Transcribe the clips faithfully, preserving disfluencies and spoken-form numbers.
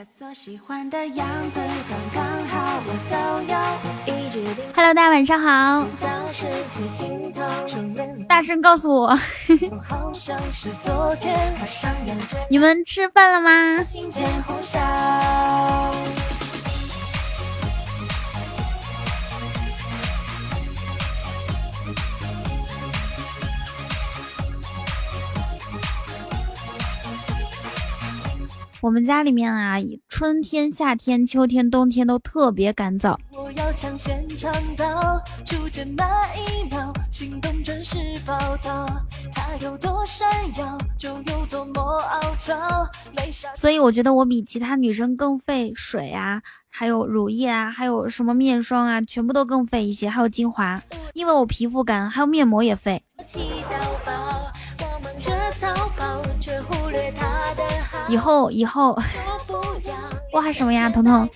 Hello， 大家晚上好。大声告诉我，你们吃饭了吗？我们家里面啊，春天、夏天、秋天、冬天都特别干燥。所以我觉得我比其他女生更费水啊，还有乳液啊，还有什么面霜啊，全部都更费一些，还有精华，因为我皮肤干，还有面膜也费。以后以后，哇什么呀，彤彤。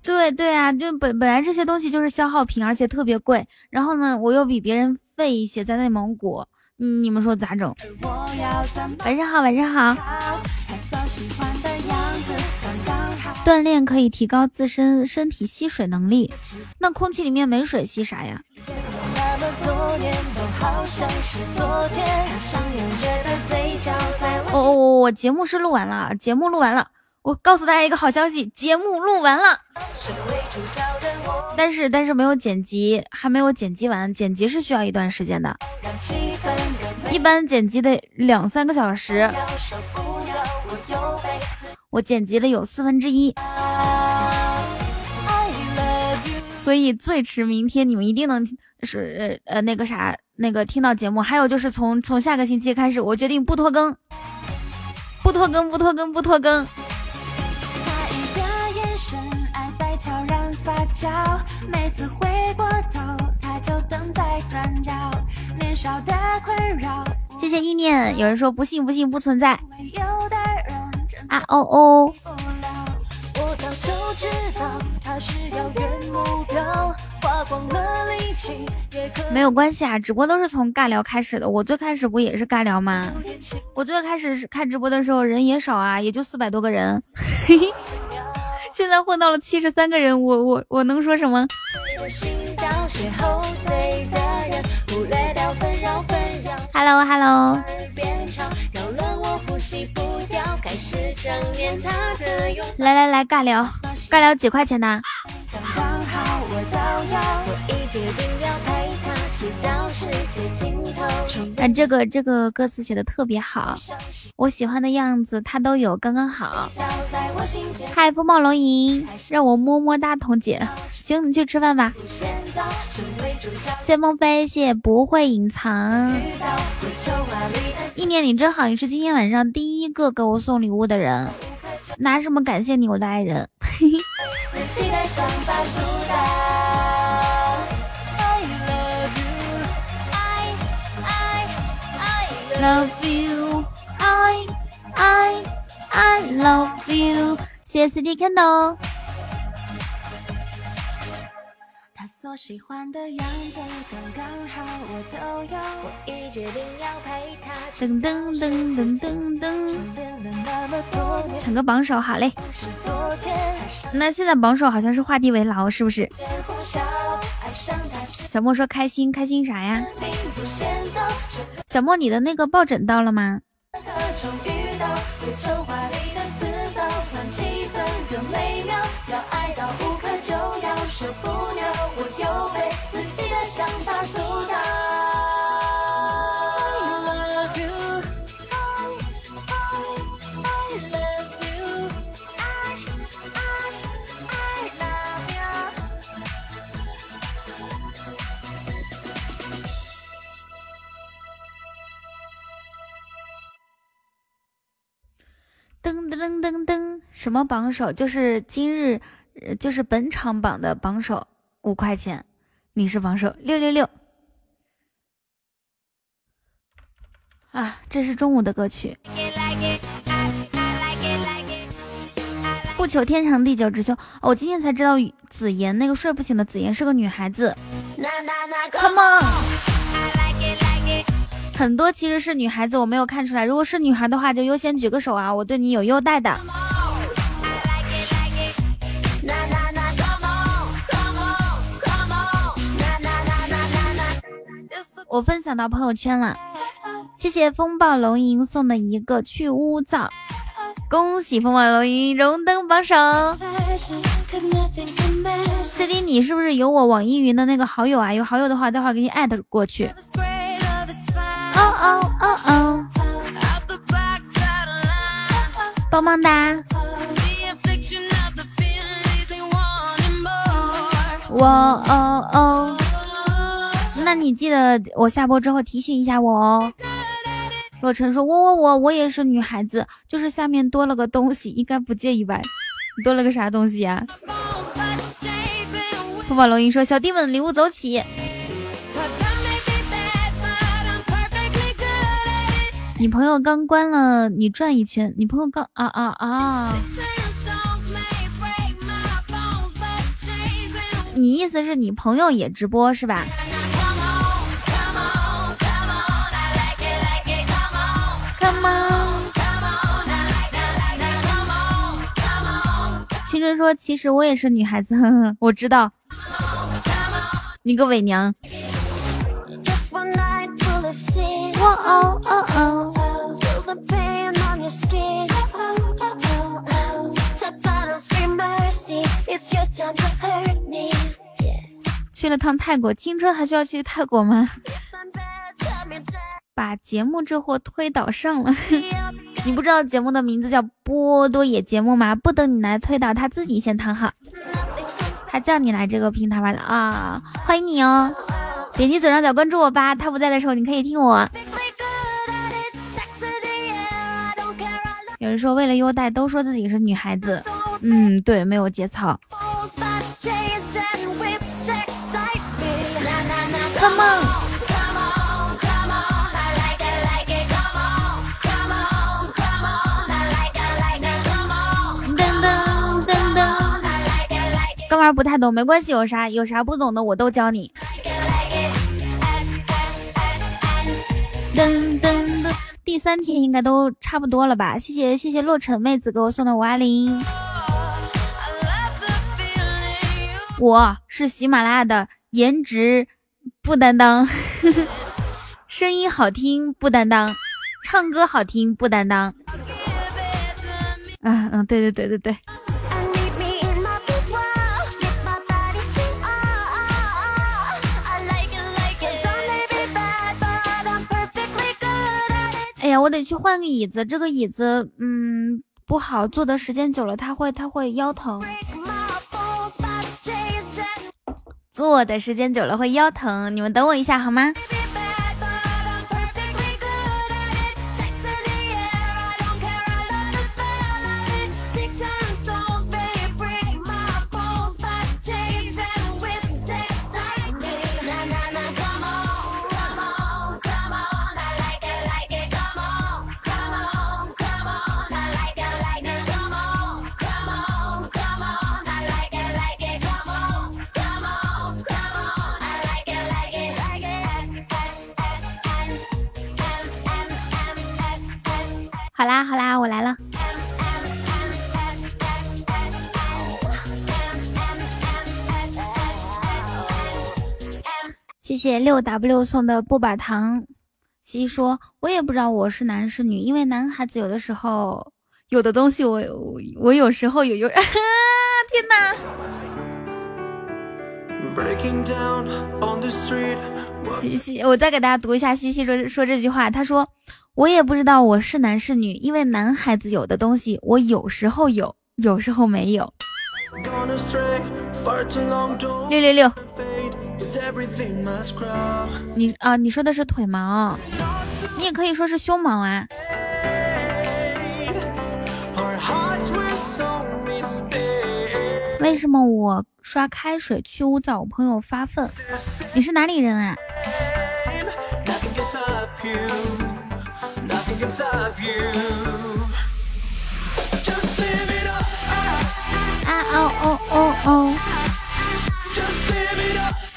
对对啊，就本本来这些东西就是消耗品，而且特别贵。然后呢，我又比别人费一些，在内蒙古，嗯、你们说咋整？晚上好，晚上好。锻炼可以提高自身身体吸水能力，那空气里面没水吸啥呀？哦哦，我节目是录完了，节目录完了。我告诉大家一个好消息，节目录完了，但是但是没有剪辑，还没有剪辑完，剪辑是需要一段时间的，一般剪辑得两三个小时，我剪辑了有四分之一，所以最迟明天你们一定能是呃那个啥那个听到节目。还有就是从从下个星期开始，我决定不拖更，不拖更，不拖更，不拖更。每次回过头他就等在转角，年少的困扰。谢谢意念，有人说不信不信不存在啊，哦哦，我早就知道他是遥远目标，花光了力气也可以。没有关系啊，直播都是从尬聊开始的，我最开始不也是尬聊吗？我最开始看直播的时候人也少啊，也就四百多个人，嘿嘿。现在混到了七十三个人，我我我能说什么？Hello Hello。来来来，尬聊，尬聊几块钱呢？啊，这个这个歌词写的特别好，我喜欢的样子它都有刚刚好。嗨，风暴龙吟，让我摸摸大彤姐，行，你去吃饭吧。谢梦飞，谢不会隐藏。一年你真好，你是今天晚上第一个给我送礼物的人，拿什么感谢你，我的爱人？嘿嘿。Love you, I, I, I love you。 谢谢 C D Candle。 他所喜欢的样子刚刚好，我都有，我已决定要陪他。噔噔噔噔噔噔，抢个榜首，好嘞。那现在榜首好像是画地为牢，是不是？小莫说开心，开心啥呀？小莫，你的那个抱枕到了吗？噔噔噔噔，什么榜首？就是今日，呃，就是本场榜的榜首，五块钱，你是榜首，六六六。啊，这是中午的歌曲。不求天长地久，只求、哦、我今天才知道，紫妍那个睡不醒的紫妍是个女孩子。Come on。很多其实是女孩子，我没有看出来。如果是女孩的话，就优先举个手啊，我对你有优待的。我分享到朋友圈了，谢谢风暴龙吟送的一个去污皂，恭喜风暴龙吟荣登榜首。C D， 你是不是有我网易云的那个好友啊？有好友的话，待会儿给你艾特过去。哦哦哦哦，棒棒哒！我哦哦，那你记得我下播之后提醒一下我哦。洛晨说：我我我我也是女孩子，就是下面多了个东西，应该不介意吧？你多了个啥东西呀、啊？风暴龙吟说：“小弟们，礼物走起！你朋友刚关了，你转一圈。你朋友刚啊啊啊！你意思是你朋友也直播是吧？青春说：其实我也是女孩子，呵呵，我知道。”你个伪娘！去了趟泰国，青春还需要去泰国吗？把节目这货推倒上了。你不知道节目的名字叫波多野节目吗？不等你来推倒，他自己先躺好。他叫你来这个平台玩的啊，欢迎你哦！点击左上角关注我吧。他不在的时候，你可以听我。有人说为了优待，都说自己是女孩子。嗯，对，没有节操。Come on！ 哥们儿不太懂，没关系，有啥有啥不懂的我都教你。噔噔噔，第三天应该都差不多了吧？谢谢谢谢洛尘妹子给我送的五二零。我是喜马拉雅的颜值不担当，声音好听不担当，唱歌好听不担当。嗯嗯，对对对对对。哎呀，我得去换个椅子，这个椅子嗯不好，坐的时间久了它会它会腰疼，坐的时间久了会腰疼，你们等我一下好吗？好啦好啦，我来了。谢谢 六W 送的薄板糖。西西说，我也不知道我是男是女，因为男孩子有的时候有的东西我我, 我有时候有有、啊、天哪。西西，我再给大家读一下西西说说这句话，他说，我也不知道我是男是女，因为男孩子有的东西我有时候有，有时候没有。六六六，你啊，你说的是腿毛，你也可以说是胸毛啊。为什么我刷开水去污皂，我朋友发愤？你是哪里人啊？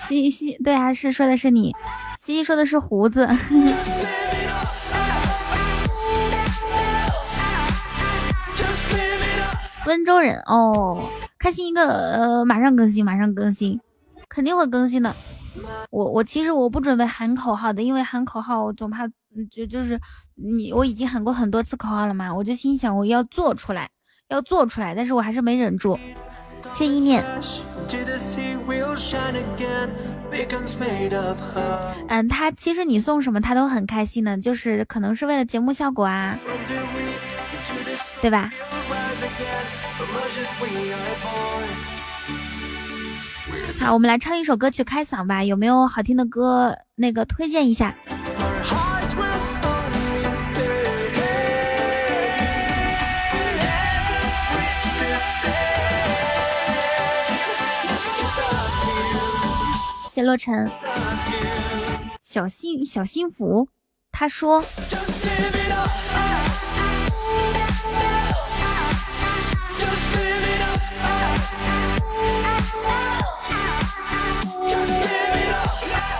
西西，对啊，是说的是你。西西说的是胡子。温州人哦，开心一个，呃，马上更新，马上更新，肯定会更新的。我我其实我不准备喊口号的，因为喊口号我总怕就就是你我已经喊过很多次口号了嘛，我就心想我要做出来，要做出来，但是我还是没忍住。谢意念。嗯，他其实你送什么他都很开心的，就是可能是为了节目效果啊，对吧？好，我们来唱一首歌曲开嗓吧，有没有好听的歌那个推荐一下？谢洛尘，小幸小幸福，他说。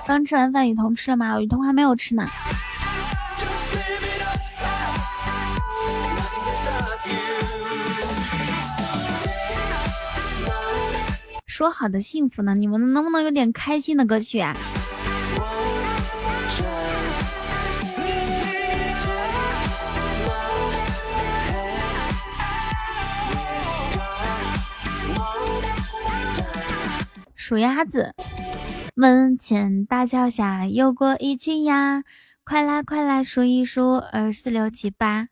刚吃完饭，雨桐吃了吗？雨桐还没有吃呢。说好的幸福呢？你们能不能有点开心的歌曲啊？数鸭子。门前大桥下游过一群鸭，快来快来数一数，二四六七八。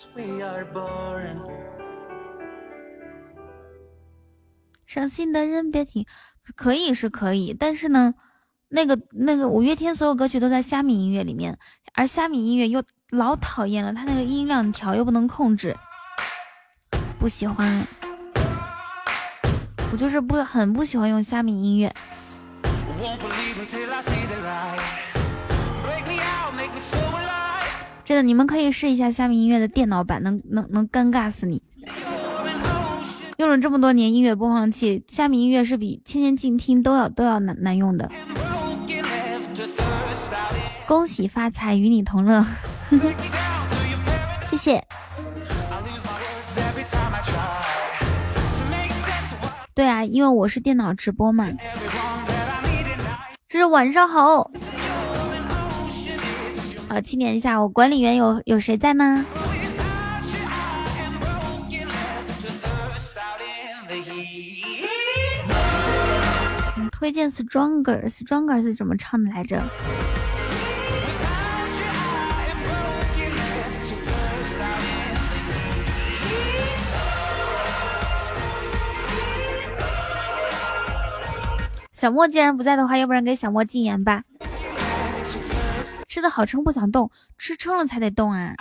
伤心的人别停，可以是可以，但是呢，那个那个五月天所有歌曲都在虾米音乐里面，而虾米音乐又老讨厌了，它那个音量调又不能控制，不喜欢。我就是不很不喜欢用虾米音乐。真的，你们可以试一下虾米音乐的电脑版，能能能尴尬死你。用了这么多年音乐播放器，虾米音乐是比千千静听都要都要难难用的。恭喜发财，与你同乐。谢谢。对啊，因为我是电脑直播嘛。这是晚上好，好清点一下，我管理员有有谁在呢？推荐 Stronger， Stronger 是怎么唱的来着？小莫既然不在的话，要不然给小莫禁言吧。吃的好撑不想动，吃撑了才得动啊。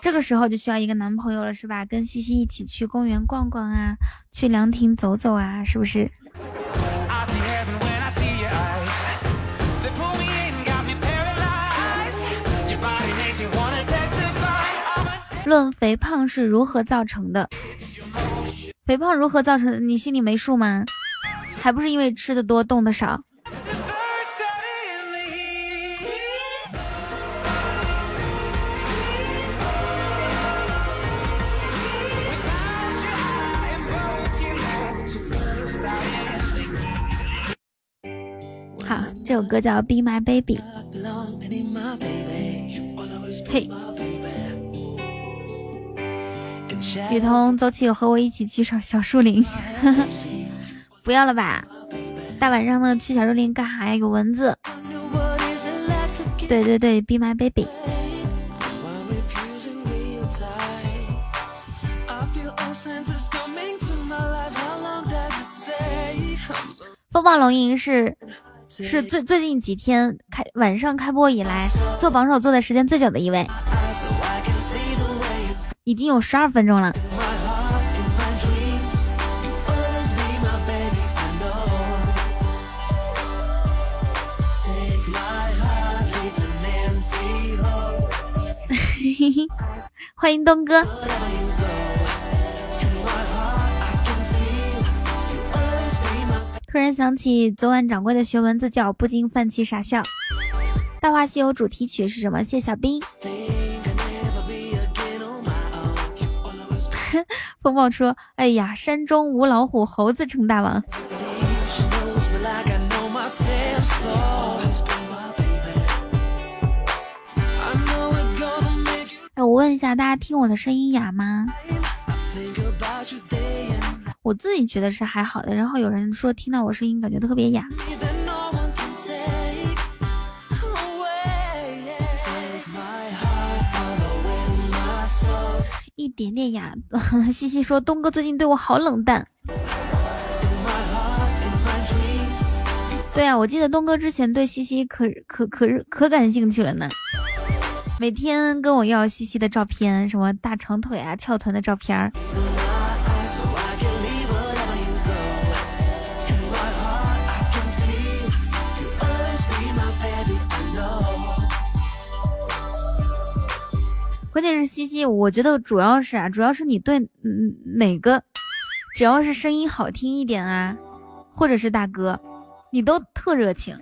这个时候就需要一个男朋友了，是吧？跟西西一起去公园逛逛啊，去凉亭走走啊，是不是？论肥胖是如何造成的？肥胖如何造成的？你心里没数吗？还不是因为吃的多动的少。好，这首歌叫 Be My Baby。 嘿，雨桐走起，和我一起去上小树林。不要了吧，大晚上的去小树林干啥呀？有蚊子。对对对 ，Be My Baby。风暴龙吟是是最最近几天开晚上开播以来做榜首做的时间最久的一位，已经有十二分钟了。欢迎东哥。突然想起昨晚掌柜的学文字叫，不禁泛起傻笑。大话西游主题曲是什么？谢小兵。风暴说，哎呀，山中无老虎，猴子称大王。哎，我问一下大家，听我的声音哑吗？我自己觉得是还好的，然后有人说听到我声音感觉特别哑。一点点哑。西西说，东哥最近对我好冷淡。对啊，我记得东哥之前对西西可可可可感兴趣了呢，每天跟我要西西的照片，什么大长腿啊翘臀的照片。关键是西西，我觉得主要是啊，主要是你对嗯哪个，只要是声音好听一点啊，或者是大哥，你都特热情，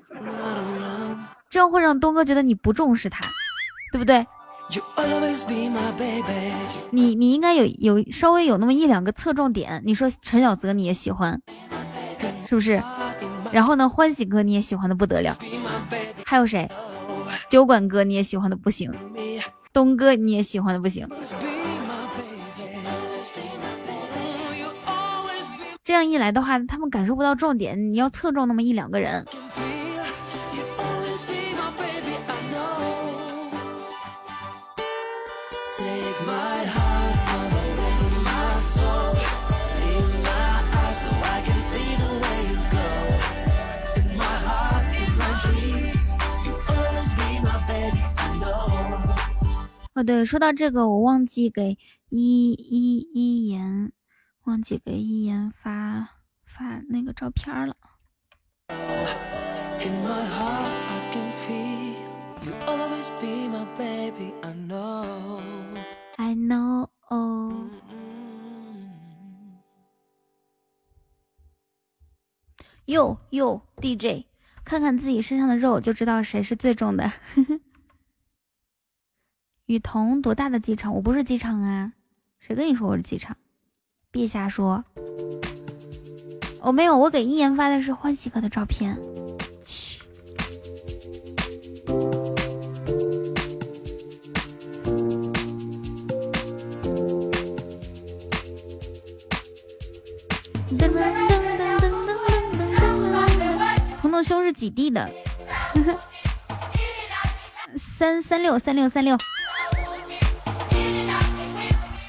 这样会让东哥觉得你不重视他，对不对？ You always be my baby. 你你应该有有稍微有那么一两个侧重点，你说陈小泽你也喜欢，是不是？然后呢，欢喜哥你也喜欢的不得了，还有谁？酒馆哥你也喜欢的不行。东哥你也喜欢的不行，这样一来的话他们感受不到重点，你要侧重那么一两个人。哦，对，说到这个，我忘记给一一一言，忘记给一言发发那个照片了。I know. Oh. 哟哟 D J， 看看自己身上的肉就知道谁是最重的。雨桐多大的机场？我不是机场啊，谁跟你说我是机场？别瞎说。我、哦、没有，我给一言发的是欢喜哥的照片。嘘。彤彤兄是几弟的？三三六三六三六。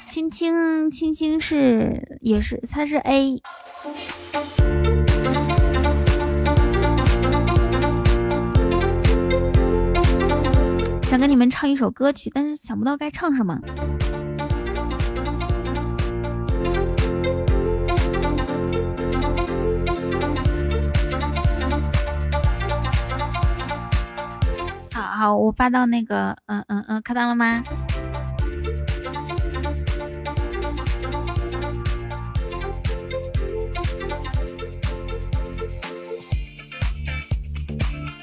青青青青是也是，他是 A。 想跟你们唱一首歌曲，但是想不到该唱什么。好好，我发到那个嗯嗯嗯看到了吗？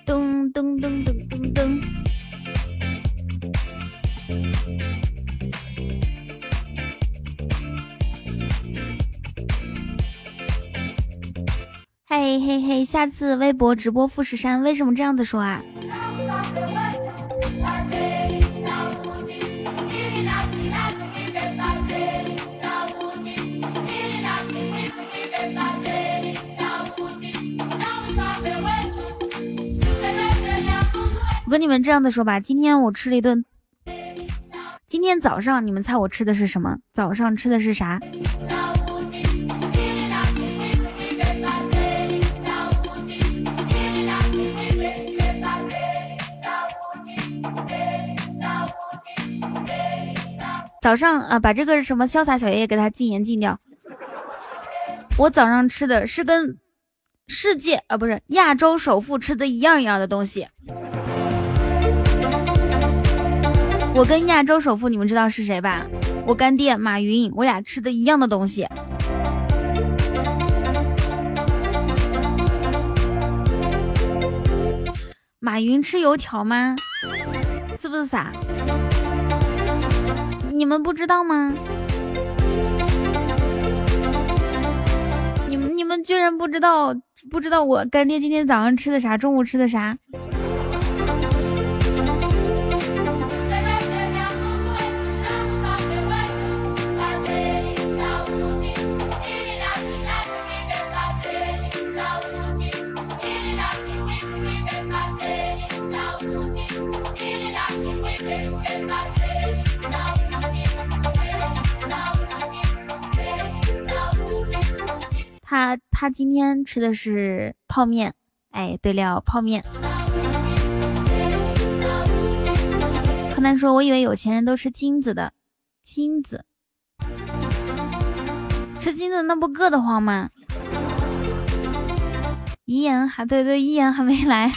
噔噔噔噔噔噔，嘿嘿嘿！下次微博直播富士山，为什么这样子说啊？我跟你们这样的说吧，今天我吃了一顿，今天早上你们猜我吃的是什么？早上吃的是啥？早上啊，把这个什么潇洒小爷爷给他禁言禁掉。我早上吃的是跟世界啊不是亚洲首富吃的一样一样的东西。我跟亚洲首富你们知道是谁吧？我干爹马云，我俩吃的一样的东西。马云吃油条吗？是不是傻？你们不知道吗？你们你们居然不知道不知道我干爹今天早上吃的啥，中午吃的啥？他他今天吃的是泡面，哎，对了，泡面。柯南说：“我以为有钱人都吃金子的，金子，吃金子那不硌得慌吗？”遗言还对对，遗言还没来。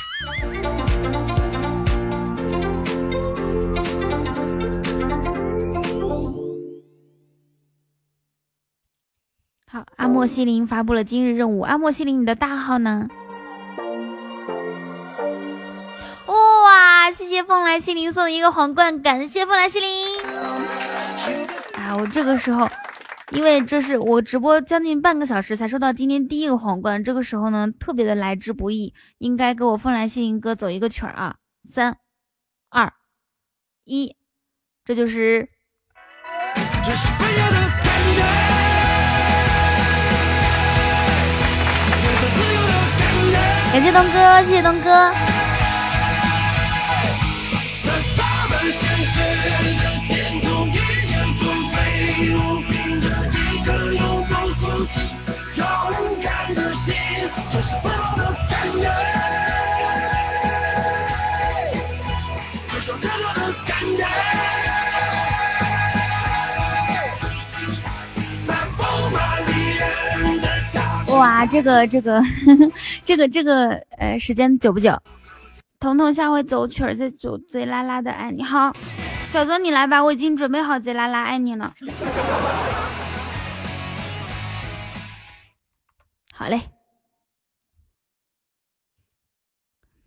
好，阿莫西林发布了今日任务。阿莫西林，你的大号呢？哇，谢谢凤来西林送一个皇冠，感谢凤来西林。啊，我这个时候，因为这是我直播将近半个小时才收到今天第一个皇冠，这个时候呢，特别的来之不易，应该给我凤来西林哥走一个曲儿啊！三、二、一，这就是。这是飞扬的感觉。感谢东哥，谢谢东哥。哇，这个这个呵呵这个这个呃，时间久不久？彤彤下回走曲儿再走贼拉拉的爱你。好，小泽你来吧，我已经准备好贼拉拉爱你了。好嘞，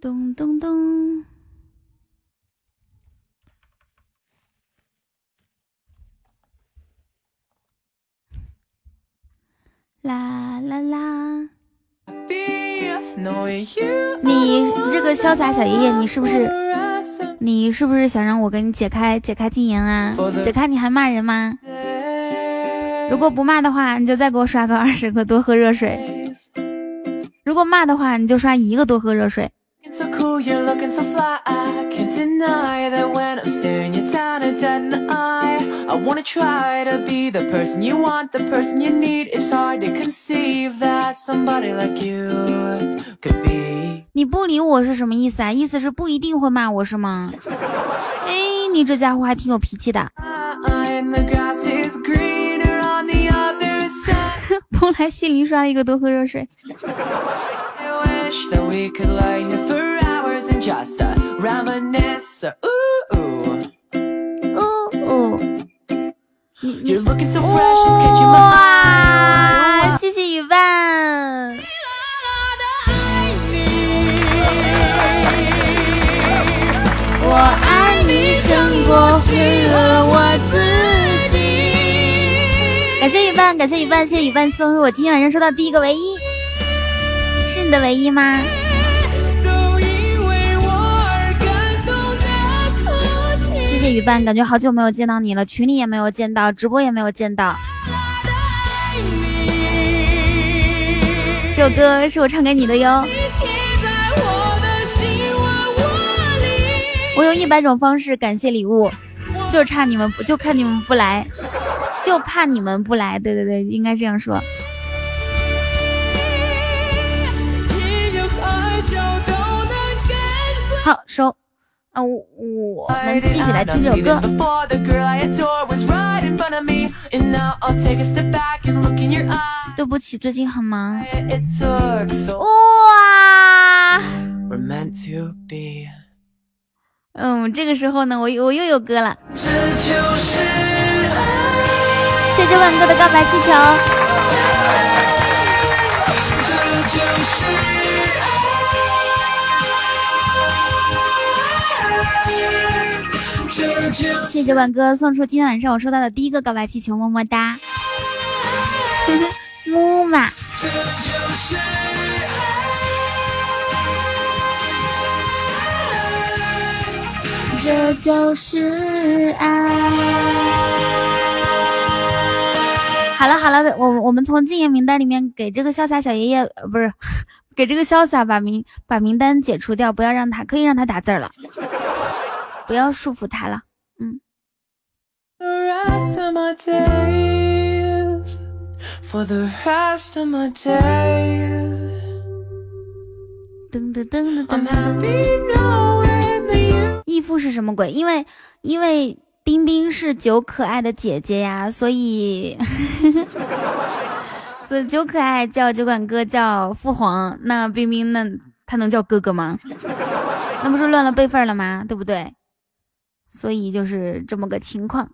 咚咚咚。啦啦啦！你这个潇洒小爷爷，你是不是你是不是想让我给你解开解开禁言啊？解开你还骂人吗？如果不骂的话，你就再给我刷个二十个多喝热水；如果骂的话，你就刷一个多喝热水。I wanna try to be the person you want, the person you need. It's hard to conceive that somebody like you could be. 你不理我是什么意思啊？意思是不一定会骂我是吗？哎，你这家伙还挺有脾气的。蓬莱西林刷一个多喝热水。I wish that we could lie here for hours and just reminisce. Ooh, ooh, ooh, ooh.You're looking so fresh, it's catching my eye. 谢谢雨伴。我爱你胜过适合我自己。感谢雨伴，感谢雨伴，谢谢雨伴送出我今天晚上收到第一个唯一，是你的唯一吗？谢雨伴，感觉好久没有见到你了，群里也没有见到，直播也没有见到。这首歌是我唱给你的哟。我有一百种方式感谢礼物，就差你们不，就看你们不来，就怕你们不来。对对对，应该这样说。好，收。啊，我我们继续来听这首歌。对不起，最近很忙。哇！嗯，这个时候呢，我我又有歌了。这就是爱。谢谢万哥的告白气球。这就是爱。谢谢管哥送出今天晚上我收到的第一个告白气球，么么哒，木马。这就是爱，这就是爱。好了好了，我我们从禁言名单里面给这个潇洒小爷爷，不是给这个潇洒把名把名单解除掉，不要让他可以让他打字了，不要束缚他了。嗯。噔噔噔噔噔。义父是什么鬼？因为因为。冰冰是九可爱的姐姐呀，所以所以九可爱叫九管哥叫父皇，那冰冰那他能叫哥哥吗？那不是乱了辈分了吗？对不对？所以就是这么个情况。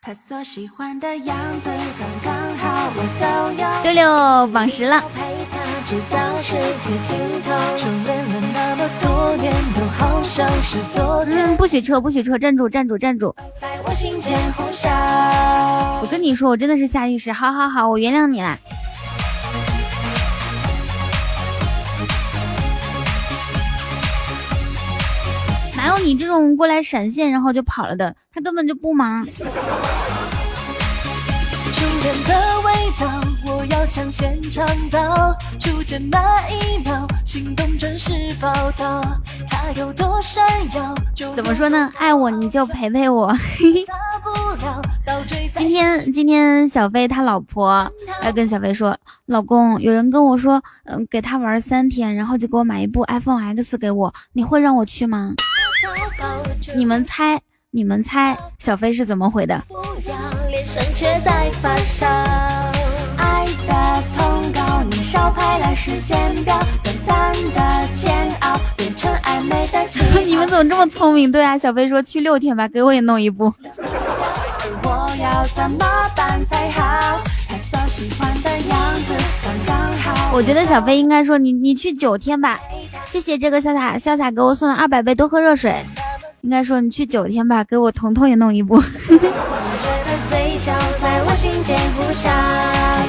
他所喜欢的样子刚刚好我都有，六六榜十了。直到世界尽头，初恋了那么多年，都好像是昨天。嗯，不许撤，不许撤，站住，站住，站住！在我心间呼啸。我跟你说，我真的是下意识，好好好，我原谅你啦。哪有你这种过来闪现然后就跑了的？他根本就不忙。初恋的味道，我要抢先尝到。初见那一秒，心动真是报道。它有多闪耀？怎么说呢？爱我你就陪陪我。今天今天小飞他老婆来跟小飞说，老公，有人跟我说，嗯、呃，给他玩三天，然后就给我买一部 iPhone X 给我，你会让我去吗？你们猜，你们猜，小飞是怎么回的？却在发烧，爱的通告，你少拍了时间表，短暂的煎熬变成暧昧的气泡。你们怎么这么聪明？对啊，小飞说去六天吧，给我也弄一部。我要怎么办才好？他所喜欢的样子刚刚好。我觉得小飞应该说你你去九天吧。谢谢这个潇洒潇洒给我送了二百杯多喝热水。应该说你去九天吧，给我彤彤也弄一部。心间呼啸，想他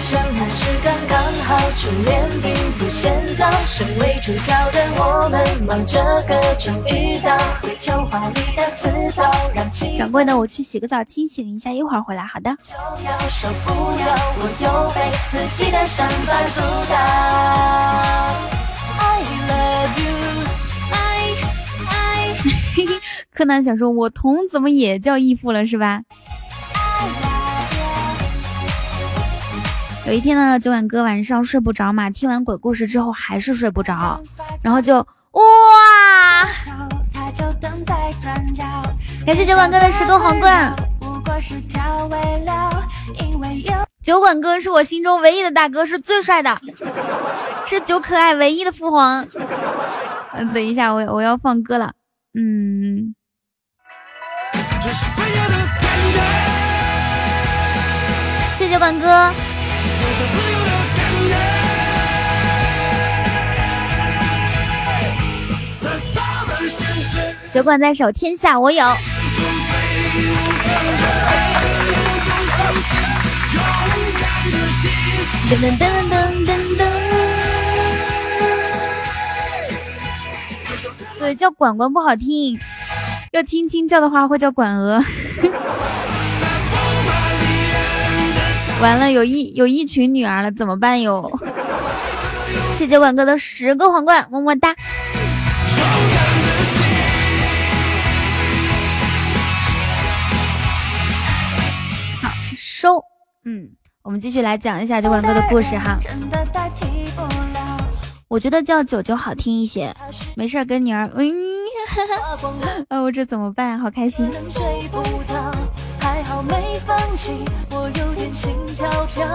是刚刚好，初恋并不嫌早，身为主角的我们忙着各种遇到，会求华丽的辞藻，让情掌柜的我去洗个澡清醒一下，一会儿回来。好的，就要受不了，我又被自己的想法阻挡。 I love you I I 柯南想说我童怎么也叫义父了是吧？有一天呢，酒馆哥晚上睡不着嘛，听完鬼故事之后还是睡不着，然后就哇，感谢酒馆哥的十个皇冠。酒馆哥是我心中唯一的大哥，是最帅的，是酒可爱唯一的父皇。嗯，等一下，我我要放歌了。嗯。谢谢酒馆哥。酒馆在手，天下我有。噔噔噔噔噔噔。对，叫管管不好听，要亲亲叫的话会叫管鹅。完了，有一有一群女儿了，怎么办哟？谢酒馆哥的十个皇冠，么么哒。好收，嗯，我们继续来讲一下酒馆哥的故事哈。我觉得叫九九好听一些，没事跟女儿，嗯，哎、哦，我这怎么办？好开心。还好没放弃，我有点心飘飘，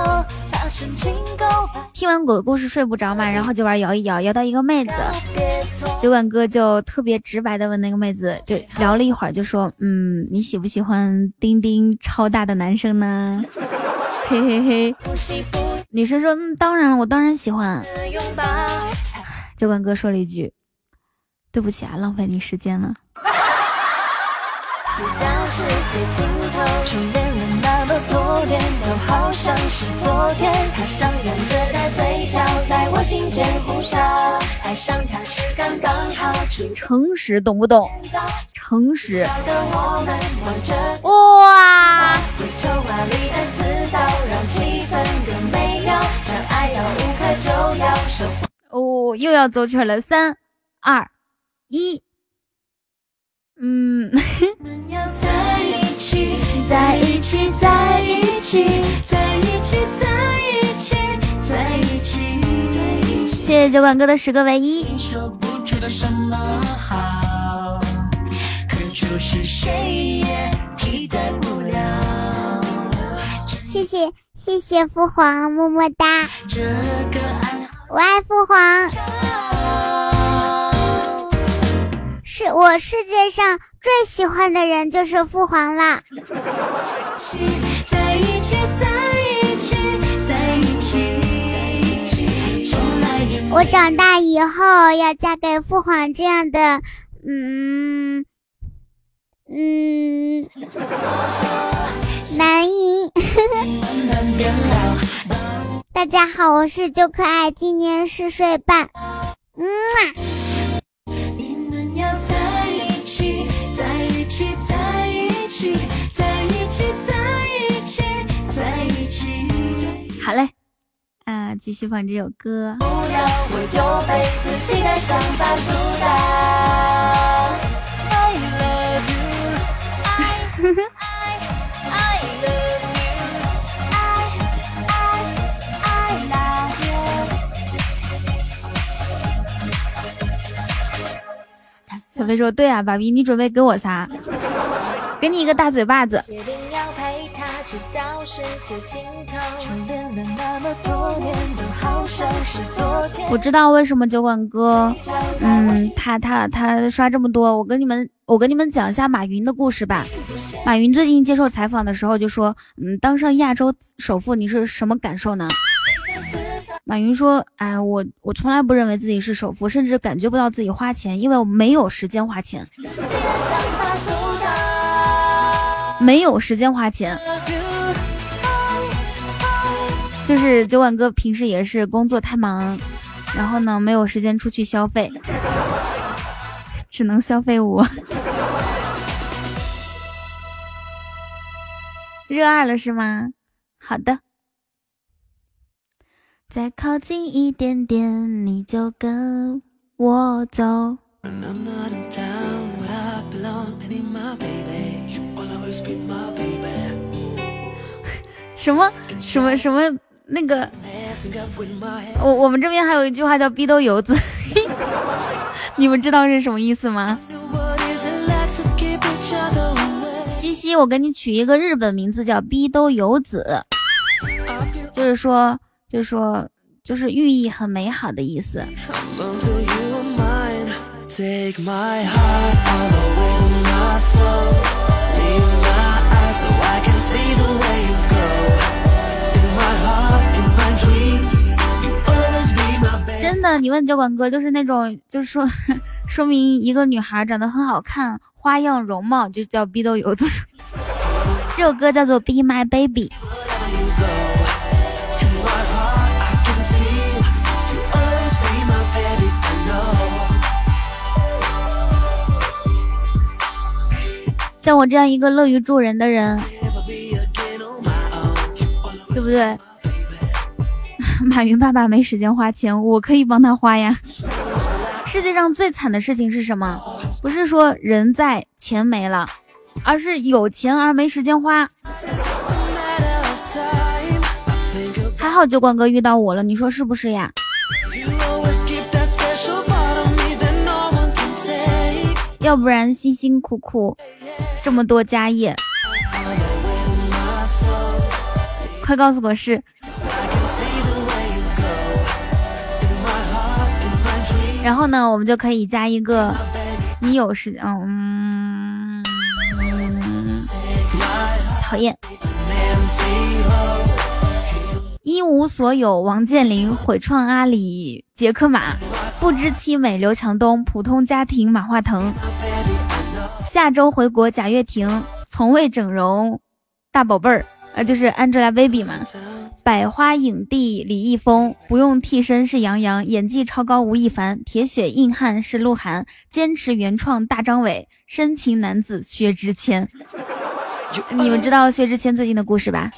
他深情告白。听完鬼故事睡不着嘛，然后就玩摇一摇，摇到一个妹子，酒馆哥就特别直白的问那个妹子，就聊了一会儿就说，嗯，你喜不喜欢丁丁超大的男生呢？嘿嘿嘿。女生说，嗯，当然，我当然喜欢。酒馆哥说了一句，对不起啊，浪费你时间了。直到世界尽头，初恋了那么多年，都好像是昨天。他上扬着的嘴角，在我心间呼啸。爱上他是刚刚好，诚实懂不懂？诚实。哇！哦，又要走曲了，三、二、一。嗯，在一起，在一起，在一起，在一起，在一起，在一起。谢谢酒馆哥的十个唯一。说不出的什么好，可就是谁也替代不了。谢谢谢谢父皇，么么哒。这个暗号，我爱父皇。是我世界上最喜欢的人就是父皇了。在一起，在一起，在一起。我长大以后要嫁给父皇这样的，嗯嗯，男婴。大家好，我是就可爱，今年四岁半。嗯啊。在一起，在一起，在一起，在一起，在一起，在一起。好嘞，啊，继续放这首歌。不要我又被自己的想法阻挡。I love you, I, I, I love you, I, I, I love you。小飞说：“对啊，爸比，你准备给我啥？给你一个大嘴巴子。”我知道为什么酒馆哥，嗯，他他他刷这么多。我跟你们，我跟你们讲一下马云的故事吧。马云最近接受采访的时候就说：“嗯，当上亚洲首富，你是什么感受呢？”马云说：“哎，我我从来不认为自己是首富，甚至感觉不到自己花钱，因为我没有时间花钱，没有时间花钱。就是酒馆哥平时也是工作太忙，然后呢没有时间出去消费，只能消费我。热爱了是吗？好的。”再靠近一点点，你就跟我走。什么什么什么那个，我我们这边还有一句话叫逼兜油子，你们知道是什么意思吗？西西，我给你取一个日本名字叫逼兜油子，就是说就说就是寓意很美好的意思。真的，你问酒馆哥，就是那种就是说说明一个女孩长得很好看，花样容貌就叫逼兜油子。这首歌叫做 Be My Baby。像我这样一个乐于助人的人，对不对？马云爸爸没时间花钱，我可以帮他花呀。世界上最惨的事情是什么？不是说人在钱没了，而是有钱而没时间花。还好酒馆哥遇到我了，你说是不是呀？要不然辛辛苦苦这么多家业，快告诉我是。然后呢，我们就可以加一个，你有时间，嗯，讨厌。一无所有，王健林毁创阿里，杰克马不知其美，刘强东普通家庭，马化腾。下周回国贾跃亭，从未整容大宝贝儿，呃，就是 Angelababy 嘛，百花影帝李易峰，不用替身是杨 洋, 洋，演技超高吴亦凡，铁血硬汉是鹿晗，坚持原创大张伟，深情男子薛之谦。你们知道薛之谦最近的故事吧？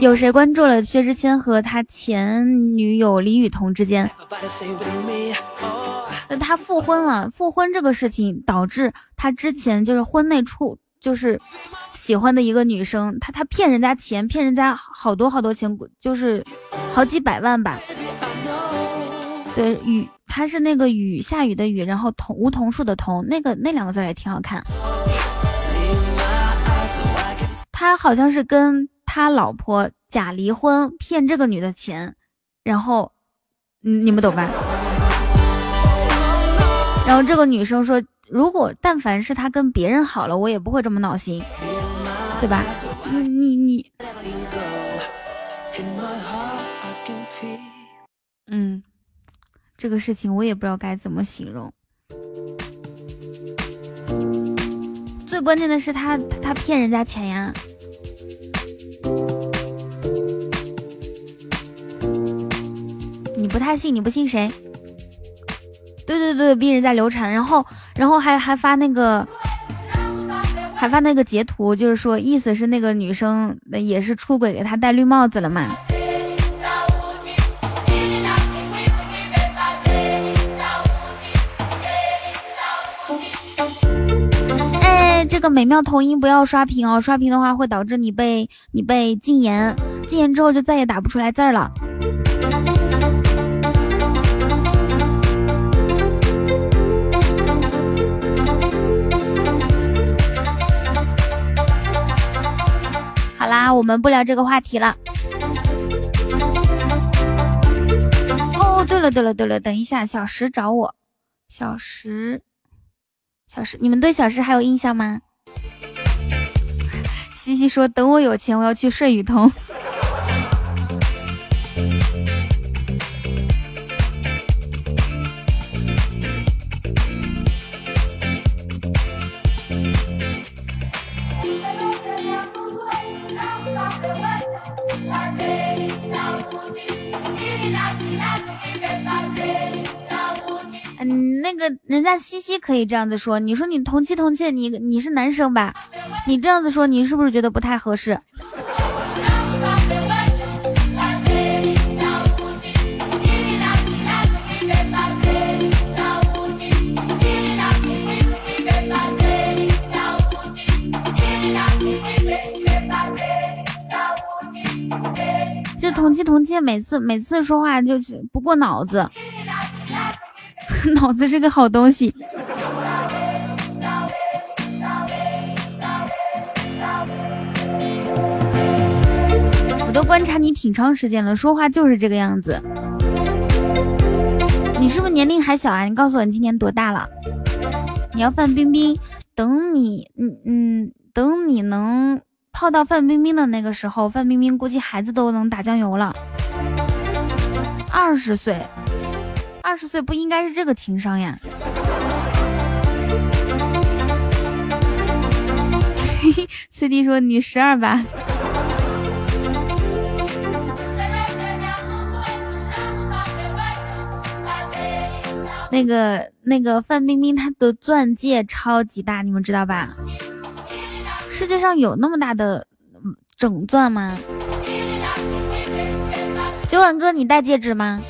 有谁关注了薛之谦和他前女友李雨桐之间？那他复婚了，复婚这个事情导致他之前就是婚内处就是喜欢的一个女生，他他骗人家钱，骗人家好多好多钱，就是好几百万吧。对，雨他是那个雨下雨的雨，然后桐梧桐树的桐，那个那两个字也挺好看。他好像是跟他老婆假离婚骗这个女的钱，然后你你们懂吧？然后这个女生说，如果但凡是他跟别人好了，我也不会这么闹心，对吧？你你你，嗯，这个事情我也不知道该怎么形容。最关键的是他 他, 他骗人家钱呀。你不太信，你不信谁？对对对，逼人家流产，然后然后还还发那个还发那个截图，就是说意思是那个女生也是出轨给他戴绿帽子了嘛。这个美妙同音不要刷屏哦，刷屏的话会导致你被你被禁言，禁言之后就再也打不出来字儿了。好啦，我们不聊这个话题了。哦，对了对了对了，等一下，小石找我，小石。小石，你们对小石还有印象吗？西西说等我有钱我要去睡雨桐。嗯，那个人家西西可以这样子说，你说你同妻同妾，你你是男生吧？你这样子说，你是不是觉得不太合适？就同妻同妾，每次每次说话就是不过脑子。脑子是个好东西。我都观察你挺长时间了，说话就是这个样子。你是不是年龄还小啊？你告诉我你今年多大了？你要范冰冰，等你嗯嗯等你能泡到范冰冰的那个时候，范冰冰估计孩子都能打酱油了。二十岁。二十岁不应该是这个情商呀。C D 说你十二吧。那个那个范冰冰她的钻戒超级大，你们知道吧？世界上有那么大的整钻吗？九碗哥，你戴戒指吗？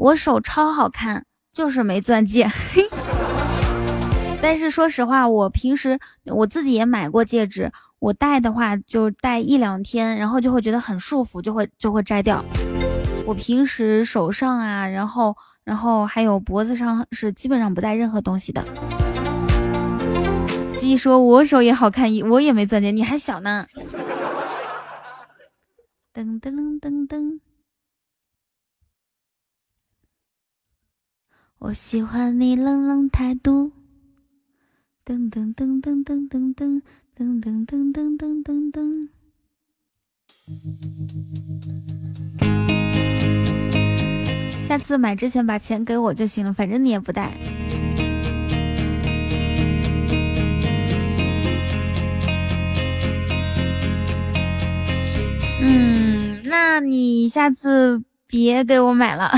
我手超好看，就是没钻戒。但是说实话，我平时我自己也买过戒指，我戴的话就戴一两天，然后就会觉得很束缚，就会就会摘掉。我平时手上啊，然后然后还有脖子上是基本上不戴任何东西的。西说我手也好看，我也没钻戒，你还小呢。噔噔噔噔。我喜欢你冷冷态度，噔噔噔噔噔噔噔噔噔噔噔噔噔噔。下次买之前把钱给我就行了，反正你也不带。嗯，那你下次别给我买了。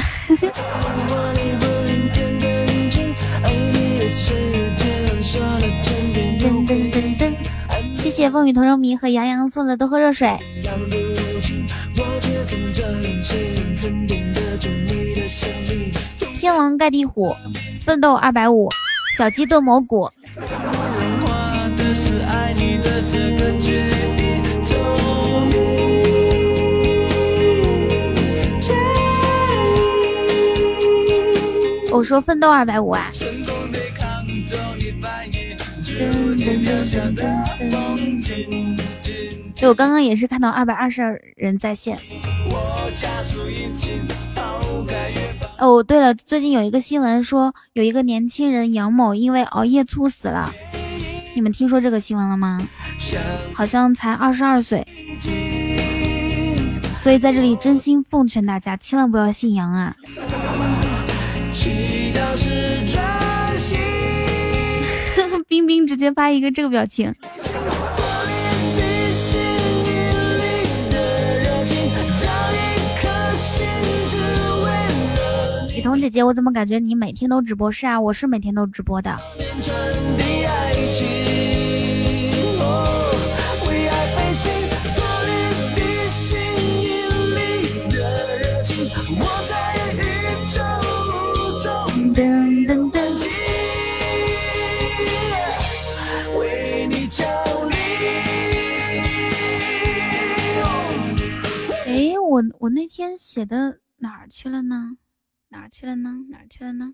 谢谢风雨同舟迷和杨洋送的多喝热水。天龙盖地虎，奋斗二百五，小鸡炖蘑菇。我说奋斗二百五啊。对，我刚刚也是看到二百二十人在线。哦，对了，最近有一个新闻说，有一个年轻人杨某因为熬夜猝死了，你们听说这个新闻了吗？好像才二十二岁，所以在这里真心奉劝大家，千万不要信羊啊！冰冰直接发一个这个表情。雨桐姐姐，我怎么感觉你每天都直播？是啊，我是每天都直播的。我我那天写的哪儿去了呢？哪儿去了呢？哪儿去了呢？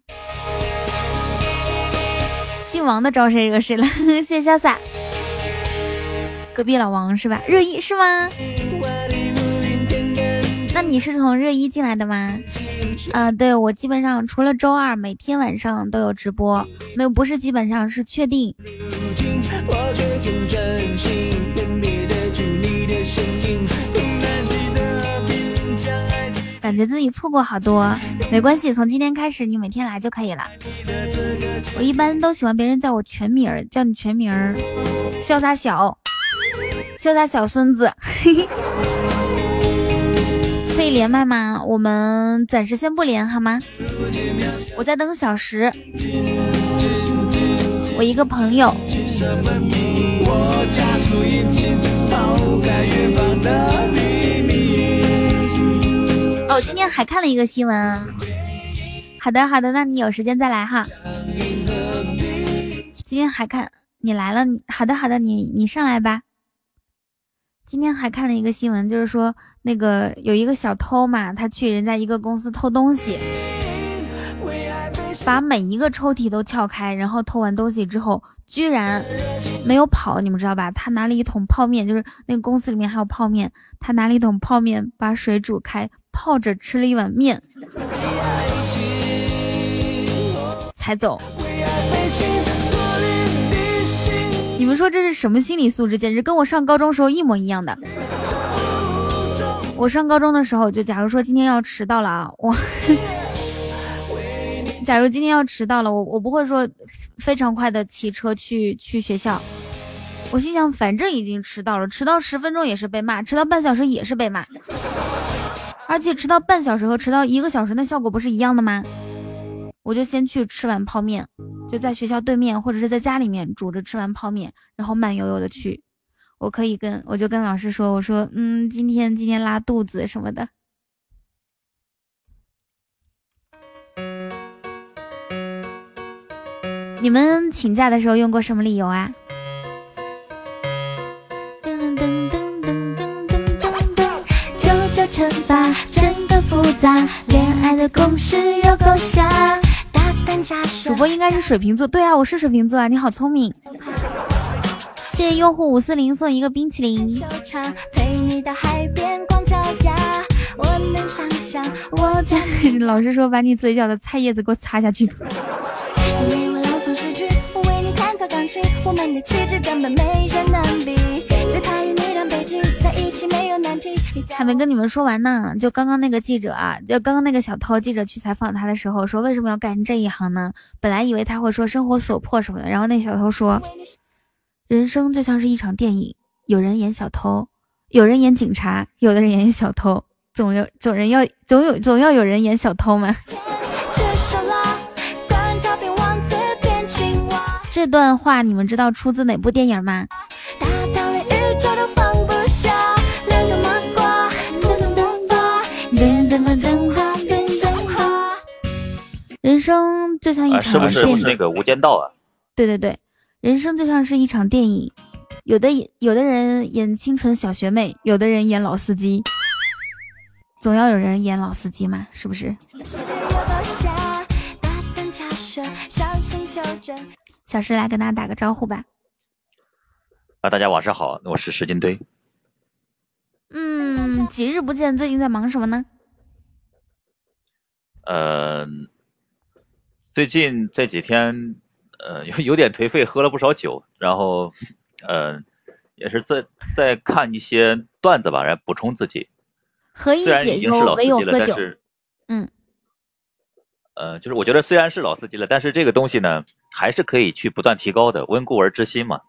姓王的招谁惹谁了？谢谢潇洒。隔壁老王是吧？热一是吗？那你是从热一进来的吗？呃，对，我基本上除了周二每天晚上都有直播，没有，不是基本上是确定。感觉自己错过好多，没关系，从今天开始你每天来就可以了。我一般都喜欢别人叫我全名儿，叫你全名儿，潇洒小，潇洒小孙子。可以连麦吗？我们暂时先不连好吗？我在等小时，我一个朋友。我加速引擎抛开远方的秘密。我、哦、今天还看了一个新闻、啊、好的好的，那你有时间再来哈。今天还看你来了，好的好的，你你上来吧。今天还看了一个新闻，就是说那个有一个小偷嘛，他去人家一个公司偷东西，把每一个抽屉都撬开，然后偷完东西之后居然没有跑，你们知道吧？他拿了一桶泡面，就是那个公司里面还有泡面，他拿了一桶泡面把水煮开泡着吃了一碗面才走。你们说这是什么心理素质？简直跟我上高中时候一模一样的。我上高中的时候，就假如说今天要迟到了啊，我假如今天要迟到了，我我不会说非常快的骑车去去学校。我心想反正已经迟到了，迟到十分钟也是被骂，迟到半小时也是被骂，而且迟到半小时和迟到一个小时的效果不是一样的吗？我就先去吃碗泡面，就在学校对面或者是在家里面煮着吃完泡面，然后慢悠悠的去。我可以跟我就跟老师说，我说嗯，今天今天拉肚子什么的。你们请假的时候用过什么理由啊？惩罚真的复杂，恋爱的公式又够像大胆假设。主播应该是水瓶座，对啊，我是水瓶座啊，你好聪明。谢谢用户五四零送一个冰淇淋。陪你到海边光脚丫，我能想象我在老师说把你嘴角的菜叶子给我擦下去。因为我老总是只为你看草刚感情，我们的气质根本没人能比。在台与你当背景，在一起没有难题。还没跟你们说完呢，就刚刚那个记者啊，就刚刚那个小偷记者去采访他的时候说，为什么要干这一行呢？本来以为他会说生活所迫什么的，然后那小偷说，人生就像是一场电影，有人演小偷，有人演警察，有的人演小偷，总有总人要总有总要有人演小偷嘛。这段话你们知道出自哪部电影吗？大到连宇宙都放不下，两个麻瓜，等等等吧，等等等等吧，变神话。人生就像一场电影，是不是那个《无间道》啊？对对对，人生就像是一场电影，有的有的人演清纯小学妹，有的人演老司机，总要有人演老司机嘛，是不是？小石来跟大家打个招呼吧。啊，大家晚上好，我是石金堆。嗯，几日不见，最近在忙什么呢？呃，最近这几天，呃，有有点颓废，喝了不少酒，然后，呃，也是在在看一些段子吧，来补充自己。何以解忧，唯有喝酒。嗯。呃，就是我觉得虽然是老司机了，但是这个东西呢，还是可以去不断提高的，温故而知新嘛。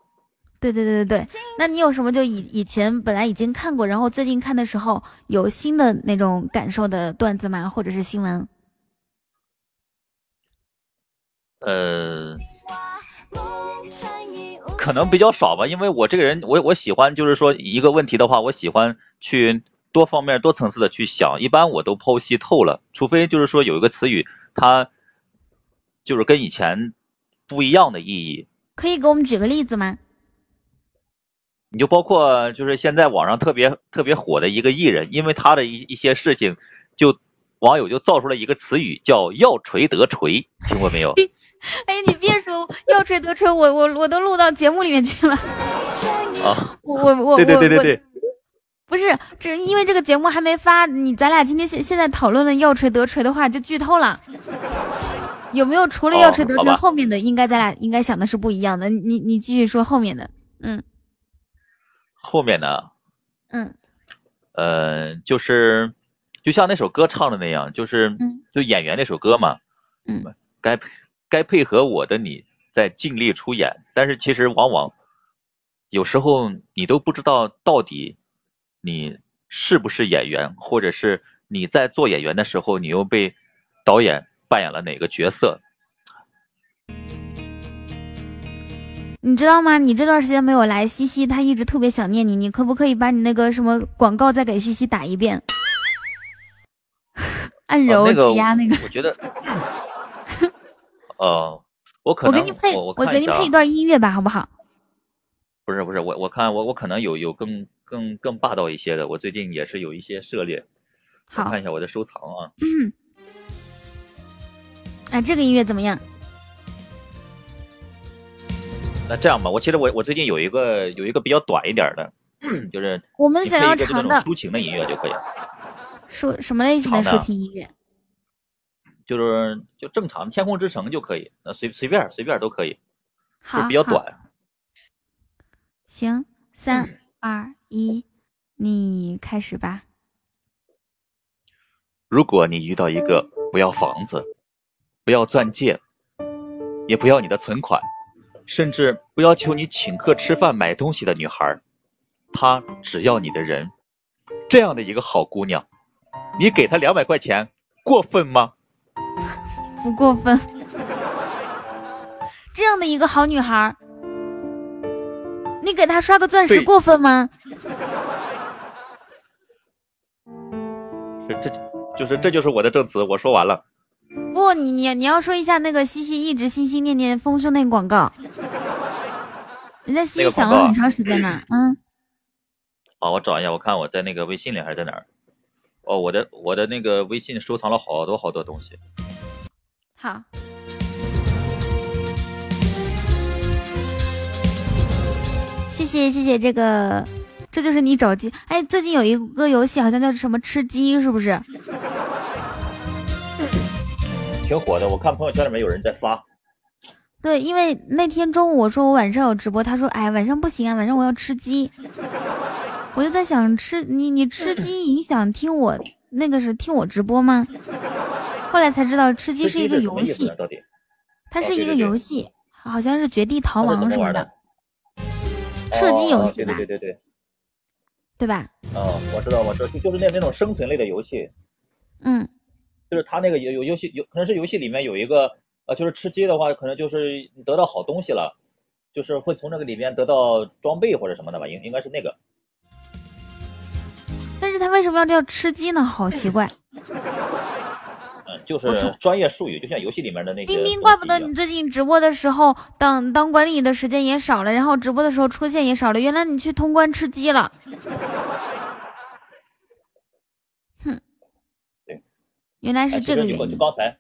对对对对对。那你有什么就以以前本来已经看过，然后最近看的时候有新的那种感受的段子吗？或者是新闻？呃，可能比较少吧，因为我这个人，我我喜欢就是说一个问题的话，我喜欢去多方面、多层次的去想，一般我都剖析透了，除非就是说有一个词语，它就是跟以前不一样的意义。可以给我们举个例子吗？你就包括就是现在网上特别特别火的一个艺人，因为他的一一些事情，就网友就造出了一个词语叫要锤得锤，听过没有？哎，你别说要锤得锤，我我我都录到节目里面去了。啊，我我我对对对对对。不是，只因为这个节目还没发，你咱俩今天现现在讨论的要锤得锤的话就剧透了。有没有除了要锤得锤、哦、后面的应该咱俩应该想的是不一样的，你你继续说后面的。嗯，后面呢，嗯，呃，就是就像那首歌唱的那样，就是、嗯、就演员那首歌嘛，嗯，该该配合我的你在尽力出演，但是其实往往有时候你都不知道到底你是不是演员，或者是你在做演员的时候你又被导演扮演了哪个角色，你知道吗？你这段时间没有来，西西他一直特别想念你，你可不可以把你那个什么广告再给西西打一遍？按揉、哦那个、指压那个，我觉得哦、呃，我可能我给你配 我, 我, 我给你配一段音乐吧，好不好？不是不是，我我看我我可能有有更更更霸道一些的，我最近也是有一些涉猎。好，我看一下我的收藏啊。嗯。啊，这个音乐怎么样？那这样吧，我其实我我最近有一个有一个比较短一点的，嗯、就是我们想要长的抒情的音乐就可以了。抒什么类型的抒情音乐？就是就正常《天空之城》就可以，那随随便随便都可以，就比较短。行，三。嗯，二一，你开始吧。如果你遇到一个不要房子，不要钻戒，也不要你的存款，甚至不要求你请客吃饭买东西的女孩，她只要你的人，这样的一个好姑娘，你给她两百块钱，过分吗？不过分。这样的一个好女孩，你给他刷个钻石过分吗？这就是这就是我的证词，我说完了。不，你你你要说一下那个西西一直心心念念丰胸那个广告，人家西西想了很长时间呢。嗯，好，我找一下，我看我在那个微信里还是在哪儿？哦，我的我的那个微信收藏了好多好多东西。好。谢谢谢谢，这个这就是你找鸡。哎，最近有一个游戏好像叫什么吃鸡，是不是挺火的？我看朋友圈里面有人在发。对，因为那天中午我说我晚上有直播，他说哎晚上不行啊，晚上我要吃鸡。我就在想吃你你吃鸡影响听我那个是听我直播吗？后来才知道吃鸡是一个游戏，它是一个游戏，哦、对对对好像是绝地逃亡什么的，射击游戏吧？哦、对对对对，对吧？哦，我知道，我知道，就是那那种生存类的游戏。嗯，就是它那个有有游戏有可能是游戏里面有一个呃，就是吃鸡的话，可能就是得到好东西了，就是会从那个里面得到装备或者什么的吧，应应该是那个。但是它为什么要叫吃鸡呢？好奇怪。就是专业术语，就像游戏里面的那些。冰冰，怪不得你最近直播的时候，当当管理的时间也少了，然后直播的时候出现也少了。原来你去通关吃鸡了。哼，对，原来是这个原因。就刚才，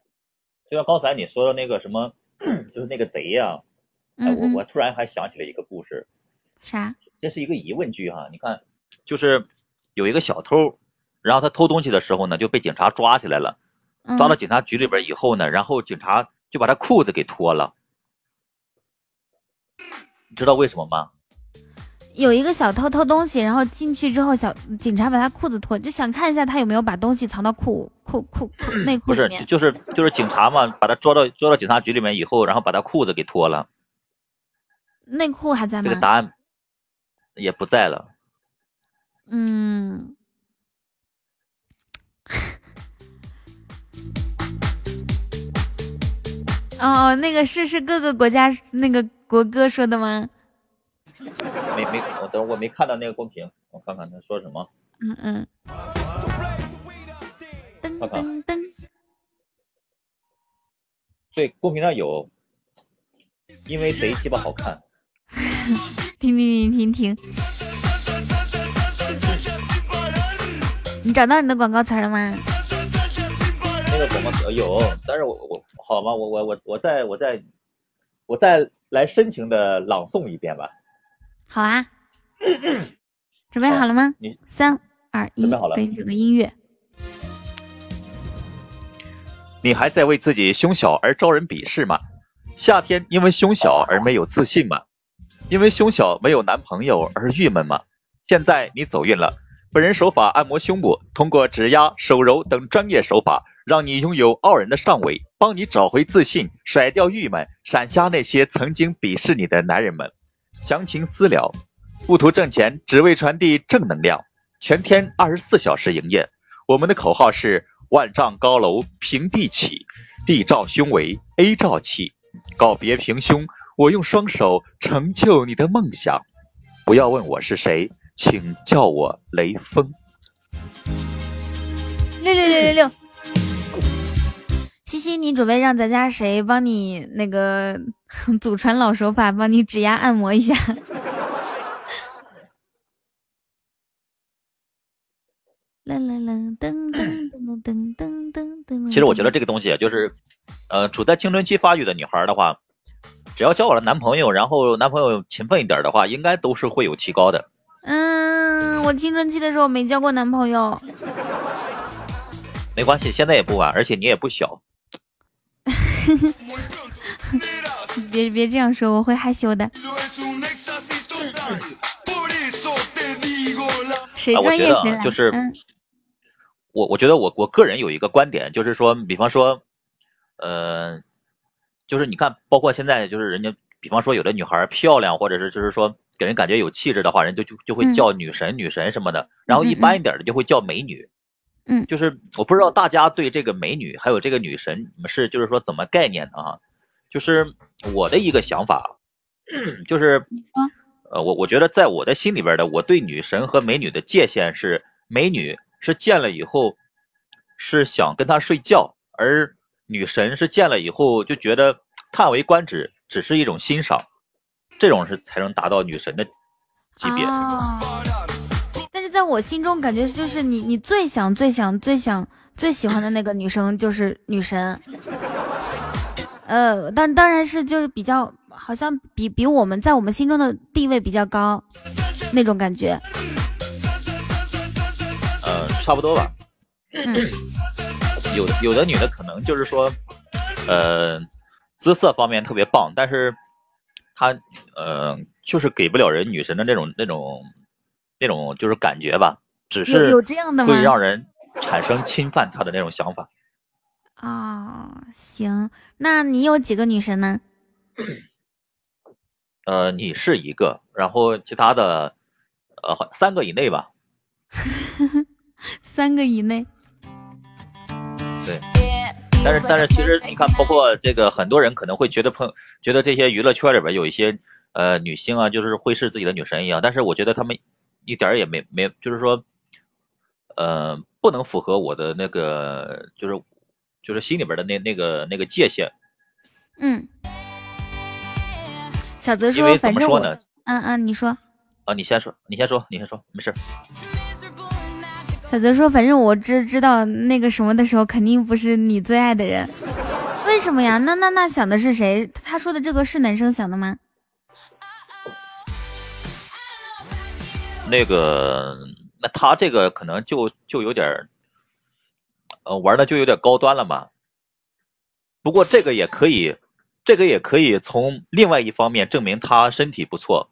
就像刚才你说的那个什么，就是那个贼呀、啊嗯嗯哎，我我突然还想起了一个故事。啥？这是一个疑问句哈，你看，就是有一个小偷，然后他偷东西的时候呢，就被警察抓起来了。抓到警察局里边以后呢，然后警察就把他裤子给脱了，你知道为什么吗？有一个小偷偷东西，然后进去之后，小警察把他裤子脱，就想看一下他有没有把东西藏到裤裤裤裤内裤里面。不是，就是就是警察嘛，把他抓到抓到警察局里面以后，然后把他裤子给脱了。内裤还在吗？这个答案也不在了。嗯。哦，那个是是各个国家那个国歌说的吗？没没，我等我没看到那个公屏，我看看他说什么。嗯嗯。噔噔噔。对，公屏上有，因为贼鸡巴好看。停停停停停！你找到你的广告词了吗？那个广告词有，但是我我。好吗？我我我我再我再我再来深情的朗诵一遍吧。好啊，准备好了吗？你三二一，给这个音乐。你还在为自己胸小而招人鄙视吗？夏天因为胸小而没有自信吗？因为胸小没有男朋友而郁闷吗？现在你走运了，本人手法按摩胸部，通过指压、手揉等专业手法。让你拥有傲人的上围，帮你找回自信，甩掉郁闷，闪瞎那些曾经鄙视你的男人们。详情私聊。不图挣钱，只为传递正能量。全天二十四小时营业。我们的口号是：万丈高楼平地起，地罩胸围 A 罩气。告别平胸，我用双手成就你的梦想。不要问我是谁，请叫我雷锋。六六六六六。西西，你准备让咱家谁帮你那个祖传老手法帮你指压按摩一下？啦啦啦噔噔噔噔噔噔噔。其实我觉得这个东西就是，呃，处在青春期发育的女孩的话，只要交往了男朋友，然后男朋友勤奋一点的话，应该都是会有提高的。嗯，我青春期的时候没交过男朋友。没关系，现在也不晚，而且你也不小。别别这样说，我会害羞的。谁专业谁来？就是我，我觉得我我个人有一个观点，就是说，比方说，呃，就是你看，包括现在，就是人家，比方说有的女孩漂亮，或者是就是说给人感觉有气质的话，人就就就会叫女神、嗯、女神什么的，然后一般一点的就会叫美女。嗯，就是我不知道大家对这个美女还有这个女神，你们是就是说怎么概念的啊？就是我的一个想法，就是，呃，我我觉得在我的心里边的，我对女神和美女的界限是，美女是见了以后是想跟她睡觉，而女神是见了以后就觉得叹为观止，只是一种欣赏，这种是才能达到女神的级别。哦，在我心中感觉就是你你最想最想最想最喜欢的那个女生就是女神，呃但当然是就是比较好像比比我们在我们心中的地位比较高那种感觉，呃差不多吧。嗯，有的有的女的可能就是说呃姿色方面特别棒，但是他呃就是给不了人女神的那种那种那种就是感觉吧，只是会让人产生侵犯他的那种想法。哦，行，那你有几个女神呢？呃，你是一个，然后其他的呃三个以内吧。三个以内。对，但是但是其实你看，包括这个很多人可能会觉得碰觉得这些娱乐圈里边有一些呃女星啊，就是会是自己的女神一样，但是我觉得他们一点也没没就是说呃不能符合我的那个就是就是心里边的那那个那个界限。嗯。小泽说，反正我嗯嗯，你说啊，你先说，你先说，你先说，没事。小泽说，反正我知知道那个什么的时候，肯定不是你最爱的人，为什么呀？那那那想的是谁？他说的这个是男生想的吗？那个，那他这个可能就就有点，呃，玩的就有点高端了嘛。不过这个也可以。这个也可以从另外一方面证明他身体不错，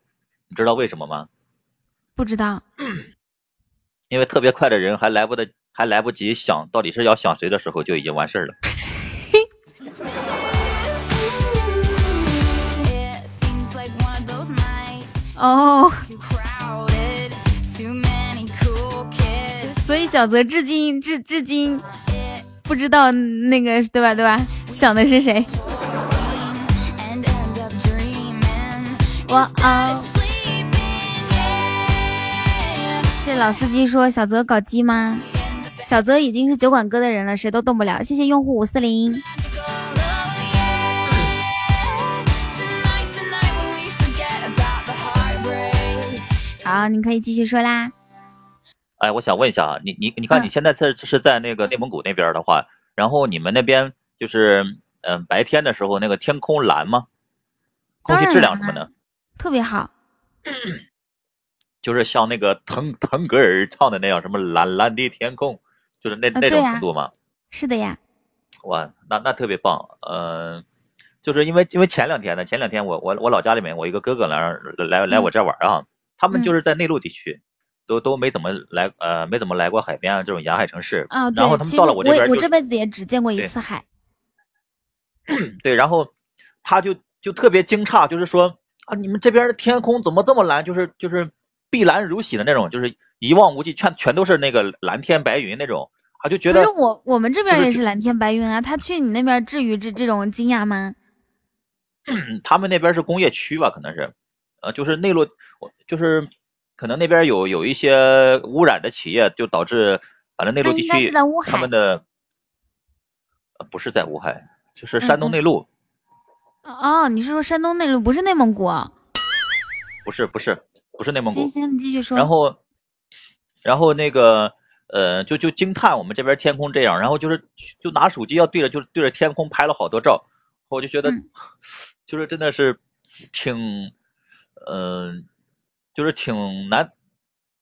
你知道为什么吗？不知道。因为特别快的人还来不得，还来不及想到底是要想谁的时候就已经完事儿了。哦。所以小泽至今至至今不知道那个对吧对吧想的是谁。我哦，这老司机说小泽搞基吗？小泽已经是酒馆哥的人了，谁都动不了。谢谢用户五四零。好，你可以继续说啦。哎，我想问一下啊，你你你看你现在是是在那个内蒙古那边的话，嗯、然后你们那边就是嗯、呃、白天的时候那个天空蓝吗？空气质量什么的？特别好，就是像那个腾腾格尔唱的那样，什么蓝蓝的天空，就是那、哦、那种程度嘛。是的呀。哇，那那特别棒。呃，就是因为因为前两天呢，前两天我我我老家里面，我一个哥哥来来来我这玩啊、嗯，他们就是在内陆地区，嗯、都都没怎么来呃没怎么来过海边啊这种沿海城市。啊、哦，对。然后他们到了我这边、就是，我我这辈子也只见过一次海。对， 对，然后他就就特别惊诧，就是说。啊，你们这边的天空怎么这么蓝？就是就是碧蓝如洗的那种，就是一望无际，全全都是那个蓝天白云那种。啊，就觉得可是我我们这边也是蓝天白云啊。他去你那边至于这这种惊讶吗？他们那边是工业区吧，可能是，呃，就是内陆，就是可能那边有有一些污染的企业，就导致反正内陆地区他们的、呃、不是在乌海，就是山东内陆。嗯嗯哦，你是说山东内陆，不是内蒙古？不是，不是，不是内蒙古。行行，你继续说。然后，然后那个呃，就就惊叹我们这边天空这样，然后就是就拿手机要对着就是对着天空拍了好多照，我就觉得、嗯、就是真的是挺嗯、呃，就是挺难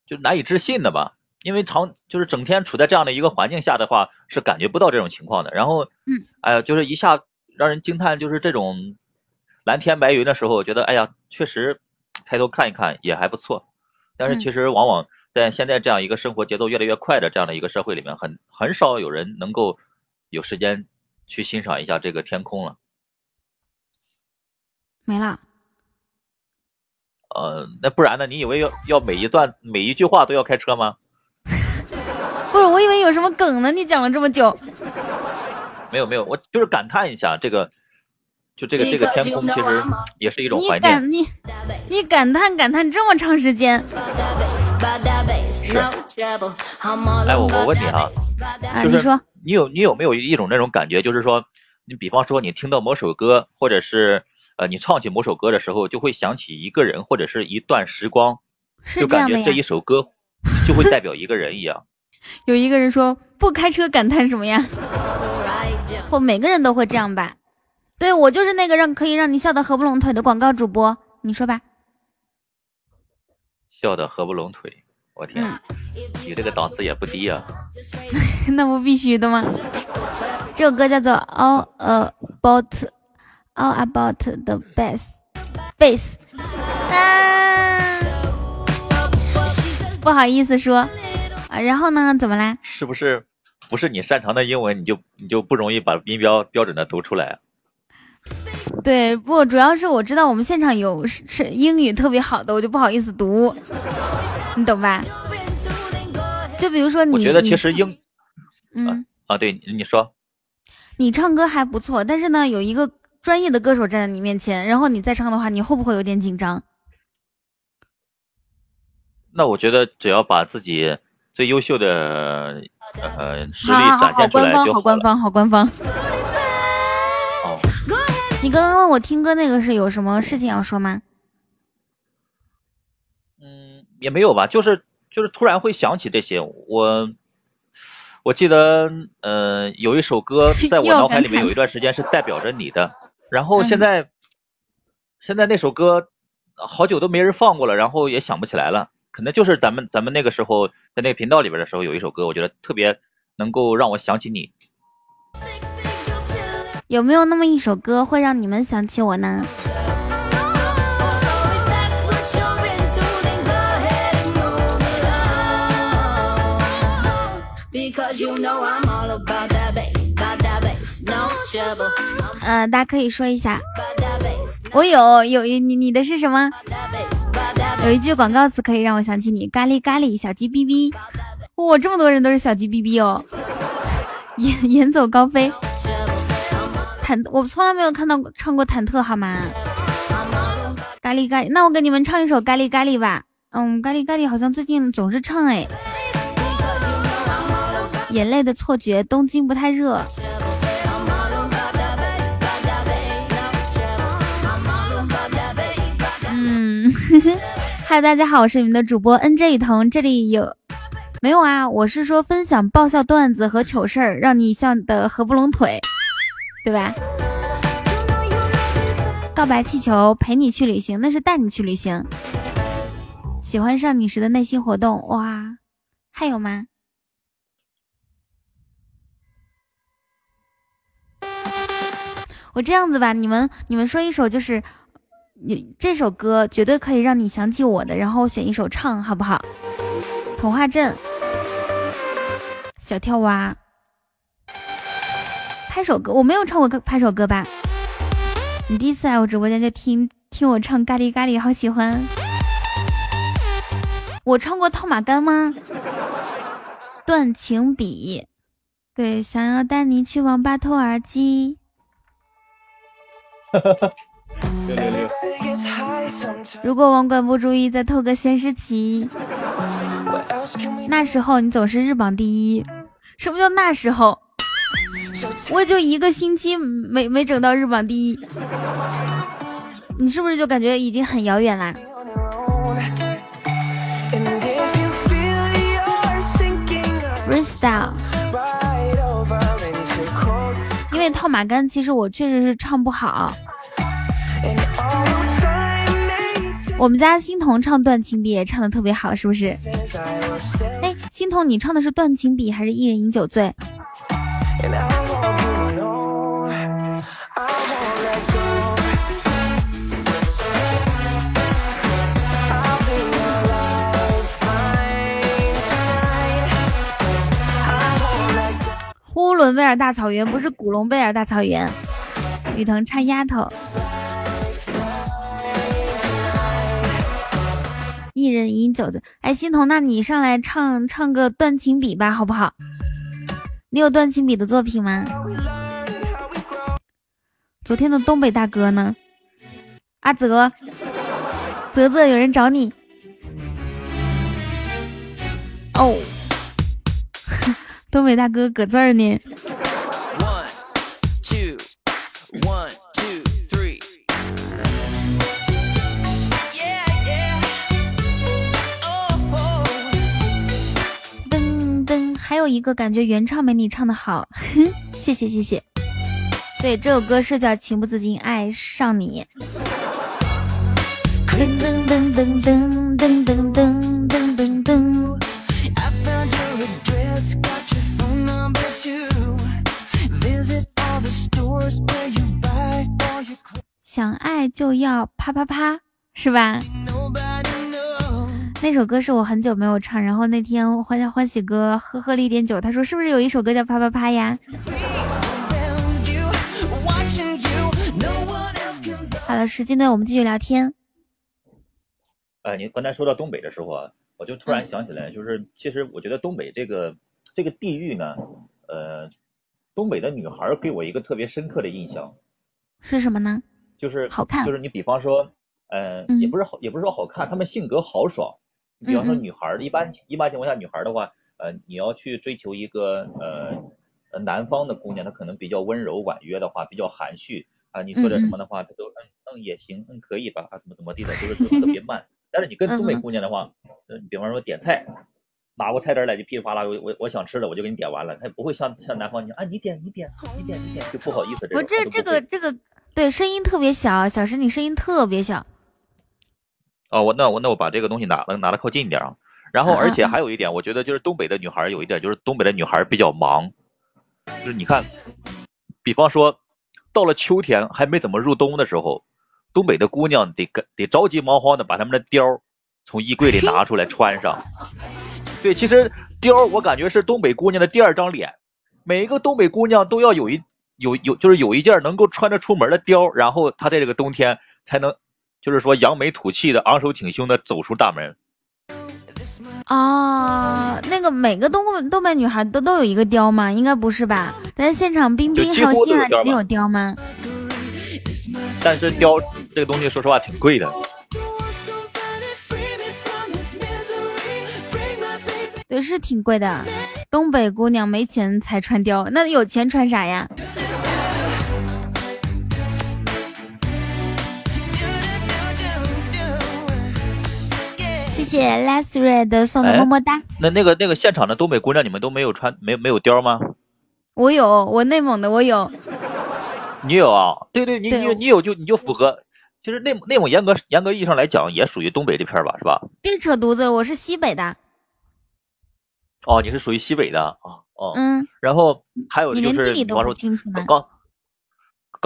就难以置信的吧，因为常就是整天处在这样的一个环境下的话，是感觉不到这种情况的。然后嗯，哎呀、呃，就是一下。让人惊叹，就是这种蓝天白云的时候，我觉得哎呀，确实抬头看一看也还不错。但是其实往往在现在这样一个生活节奏越来越快的这样的一个社会里面，很很少有人能够有时间去欣赏一下这个天空了。没了。呃，那不然呢？你以为要要每一段每一句话都要开车吗？不是，我以为有什么梗呢？你讲了这么久。没有没有，我就是感叹一下这个，就这个这个天空其实也是一种怀念。你你感叹感叹这么长时间。哎，我我问你啊，啊就是、你说你有你有没有一种那种感觉，就是说，你比方说你听到某首歌，或者是呃你唱起某首歌的时候，就会想起一个人或者是一段时光，就感觉这一首歌就会代表一个人一样。有一个人说不开车感叹什么呀？我每个人都会这样吧，对，我就是那个让可以让你笑得合不拢腿的广告主播，你说吧。笑得合不拢腿，我天，嗯、你这个档次也不低啊。那不必须的吗？这首歌叫做《All About All about the bass bass、啊、不好意思说、啊、然后呢怎么啦？是不是不是你擅长的英文你就你就不容易把音标标准的读出来、啊、对，不主要是我知道我们现场有是英语特别好的，我就不好意思读，你懂吧？就比如说你，我觉得其实英嗯 啊, 啊对你说你唱歌还不错，但是呢有一个专业的歌手站在你面前，然后你再唱的话，你会不会有点紧张？那我觉得只要把自己最优秀的呃实力展现出来就好了。好官方，好官方，好官方。哦，你刚刚问我听歌那个是有什么事情要说吗？嗯，也没有吧，就是就是突然会想起这些。我我记得呃有一首歌在我脑海里面有一段时间是代表着你的，然后现在、嗯、现在那首歌好久都没人放过了，然后也想不起来了。可能就是咱们咱们那个时候在那个频道里边的时候有一首歌，我觉得特别能够让我想起你。有没有那么一首歌会让你们想起我呢？呃，大家可以说一下。我有有你你的是什么？有一句广告词可以让我想起你，咖喱咖喱小鸡哔哔。哇、哦，这么多人都是小鸡哔哔哦，远远走高飞。忐，我从来没有看到唱过忐忑，好吗？咖喱咖喱，那我给你们唱一首咖喱咖喱吧。嗯，咖喱咖喱好像最近总是唱哎。眼泪的错觉，东京不太热。嗯，嗨，大家好，我是你们的主播 N J 雨桐，这里有没有啊？我是说分享爆笑段子和糗事儿，让你笑得合不拢腿，对吧？告白气球陪你去旅行，那是带你去旅行。喜欢上你时的内心活动，哇，还有吗？我这样子吧，你们你们说一首就是。你这首歌绝对可以让你想起我的，然后选一首唱好不好？童话镇，小跳蛙，拍手歌，我没有唱过拍手歌吧？你第一次来我直播间就听听我唱咖喱咖喱，好喜欢。我唱过套马杆吗？断情笔，对，想要带你去网吧偷耳机。六六六，如果网管不注意再偷个显示器，那时候你总是日榜第一。什么叫那时候？我也就一个星期没没整到日榜第一，你是不是就感觉已经很遥远啦？Freestyle， 因为套马杆其实我确实是唱不好。我们家欣桐唱断情笔也唱得特别好，是不是？哎，欣桐，你唱的是断情笔还是一人饮酒醉？呼伦贝尔大草原不是古隆贝尔大草原。雨桐唱丫头，一人饮酒醉。哎，欣桐，那你上来唱唱个断情笔吧，好不好？你有断情笔的作品吗？昨天的东北大哥呢？阿泽，泽泽，有人找你。哦，东北大哥搁这儿呢。还有一个感觉原唱没你唱的好，谢谢谢谢。对，这首歌是叫情不自禁爱上你。噔噔噔噔噔噔噔噔噔噔噔。就要啪啪啪，是吧？那首歌是我很久没有唱，然后那天欢欢喜哥喝喝了一点酒，他说是不是有一首歌叫啪啪啪呀？好了，时间段我们继续聊天。哎，您刚才说到东北的时候啊，我就突然想起来，就是其实我觉得东北这个这个地域呢，呃，东北的女孩给我一个特别深刻的印象是什么呢？就是好看，就是你比方说，呃，嗯、也不是好，也不是说好看，她们性格豪爽。比方说女孩一般一般情况下女孩的话，呃，你要去追求一个呃南方的姑娘，她可能比较温柔婉约的话，比较含蓄啊，你说点什么的话，她都嗯嗯也行，嗯可以吧，啊怎么怎么地的，就是说特别慢。但是你跟东北姑娘的话，嗯、呃，比方说点菜，拿过菜单来就噼里啪啦，我我我想吃的我就给你点完了，她不会像像南方你啊你点你点你点你点就不好意思这种。我这这个这个对声音特别小，小石你声音特别小。哦，我那我那我把这个东西拿了拿了靠近一点啊，然后而且还有一点，我觉得就是东北的女孩有一点，就是东北的女孩比较忙，就是你看，比方说到了秋天还没怎么入冬的时候，东北的姑娘得得着急忙慌的把她们的貂从衣柜里拿出来穿上。对，其实貂我感觉是东北姑娘的第二张脸，每一个东北姑娘都要有一有有就是有一件能够穿着出门的貂，然后她在这个冬天才能。就是说扬眉吐气的昂首挺胸的走出大门啊、哦、那个每个东东北女孩都都有一个貂吗？应该不是吧？但是现场冰冰还有现场你有貂吗？但是貂这个东西说实话挺贵的。对，是挺贵的，东北姑娘没钱才穿貂，那有钱穿啥呀？谢谢 Last Red 送的么么哒。那那个那个现场的东北姑娘，你们都没有穿没没有貂吗？我有，我内蒙的我有。你有啊？对对，你对你你有就你就符合。其实内内蒙严格严格意义上来讲也属于东北这片吧，是吧？别扯犊子，我是西北的。哦，你是属于西北的啊？哦，嗯。然后还有就是，你都不清楚吗？刚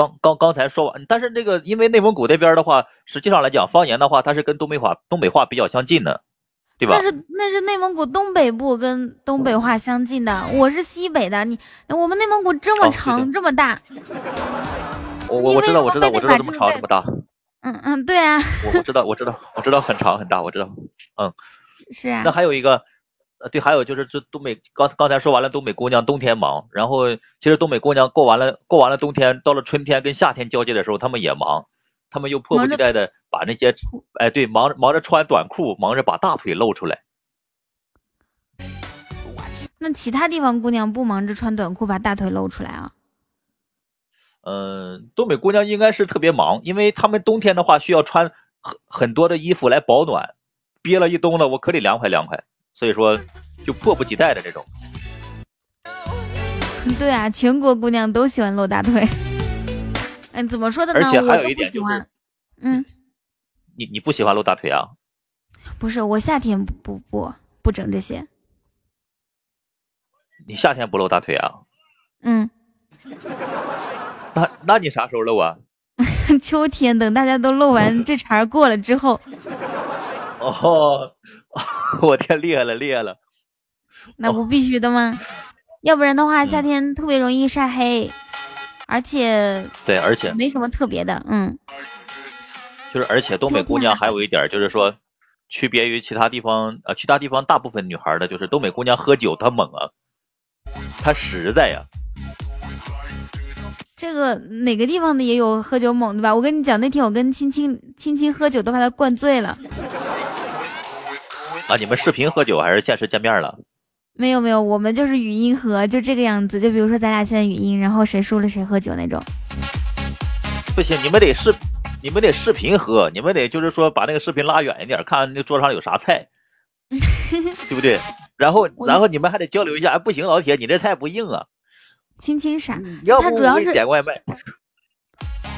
刚刚刚才说完，但是那个因为内蒙古那边的话，实际上来讲方言的话，它是跟东北话东北话比较相近的，对吧？那是那是内蒙古东北部跟东北话相近的，我是西北的，你我们内蒙古这么长、哦、这么大，我我知道我知道我知道这么长这么大，嗯嗯对啊，我我知道我知道我知道很长很大我知道，嗯是啊。那还有一个。呃，对，还有就是这东北，刚刚才说完了，东北姑娘冬天忙，然后其实东北姑娘过完了过完了冬天，到了春天跟夏天交接的时候，她们也忙，她们又迫不及待的把那些，哎，对，忙忙着穿短裤，忙着把大腿露出来。那其他地方姑娘不忙着穿短裤把大腿露出来啊？嗯、呃，东北姑娘应该是特别忙，因为她们冬天的话需要穿很很多的衣服来保暖，憋了一冬了，我可得凉快凉快。所以说就迫不及待的这种。对啊，全国姑娘都喜欢露大腿。嗯、哎、怎么说的呢，而且还有一点、就是、我都不喜欢。嗯。你你不喜欢露大腿啊？不是，我夏天不不不不整这些。你夏天不露大腿啊？嗯。那那你啥时候露啊？秋天，等大家都露完这茬过了之后。哦。我天，厉害了厉害了，那不必须的吗、哦、要不然的话夏天特别容易晒黑、嗯、而且对而且没什么特别的，嗯，就是而且东北姑娘还有一点就是说区别于其他地方，呃其他地方大部分女孩的就是东北姑娘喝酒她猛啊，她实在呀、啊、这个哪个地方的也有喝酒猛对吧？我跟你讲，那天我跟青青青青喝酒都把她灌醉了啊！你们视频喝酒还是现实见面了？没有没有，我们就是语音喝，就这个样子。就比如说咱俩现在语音，然后谁输了谁喝酒那种。不行，你们得视，你们得视频喝，你们得就是说把那个视频拉远一点，看那桌上有啥菜，对不对？然后然后你们还得交流一下。哎，不行，老铁，你这菜不硬啊。青青傻，要不我点外卖。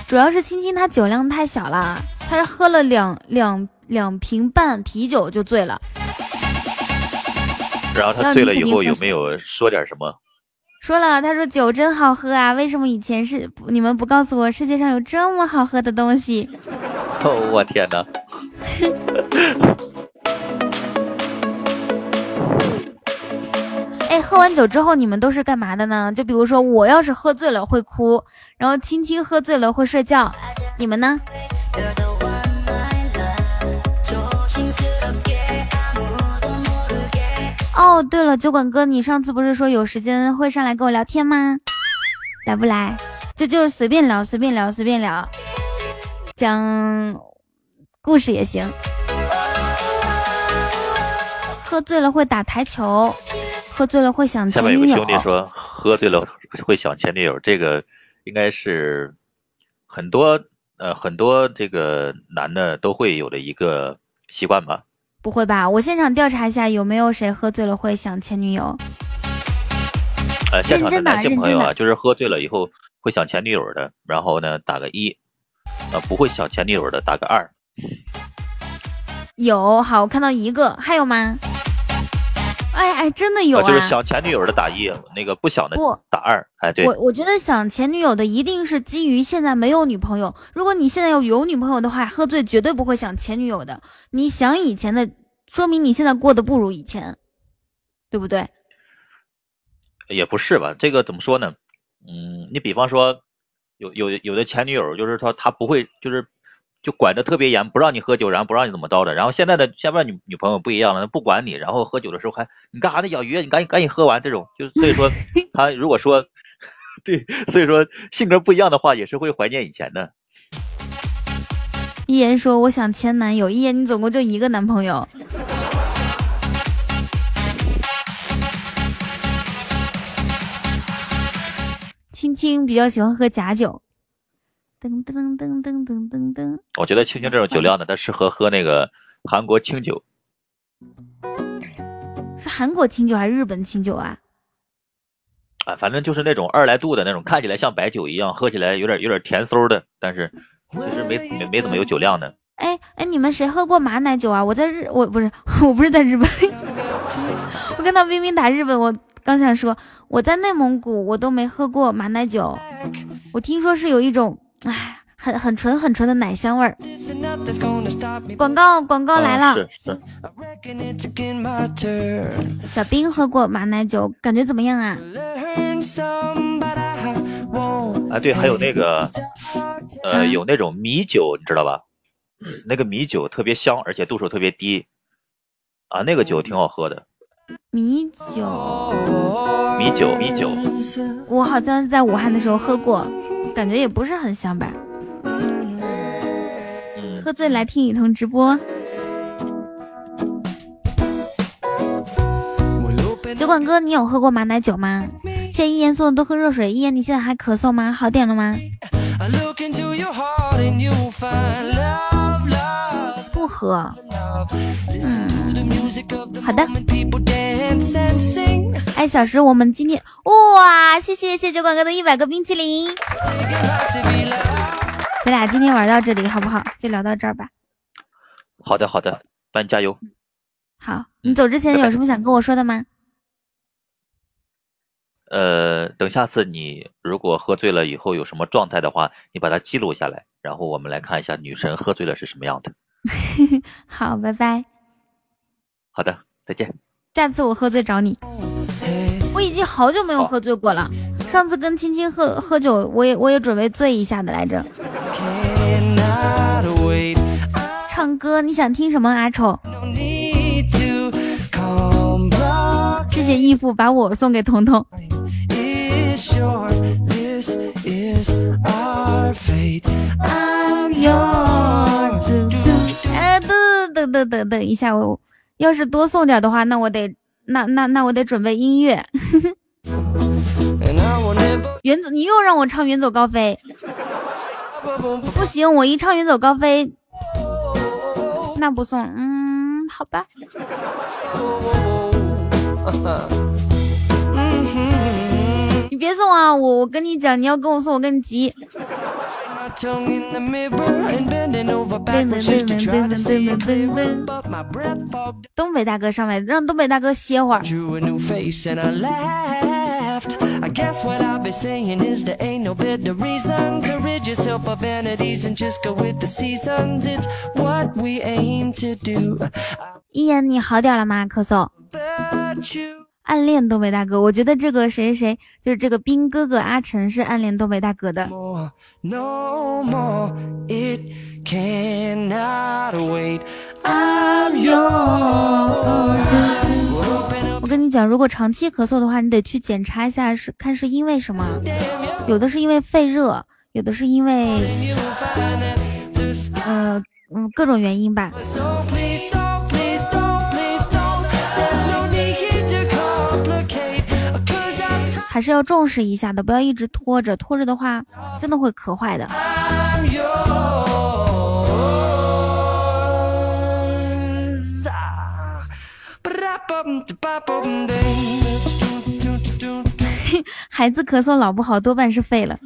主要是青青她酒量太小了，她喝了两两两瓶半啤酒就醉了。然后她醉了以后有没有说点什么？说了，他说酒真好喝啊，为什么以前是你们不告诉我世界上有这么好喝的东西？哦，我天哪！哎，喝完酒之后你们都是干嘛的呢？就比如说我要是喝醉了会哭，然后亲亲喝醉了会睡觉，你们呢？哦，对了，酒馆哥，你上次不是说有时间会上来跟我聊天吗？来不来？就就随便聊，随便聊，随便聊，讲故事也行。喝醉了会打台球，喝醉了会想前女友。下面有个兄弟说，喝醉了会想前女友，这个应该是很多呃很多这个男的都会有的一个习惯吧。不会吧？我现场调查一下，有没有谁喝醉了会想前女友？呃，现场的男性朋友啊，就是喝醉了以后会想前女友的，然后呢打个一，呃，不会想前女友的打个二。有，好，我看到一个，还有吗？哎哎，真的有啊！呃、就是想前女友的打一，那个不想的打二。哎，对，我我觉得想前女友的一定是基于现在没有女朋友。如果你现在有有女朋友的话，喝醉绝对不会想前女友的。你想以前的，说明你现在过得不如以前，对不对？也不是吧，这个怎么说呢？嗯，你比方说，有有有的前女友就是说她不会，就是就管得特别严，不让你喝酒，然后不让你怎么着的。然后现在的下边女女朋友不一样了，不管你，然后喝酒的时候还你干啥呢？小鱼，你赶紧赶紧喝完这种，就是所以说他如果说对，所以说性格不一样的话，也是会怀念以前的。一言说我想前男友，一言你总共就一个男朋友。青青比较喜欢喝假酒。噔噔噔噔噔噔噔，我觉得青青这种酒量呢，它适合喝那个韩国清酒。是韩国清酒还是日本清酒啊？啊，反正就是那种二来度的那种，看起来像白酒一样，喝起来有点有点甜馊的，但是就是没没没怎么有酒量的。哎哎，你们谁喝过马奶酒啊？我在日，我不是我不是在日本，我看到冰冰打日本，我刚想说我在内蒙古，我都没喝过马奶酒，我听说是有一种。哎，很很纯很纯的奶香味儿。广告广告来了。啊、小兵喝过马奶酒，感觉怎么样啊？啊，对，还有那个，呃，有那种米酒，你知道吧？嗯，那个米酒特别香，而且度数特别低。啊，那个酒挺好喝的。米酒，米酒，米酒。我好像在武汉的时候喝过。感觉也不是很香吧。喝醉来听雨桐直播。酒馆哥，你有喝过马奶酒吗？谢谢一言送的多喝热水。一言，你现在还咳嗽吗？好点了吗？不喝。嗯，好的。哎，小石，我们今天哇，谢谢谢谢酒馆哥的一百个冰淇淋。咱俩今天玩到这里好不好？就聊到这儿吧。好的好的，帮你加油。好，你走之前有什么想跟我说的吗？呃，等下次你如果喝醉了以后有什么状态的话，你把它记录下来，然后我们来看一下女神喝醉了是什么样的。好，拜拜。好的，再见。下次我喝醉找你。我已经好久没有喝醉过了，上次跟青青喝喝酒，我也我也准备醉一下的来着。唱歌，你想听什么？阿丑。谢谢义父把我送给彤彤。等等等等一下，我要是多送点的话，那我得那那那我得准备音乐。远走，你又让我唱《远走高飞》，不行，我一唱《远走高飞》，那不送，嗯，好吧。你别送啊，我我跟你讲，你要跟我送，我跟你急。东北大哥上来，让东北大哥歇会儿。left. I guess what I'll be saying is there ain't no better reason to rid yourself of vanities and just go with the seasons. It's what we aim to do. 一言，你好点了吗？咳嗽。暗恋东北大哥，我觉得这个谁谁就是这个兵哥哥阿成是暗恋东北大哥的。More, no more, it cannot wait. I'm yours. 我跟你讲，如果长期咳嗽的话，你得去检查一下，是看是因为什么。有的是因为肺热，有的是因为呃嗯各种原因吧。还是要重视一下的，不要一直拖着，拖着的话真的会咳坏的。孩子咳嗽老不好，多半是废了，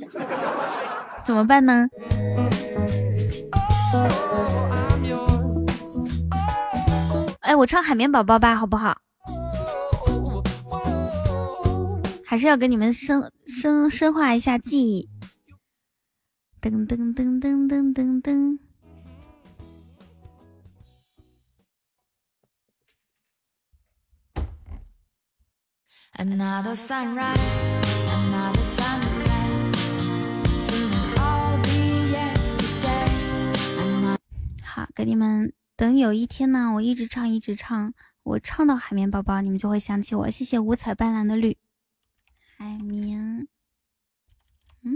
怎么办呢？哎，我唱海绵宝宝吧，好不好？还是要给你们深深深化一下记忆。噔噔噔噔噔噔噔。Another sunrise, another sunset, seeing all the yesterday. Another... 好，给你们等有一天呢，我一直唱一直唱，我唱到海绵宝宝，你们就会想起我。谢谢五彩斑斓的绿海绵。嗯，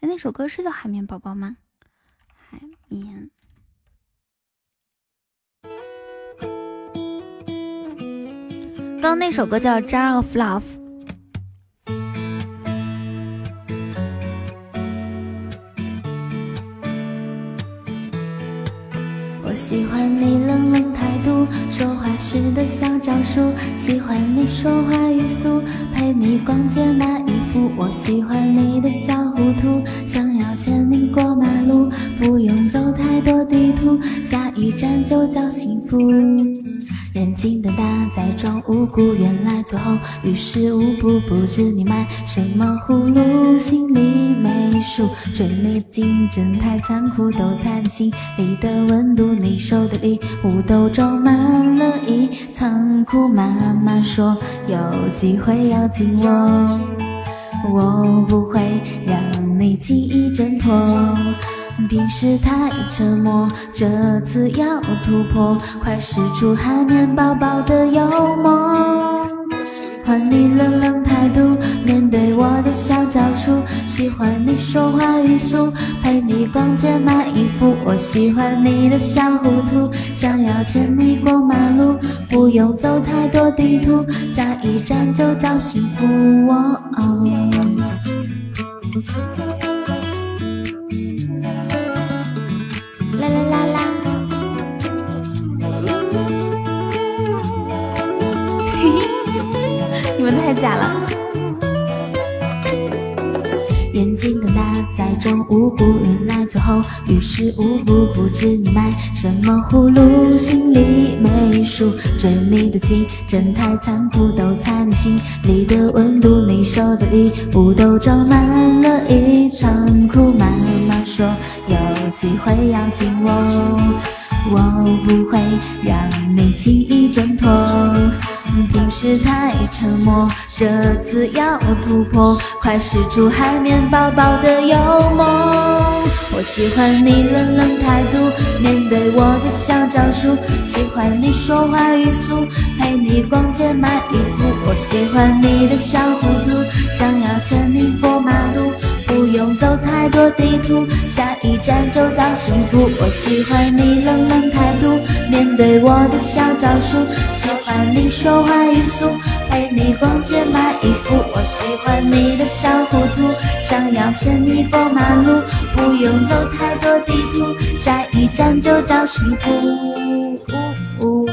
哎，那首歌是叫海绵宝宝吗？海绵。刚那首歌叫 Jar of Love。 我喜欢你冷冷态度，说话时的像樟树，喜欢你说话语速，陪你逛街买衣服。我喜欢你的小糊涂，想要牵你过马路，不用走太多地图，下一站就叫幸福。人静的大，在装无辜，原来最后于事无补。不知你买什么葫芦，心里没数。追你竞争太残酷，都猜你心里的温度。你收的礼物都装满了一仓库。妈妈说有机会邀请我，我不会让你轻易挣脱。平时太沉默，这次要突破，快使出海绵宝宝的幽默。换你冷冷态度，面对我的小招数，喜欢你说话语速，陪你逛街买衣服。我喜欢你的小糊涂，想要牵你过马路，不用走太多地图，下一站就叫幸福。哦哦你们太假了。眼睛瞪大，在装无辜，原来最后于事无补。不知你买什么葫芦，心里没数。追你的竞争太残酷，都猜你心里的温度。你收的礼物都装满了一仓库。妈妈说有机会要紧我，我不会让你轻易挣脱。平时太沉默，这次要突破，快使出海绵宝宝的幽默。我喜欢你冷冷态度，面对我的小招数，喜欢你说话语速，陪你逛街买衣服。我喜欢你的小糊涂，想要牵你过马路，不用走太多地图，下一站就叫幸福。我喜欢你冷冷态度，面对我的小招数，喜欢你说话语速，陪你逛街买衣服。我喜欢你的小糊涂，想要牵你过马路，不用走太多地图，下一站就叫幸福。呜呜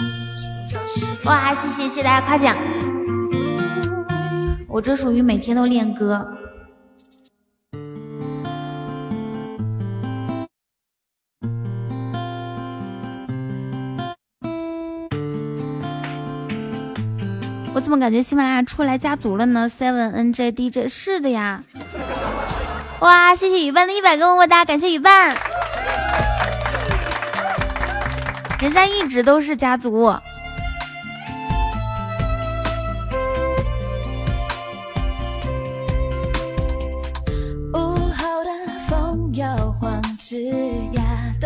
哇，谢谢谢谢大家夸奖，我这属于每天都练歌。我怎么感觉喜马拉雅出来家族了呢 ？seven N J D J 是的呀。哇，谢谢雨伴的一百个么么哒，感谢雨伴。人家一直都是家族。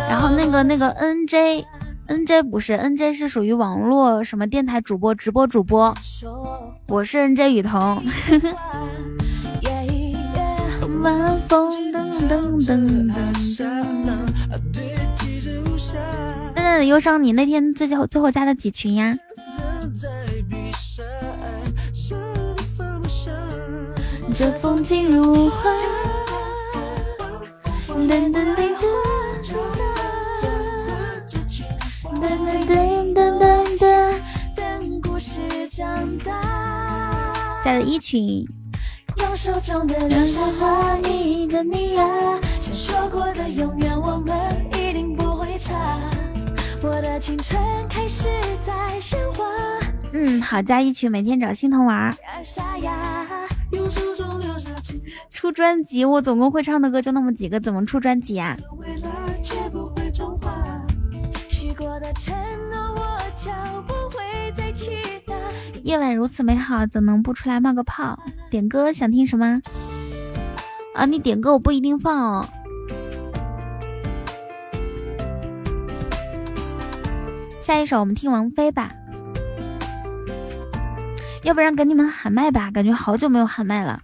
然后那个那个 NJ NJ 不是 NJ 是属于网络什么电台主播直播主播，我是 N J 雨桐。晚风噔噔噔噔噔噔忧伤，你那天最后最后加的几群呀？这风景如画，噔噔噔噔噔噔噔噔，等故事长大。加了一群。右手中的留下和你的你啊，想说过的永远我们一定不会差，我的青春开始在喧哗。嗯，好，加一曲每天找心疼玩。出专辑，我总共会唱的歌就那么几个，怎么出专辑啊？夜晚如此美好，怎能不出来冒个泡？点歌想听什么啊？你点歌我不一定放哦。下一首我们听王菲吧，要不然给你们喊麦吧，感觉好久没有喊麦了。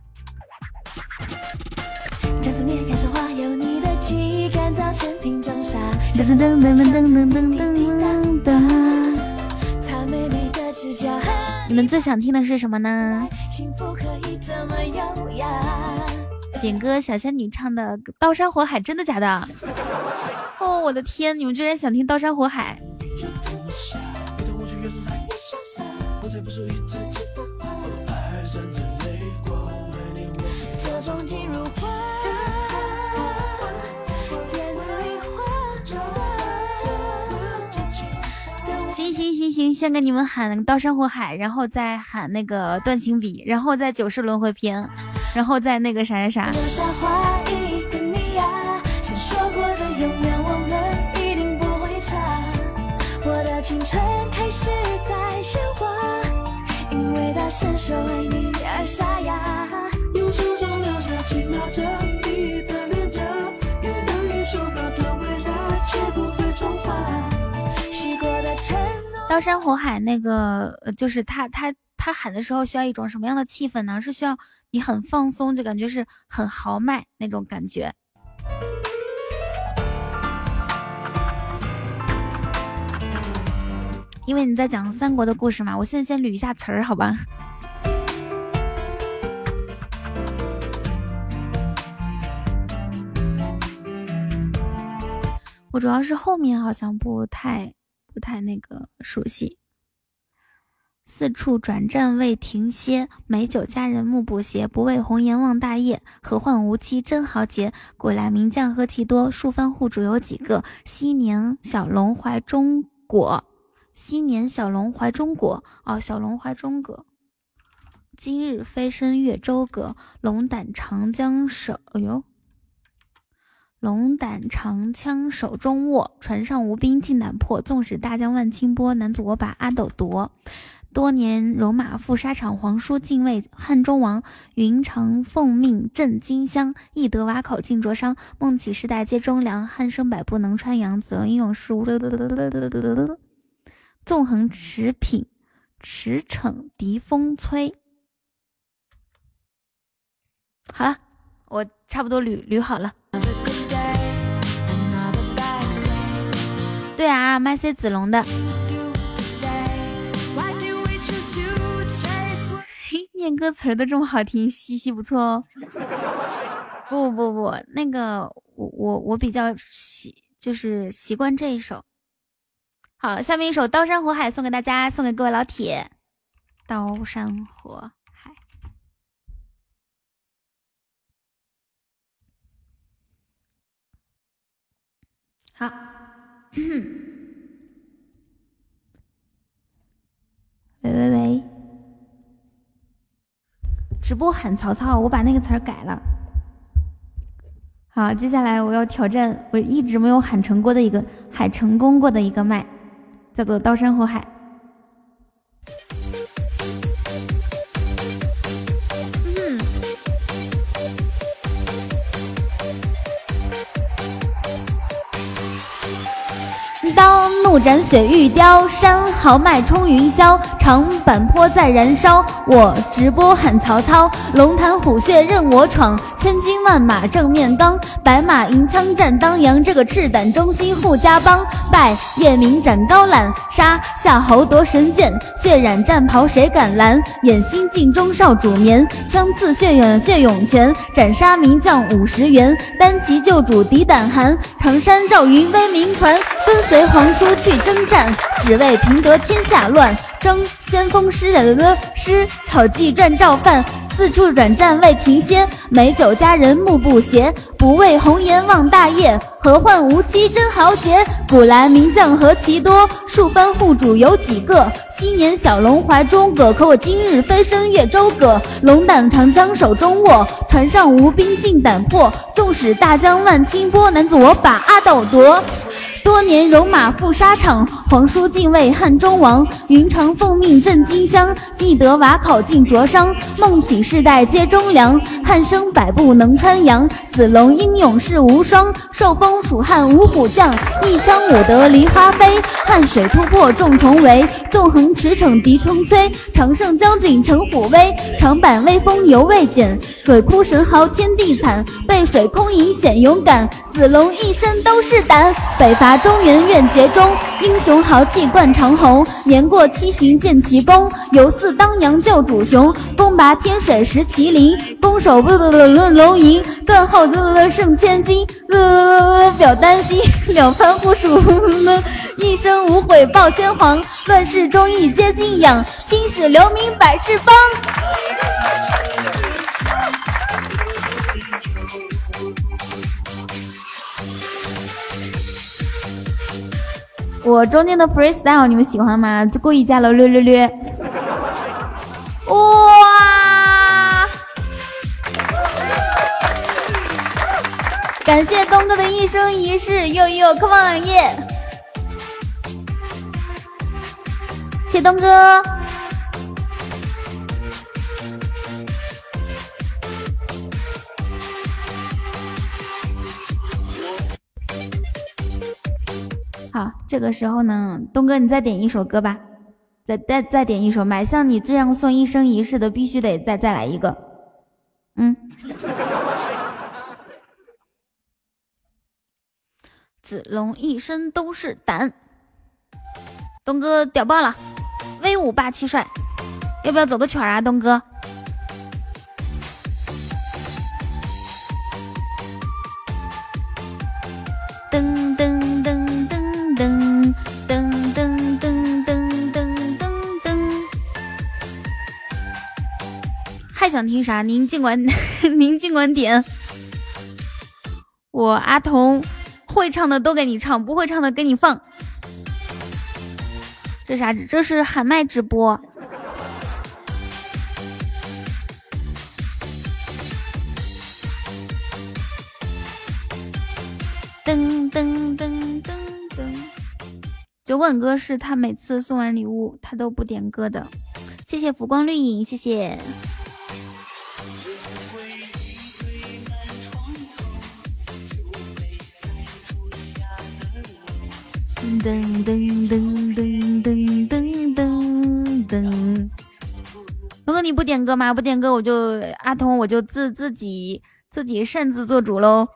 这次你开始花有你的记忆干燥成品种沙，噔噔噔噔噔噔噔噔。你们最想听的是什么呢？点歌小仙女唱的《刀山火海》，真的假的？哦，我的天，你们居然想听《刀山火海》。行行行行，先给你们喊刀山火海，然后再喊那个断情笔，然后再九世轮回篇，然后再那个啥啥啥。刀山火海那个就是他他他喊的时候需要一种什么样的气氛呢？是需要你很放松，就感觉是很豪迈那种感觉。因为你在讲三国的故事嘛，我现在先捋一下词儿，好吧？我主要是后面好像不太。不太那个熟悉。四处转战未停歇，美酒佳人目不斜，不为红颜忘大业，何患无妻真豪杰，古来名将何其多，数番护主有几个，昔年小龙怀中国，昔年小龙怀中国哦，小龙怀中国，今日飞身越州阁，龙胆长江手，哎呦，龙胆长枪手中握，船上无兵尽胆破，纵使大江万顷波，难阻我把阿斗夺。多年戎马赴沙场，皇叔敬畏汉中王，云长奉命镇荆襄，一得瓦口尽灼伤，梦起世代皆忠良，汉生百步能穿杨，子龙英勇士无纵横驰骋，驰骋敌风摧。好了，我差不多捋捋好了。对啊，麦 C 子龙的念歌词都这么好听，嘻嘻，不错哦。不不不，那个我我我比较习就是习惯这一首。好，下面一首《刀山火海》送给大家，送给各位老铁。刀山火海。好。喂喂喂，只不喊曹操，我把那个词儿改了。好，接下来我要挑战我一直没有喊成功的一个喊成功过的一个麦，叫做刀山火海。嗯，刀怒斩雪玉雕，山豪迈冲云霄，长坂坡在燃烧，我直播喊曹操，龙潭虎穴任我闯，千军万马正面刚，白马银枪战当阳，这个赤胆忠心护家邦，拜夜明斩高览，杀夏侯夺神剑，血染战袍谁敢拦，眼心镜中少主眠，枪刺血远血涌泉，斩杀名将五十员，单骑救主抵胆寒，常山赵云威名传，跟随皇叔去征战，只为平得天下乱，争先锋师的师，巧计赚照范，四处转战未停歇，美酒佳人目不斜，不为红颜忘大业，何患无妻真豪杰，古来名将何其多，数番护主有几个，昔年小龙怀中葛，可我今日飞身越舟葛，龙胆长江手中握，船上无兵尽胆魄，纵使大江万顷波，难阻我把阿斗夺，多年戎马赴沙场，皇叔敬畏汉中王，云长奉命镇荆襄，觅得瓦口尽灼伤，梦起世代皆忠良，汉生百步能穿杨，子龙英勇世无双，受封蜀汉五虎将，一枪五得梨花飞，汉水突破众重围，纵横驰骋敌冲摧，常胜将军成虎威，长坂威风犹未减，鬼哭神嚎天地惨，背水空吟显勇敢，子龙一身都是胆，北伐中原愿竭忠，英雄豪气贯长虹，年过七旬见奇功，犹似当阳救主雄，攻拔天水识麒麟，攻守龙吟，断后胜千金，表丹心两番呼属，一生无悔报先皇，乱世忠义皆敬仰，青史留名百世芳。我中间的 freestyle 你们喜欢吗？就故意加了略略略。哇！感谢东哥的一生一世，又又 come on 耶！谢东哥。好，这个时候呢，东哥你再点一首歌吧，再再再点一首麦，像你这样送一生一世的必须得再再来一个。嗯，子龙一身都是胆，东哥屌爆了，威武霸气帅，要不要走个圈啊，东哥？噔噔噔。噔噔噔噔噔噔噔噔噔，还想听啥？您尽管您尽管点，我阿童会唱的都给你唱，不会唱的给你放。这啥？这是喊麦直播。噔噔噔噔。九管哥是他每次送完礼物他都不点歌的。谢谢浮光绿影，谢谢。噔噔噔噔噔噔噔噔。如果你不点歌嘛，不点歌我就阿童我就自自己自己擅自做主喽。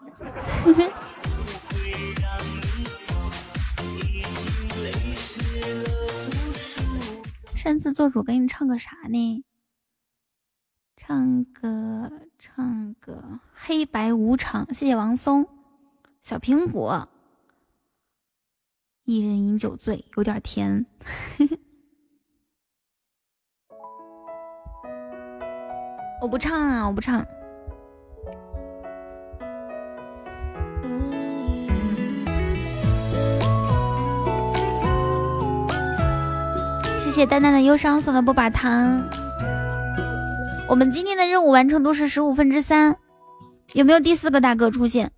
擅自做主，给你唱个啥呢？唱个唱个黑白无常，谢谢王松。小苹果，一人饮酒醉，有点甜。我不唱啊，我不唱。谢谢丹丹的忧伤送的波板糖，我们今天的任务完成度是十五分之三，有没有第四个大哥出现？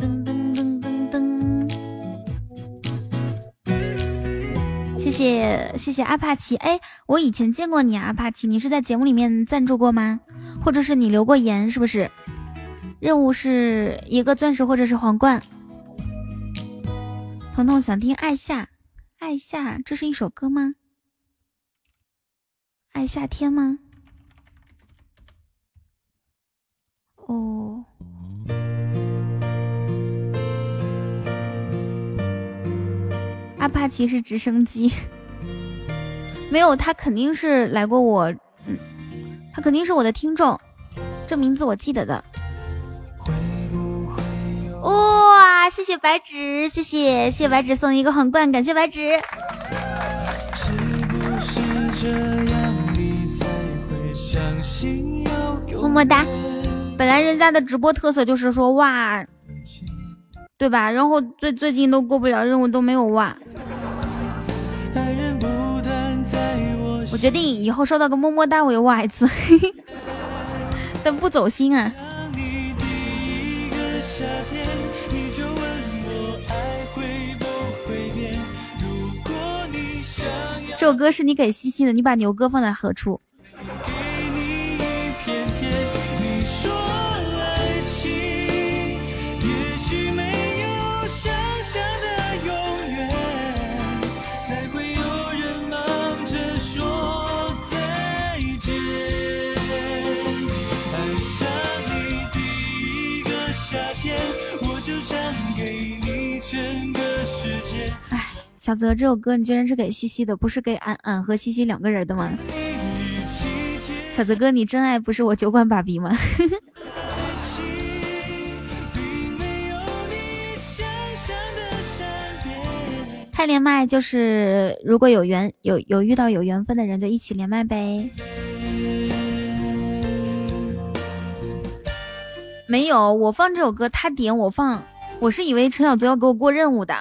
噔噔噔噔噔！谢谢谢谢阿帕奇，哎，我以前见过你啊，阿帕奇，你是在节目里面赞助过吗？或者是你留过言是不是？任务是一个钻石或者是皇冠。彤彤想听爱夏，爱夏这是一首歌吗？爱夏天吗？哦，阿帕奇是直升机，没有，他肯定是来过我，嗯，他肯定是我的听众，这名字我记得的。哇，谢谢白纸，谢谢谢白纸送一个皇冠，感谢白纸。么么哒。本来人家的直播特色就是说哇，对吧？然后最最近都过不了任务，都没有哇。我决定以后收到个么么哒，我也哇一次，但不走心啊。这首歌是你给西西的，你把牛哥放在何处？哎，小泽，这首歌你居然是给西西的，不是给俺俺和西西两个人的吗？小泽哥，你真爱不是我酒馆爸比吗？太连麦就是如果有缘有有遇到有缘分的人就一起连麦呗。没有，我放这首歌他点我放，我是以为陈小泽要给我过任务的，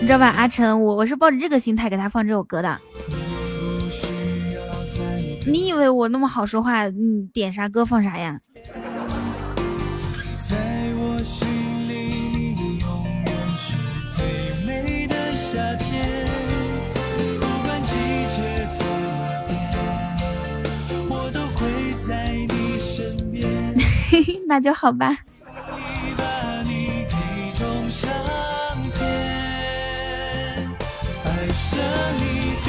你知道吧？阿晨，我我是抱着这个心态给他放这首歌的。你以为我那么好说话，你点啥歌放啥呀？在我心里你永远是最美的夏天，不管季节怎么变，我都会在你身边。那就好吧。你把你杯中上天，爱上你第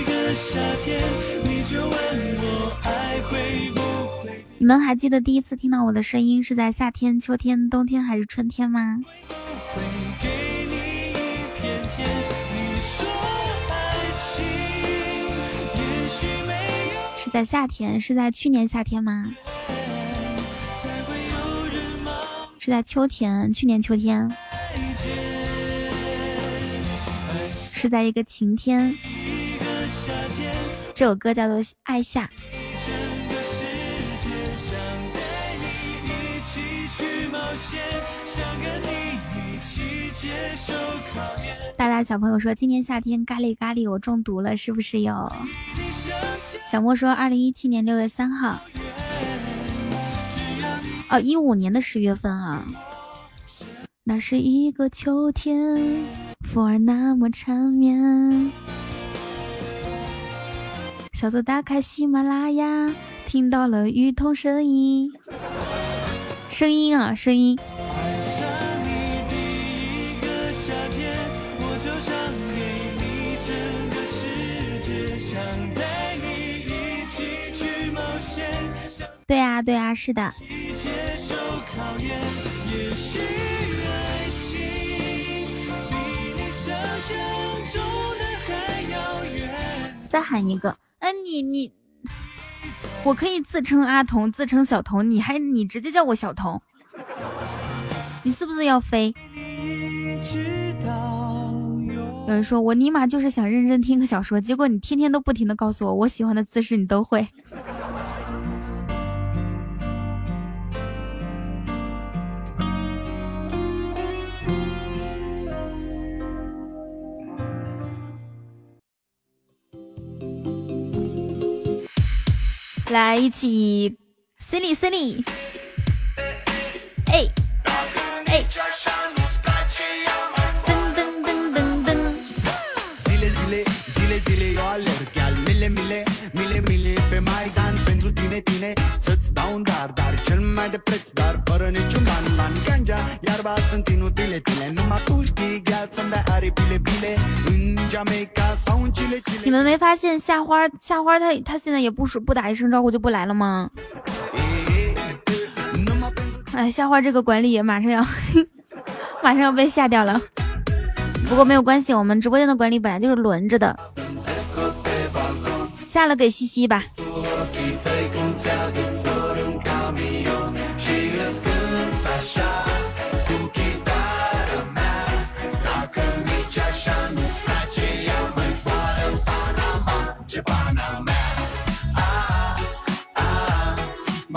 一个夏天，你就问我爱会不会。你们还记得第一次听到我的声音是在夏天、秋天、冬天还是春天吗？会不会给你一片天，你说爱情也许没有。是在夏天，是在去年夏天吗？是在秋天，去年秋天。是在一个晴天。这首歌叫做《爱夏》。大大小朋友说，今年夏天咖喱咖喱我中毒了，是不是有？小莫说，二零一七年六月三号。哦，一五年的十月份啊，那是一个秋天，风儿那么缠绵。小泽打开喜马拉雅，听到了雨桐声音，声音啊，声音。爱上你第一个夏天，我就想给你整个世界，想带你一起去冒险。对啊，对啊，是的。再喊一个，哎，你你，我可以自称阿童，自称小童，你还你直接叫我小童，你是不是要飞？有人说我尼玛就是想认真听个小说，结果你天天都不停的告诉我，我喜欢的姿势你都会。来一起私利私利，哎哎，噔噔噔噔噔。你们没发现夏花夏花他他现在也不说不打一声招呼就不来了吗？哎，夏花这个管理也马上要马上要被下掉了。不过没有关系，我们直播间的管理本来就是轮着的，下了给西西吧。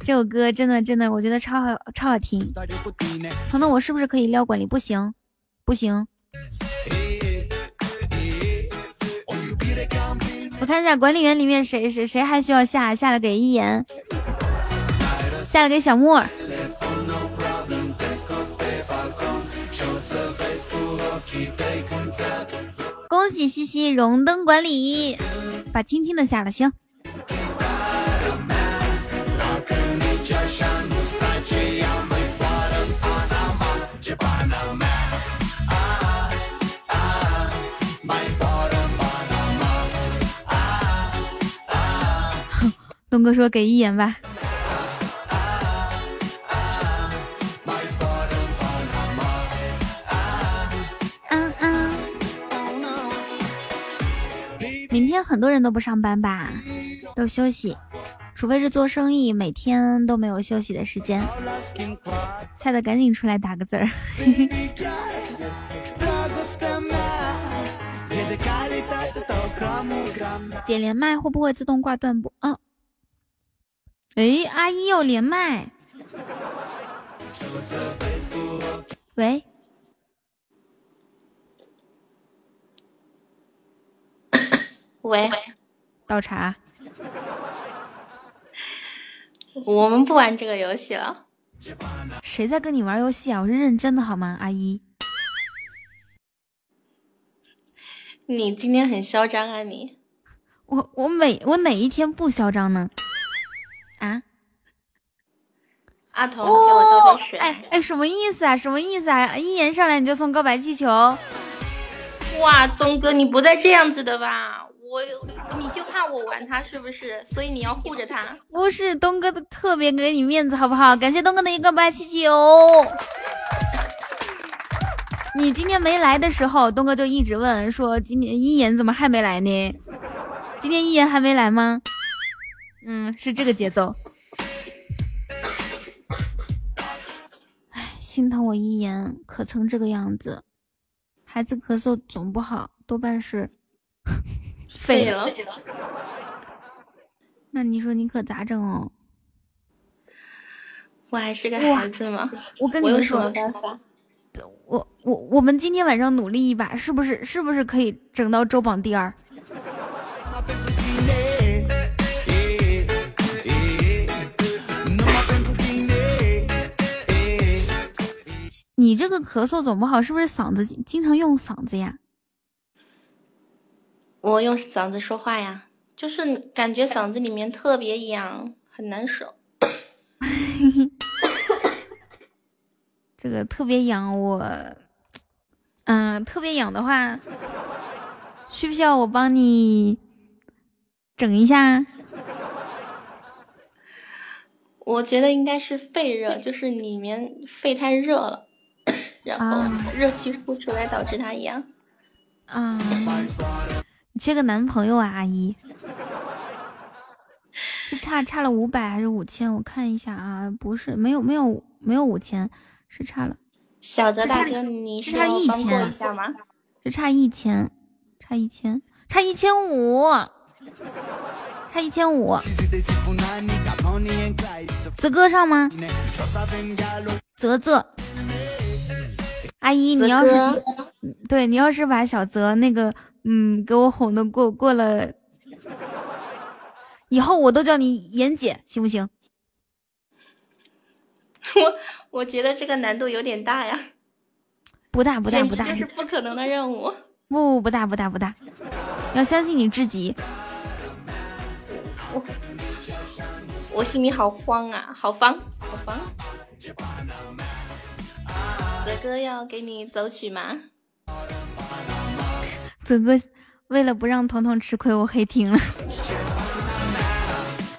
这首歌真的真的，我觉得超好超好听。彤彤，我是不是可以撩管理？不行，不行。我看一下管理员里面谁谁谁还需要下，下了给一言，下了给小木耳。恭喜西西荣登管理，把轻轻的下了，行。东哥说给一眼吧。明天很多人都不上班吧，都休息，除非是做生意，每天都没有休息的时间。吓得赶紧出来打个字儿。点连麦会不会自动挂断播？嗯、哦，哎，阿姨要连麦。喂。喂，倒茶。我们不玩这个游戏了。谁在跟你玩游戏啊？我是认真的好吗，阿姨？你今天很嚣张啊你！我我每我哪一天不嚣张呢？啊？阿童、哦、给我倒杯水。哎哎，什么意思啊？什么意思啊？一言上来你就送告白气球？哇，东哥，你不再这样子的吧？我你就怕我玩他是不是？所以你要护着他。不是，东哥的特别给你面子好不好？感谢东哥的一个八七九。你今天没来的时候，东哥就一直问说今天一言怎么还没来呢？今天一言还没来吗？嗯，是这个节奏。哎，心疼我一言咳成这个样子，孩子咳嗽总不好，多半是。废了，那你说你可咋整哦？我还是个孩子吗？我跟你们说，我有什么办法？我我我们今天晚上努力一把，是不是？是不是可以整到周榜第二？你这个咳嗽总不好，是不是嗓子经常用嗓子呀？我用嗓子说话呀，就是感觉嗓子里面特别痒，很难受。这个特别痒，我，嗯、呃，特别痒的话，需不需要我帮你整一下？我觉得应该是肺热，就是里面肺太热了，然后热气呼出来导致它痒。啊、嗯。你缺个男朋友啊，阿姨。是差差了五百还是五千？我看一下啊，不是，没有没有没有五千，是差了。小泽大哥，你是差一千一下吗？是差一千，差一千，差一千五，差一千五。泽哥上吗？泽泽。阿姨，你要是对你要是把小泽那个嗯给我哄的过过了，以后我都叫你妍姐，行不行？我我觉得这个难度有点大呀。不大不大不大，这是不可能的任务。不不大不大不大，要相信你自己。我我心里好慌啊，好慌好慌。泽哥要给你走曲吗？泽哥为了不让彤彤吃亏，我黑听了。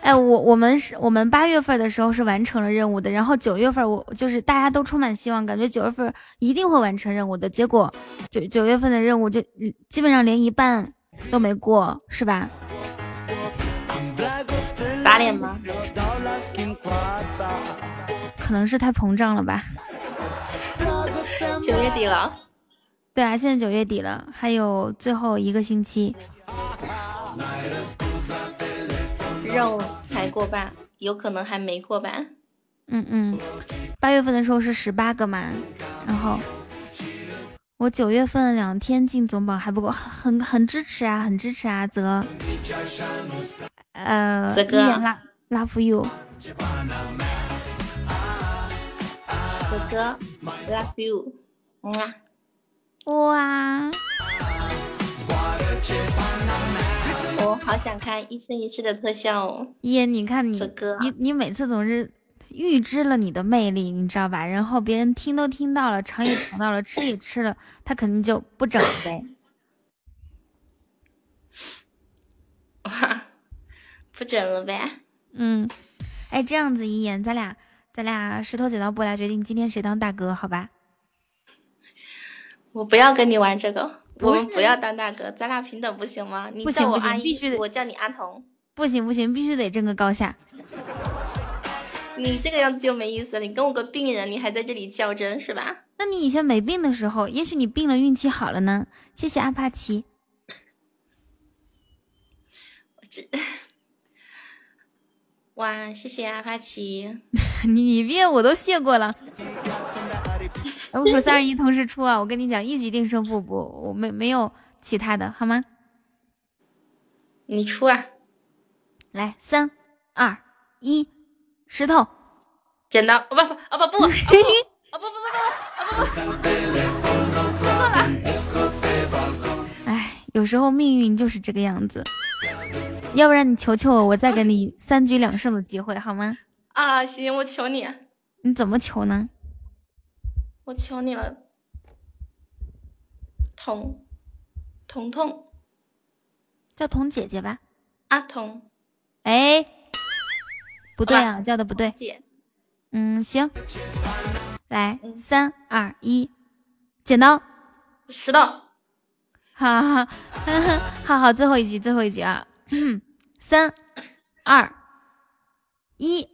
哎，我我们是我们八月份的时候是完成了任务的，然后九月份我就是大家都充满希望，感觉九月份一定会完成任务的，结果九九月份的任务就基本上连一半都没过，是吧？打脸吗？可能是太膨胀了吧。九月底了，对啊，现在九月底了，还有最后一个星期，任务才过半，有可能还没过半。嗯嗯，八月份的时候是十八个嘛，然后我九月份两天进总榜还不够，很很支持啊，很支持啊，泽，呃，泽哥 ，love love you。哥哥 ，love you， 哇！我好想看一生一世的特效哦。耶，你看你，你你每次总是预知了你的魅力，你知道吧？然后别人听都听到了，尝也尝到了，吃也吃了，他肯定就不整呗。哇，不整了呗？嗯，哎，这样子一言，咱俩。咱俩石头剪刀布来决定今天谁当大哥，好吧？我不要跟你玩这个，我们不要当大哥，咱俩平等不行吗？你叫我阿姨，必须得我叫你阿童。不行不行，必须得争个高下。你这个样子就没意思了，你跟我个病人，你还在这里较真是吧？那你以前没病的时候，也许你病了运气好了呢。谢谢阿帕奇。我这。哇，谢谢阿帕奇！你你别，我都谢过了。我数三二一，同时出啊！我跟你讲，一局定胜负，不，我没没有其他的，好吗？你出啊！来，三二一，石头，剪刀，不不啊不不啊不啊不不不不不不！哎，有时候命运就是这个样子。要不然你求求我，我再给你三局两胜的机会，好吗？啊，行，我求你。你怎么求呢？我求你了，彤，彤彤，叫彤姐姐吧。阿彤，哎，不对啊，叫的不对。姐，嗯，行，来，三二一，剪刀，石头，好好好好，最后一局，最后一局啊。嗯，三二一，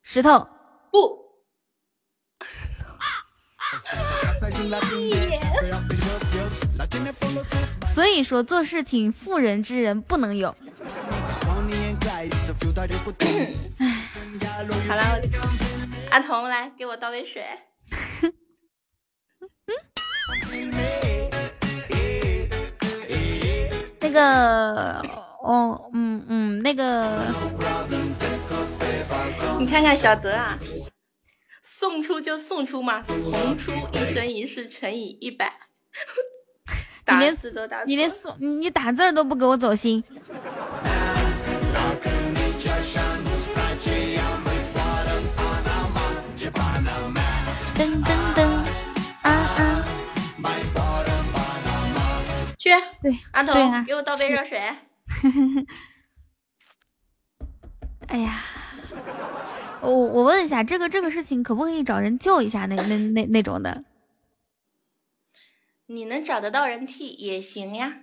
石头布。所以说做事情妇人之仁不能有。好了，阿童来给我倒杯水。那个。哦，嗯嗯，那个，你看看小泽啊，送出就送出嘛，重出一生一世乘以一百，打字都打错，你连送你打字都不给我走心。噔噔噔，啊啊！去，对，阿童、啊，给我倒杯热水。哎呀，我我问一下，这个这个事情可不可以找人救一下那那那那种的？你能找得到人替也行呀。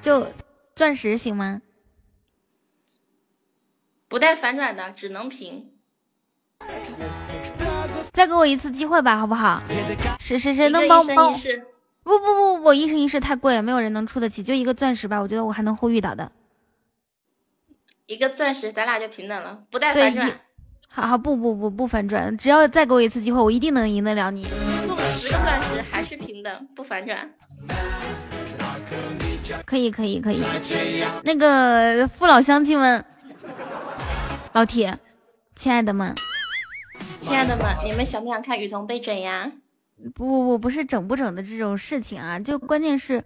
就钻石行吗？不带反转的只能平。再给我一次机会吧，好不好？谁谁谁能帮帮我？不不不不，一生一世太贵了，没有人能出得起，就一个钻石吧，我觉得我还能会遇到的。一个钻石，咱俩就平等了，不带反转。好好，不不不不反转，只要再给我一次机会，我一定能赢得了你。送十个钻石还是平等，不反转。可以可以可以，那个父老乡亲们，老铁，亲爱的们，亲爱的们，你们想不想看雨桐被整呀？不不不，不是整不整的这种事情啊，就关键是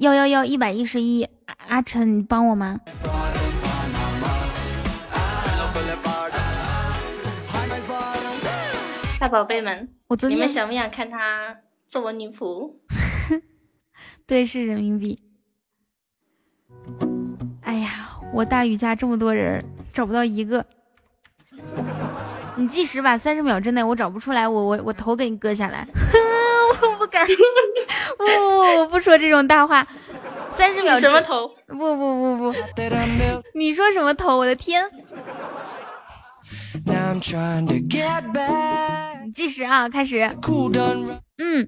幺幺幺一百一十一，阿晨，你帮我吗？大宝贝们，我昨天你们想不想看他做我女仆？对，是人民币。哎呀，我大宇家这么多人找不到一个。你计时吧，三十秒之内我找不出来，我我我头给你割下来。我不敢，不不，我不说这种大话。三十秒什么头？不不不不，你说什么头？我的天！Now I'm trying to get back. 你计时啊，开始。嗯，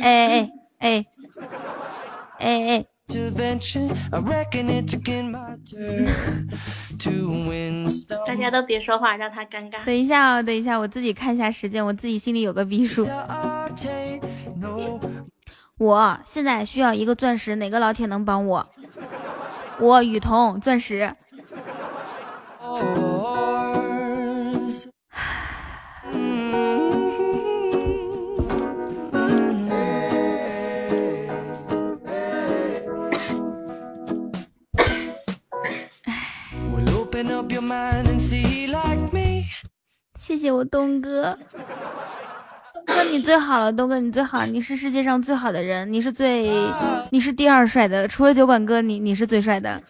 哎哎。哎哎哎！大家都别说话，让他尴尬。等一下啊、哦，等一下，我自己看一下时间，我自己心里有个逼数。我现在需要一个钻石，哪个老铁能帮我？我雨桐钻石。谢谢我东哥，东哥你最好了，东哥你最好，你是世界上最好的人，你是最，你是第二帅的，除了酒馆哥，你你是最帅的。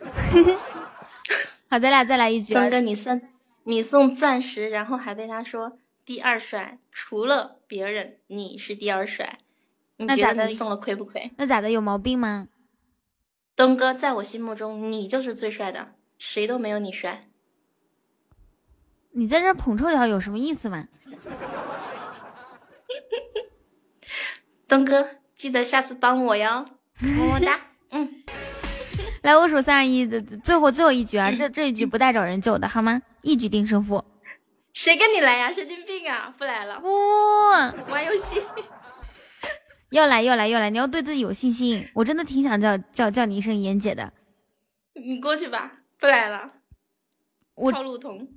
好，咱俩再来一局。东哥，你送你送钻石，然后还被他说第二帅，除了别人，你是第二帅，你觉得你送了亏不亏？那咋的？有毛病吗？东哥，在我心目中，你就是最帅的。谁都没有你帅，你在这捧臭脚有什么意思吗？东哥，记得下次帮我哟，么么哒。嗯，来，我数三二一，最后最后一局啊，这这一局不带找人救的，好吗？一局定胜负。谁跟你来呀？神经病啊！不来了。不、哦，玩游戏。要来要来要来！你要对自己有信心。我真的挺想叫叫叫你一声妍姐的。你过去吧。不来了，我套路童，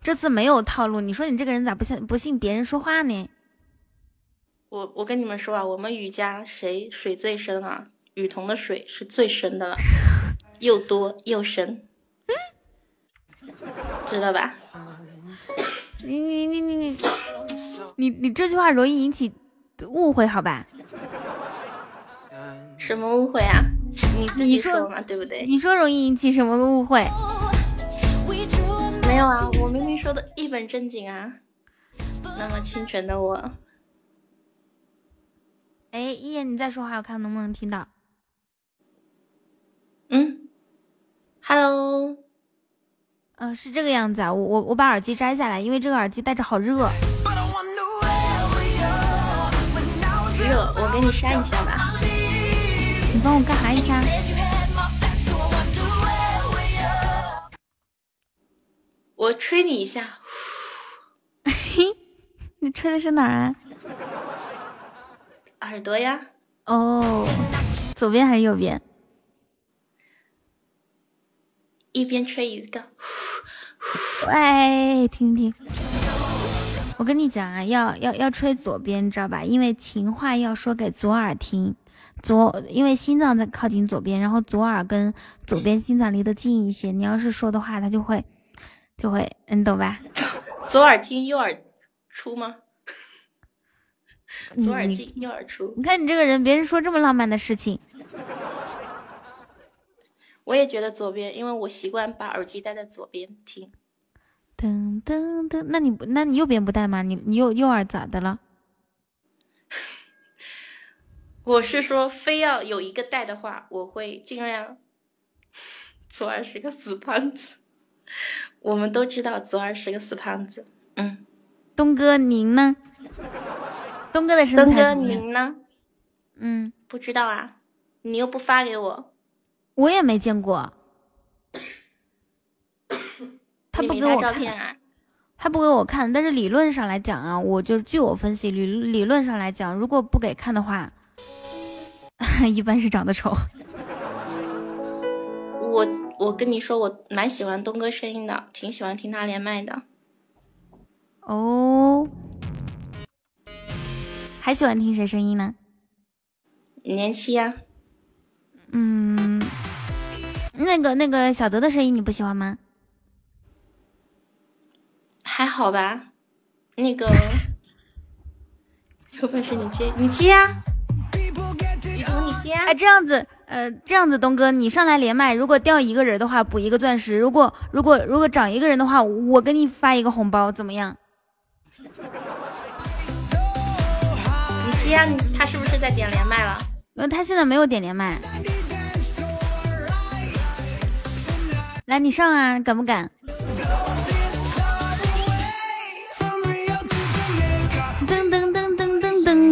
这次没有套路。你说你这个人咋不信不信别人说话呢？我我跟你们说啊，我们雨家谁水最深啊？雨桐的水是最深的了，又多又深，嗯、知道吧？你你你你你你你这句话容易引起误会，好吧？什么误会啊？你自己说嘛，对不对？你说容易引起什么误会？没有啊，我明明说的一本正经啊。那么清纯的我，哎，一言你再说话，我看能不能听到。嗯 ，Hello， 呃，是这个样子啊。我我我把耳机摘下来，因为这个耳机戴着好热。热，我给你扇一下吧。你帮我干啥一下？我吹你一下。你吹的是哪儿啊？耳朵呀。哦，左边还是右边？一边吹一个。哎，听听。我跟你讲啊，要要要吹左边，你知道吧？因为情话要说给左耳听。左，因为心脏在靠近左边，然后左耳跟左边心脏离得近一些。你要是说的话，它就会，就会，你懂吧？左耳进，右耳出吗？左耳进，右耳出。你看你这个人，别人说这么浪漫的事情，我也觉得左边，因为我习惯把耳机戴在左边听。噔噔噔，那你不，那你右边不戴吗？你你右右耳咋的了？我是说，非要有一个带的话，我会尽量左耳是个死胖子，我们都知道左耳是个死胖子。嗯，东哥您呢？东哥的身材怎么样？东哥您呢？嗯，不知道啊，你又不发给我，我也没见过。他不给我看，啊、他不给我看，但是理论上来讲啊，我就据我分析，理理论上来讲，如果不给看的话，一般是长得丑。我我跟你说，我蛮喜欢东哥声音的，挺喜欢听他连麦的。哦，还喜欢听谁声音呢？年七呀、啊。嗯，那个那个小德的声音你不喜欢吗？还好吧，那个有本事你接，你接啊，雨桐你接啊。哎，这样子，呃，这样子，东哥你上来连麦，如果掉一个人的话补一个钻石，如果如果如果涨一个人的话，我给你发一个红包，怎么样？你接啊，他是不是在点连麦了？呃，他现在没有点连麦。来，你上啊，敢不敢？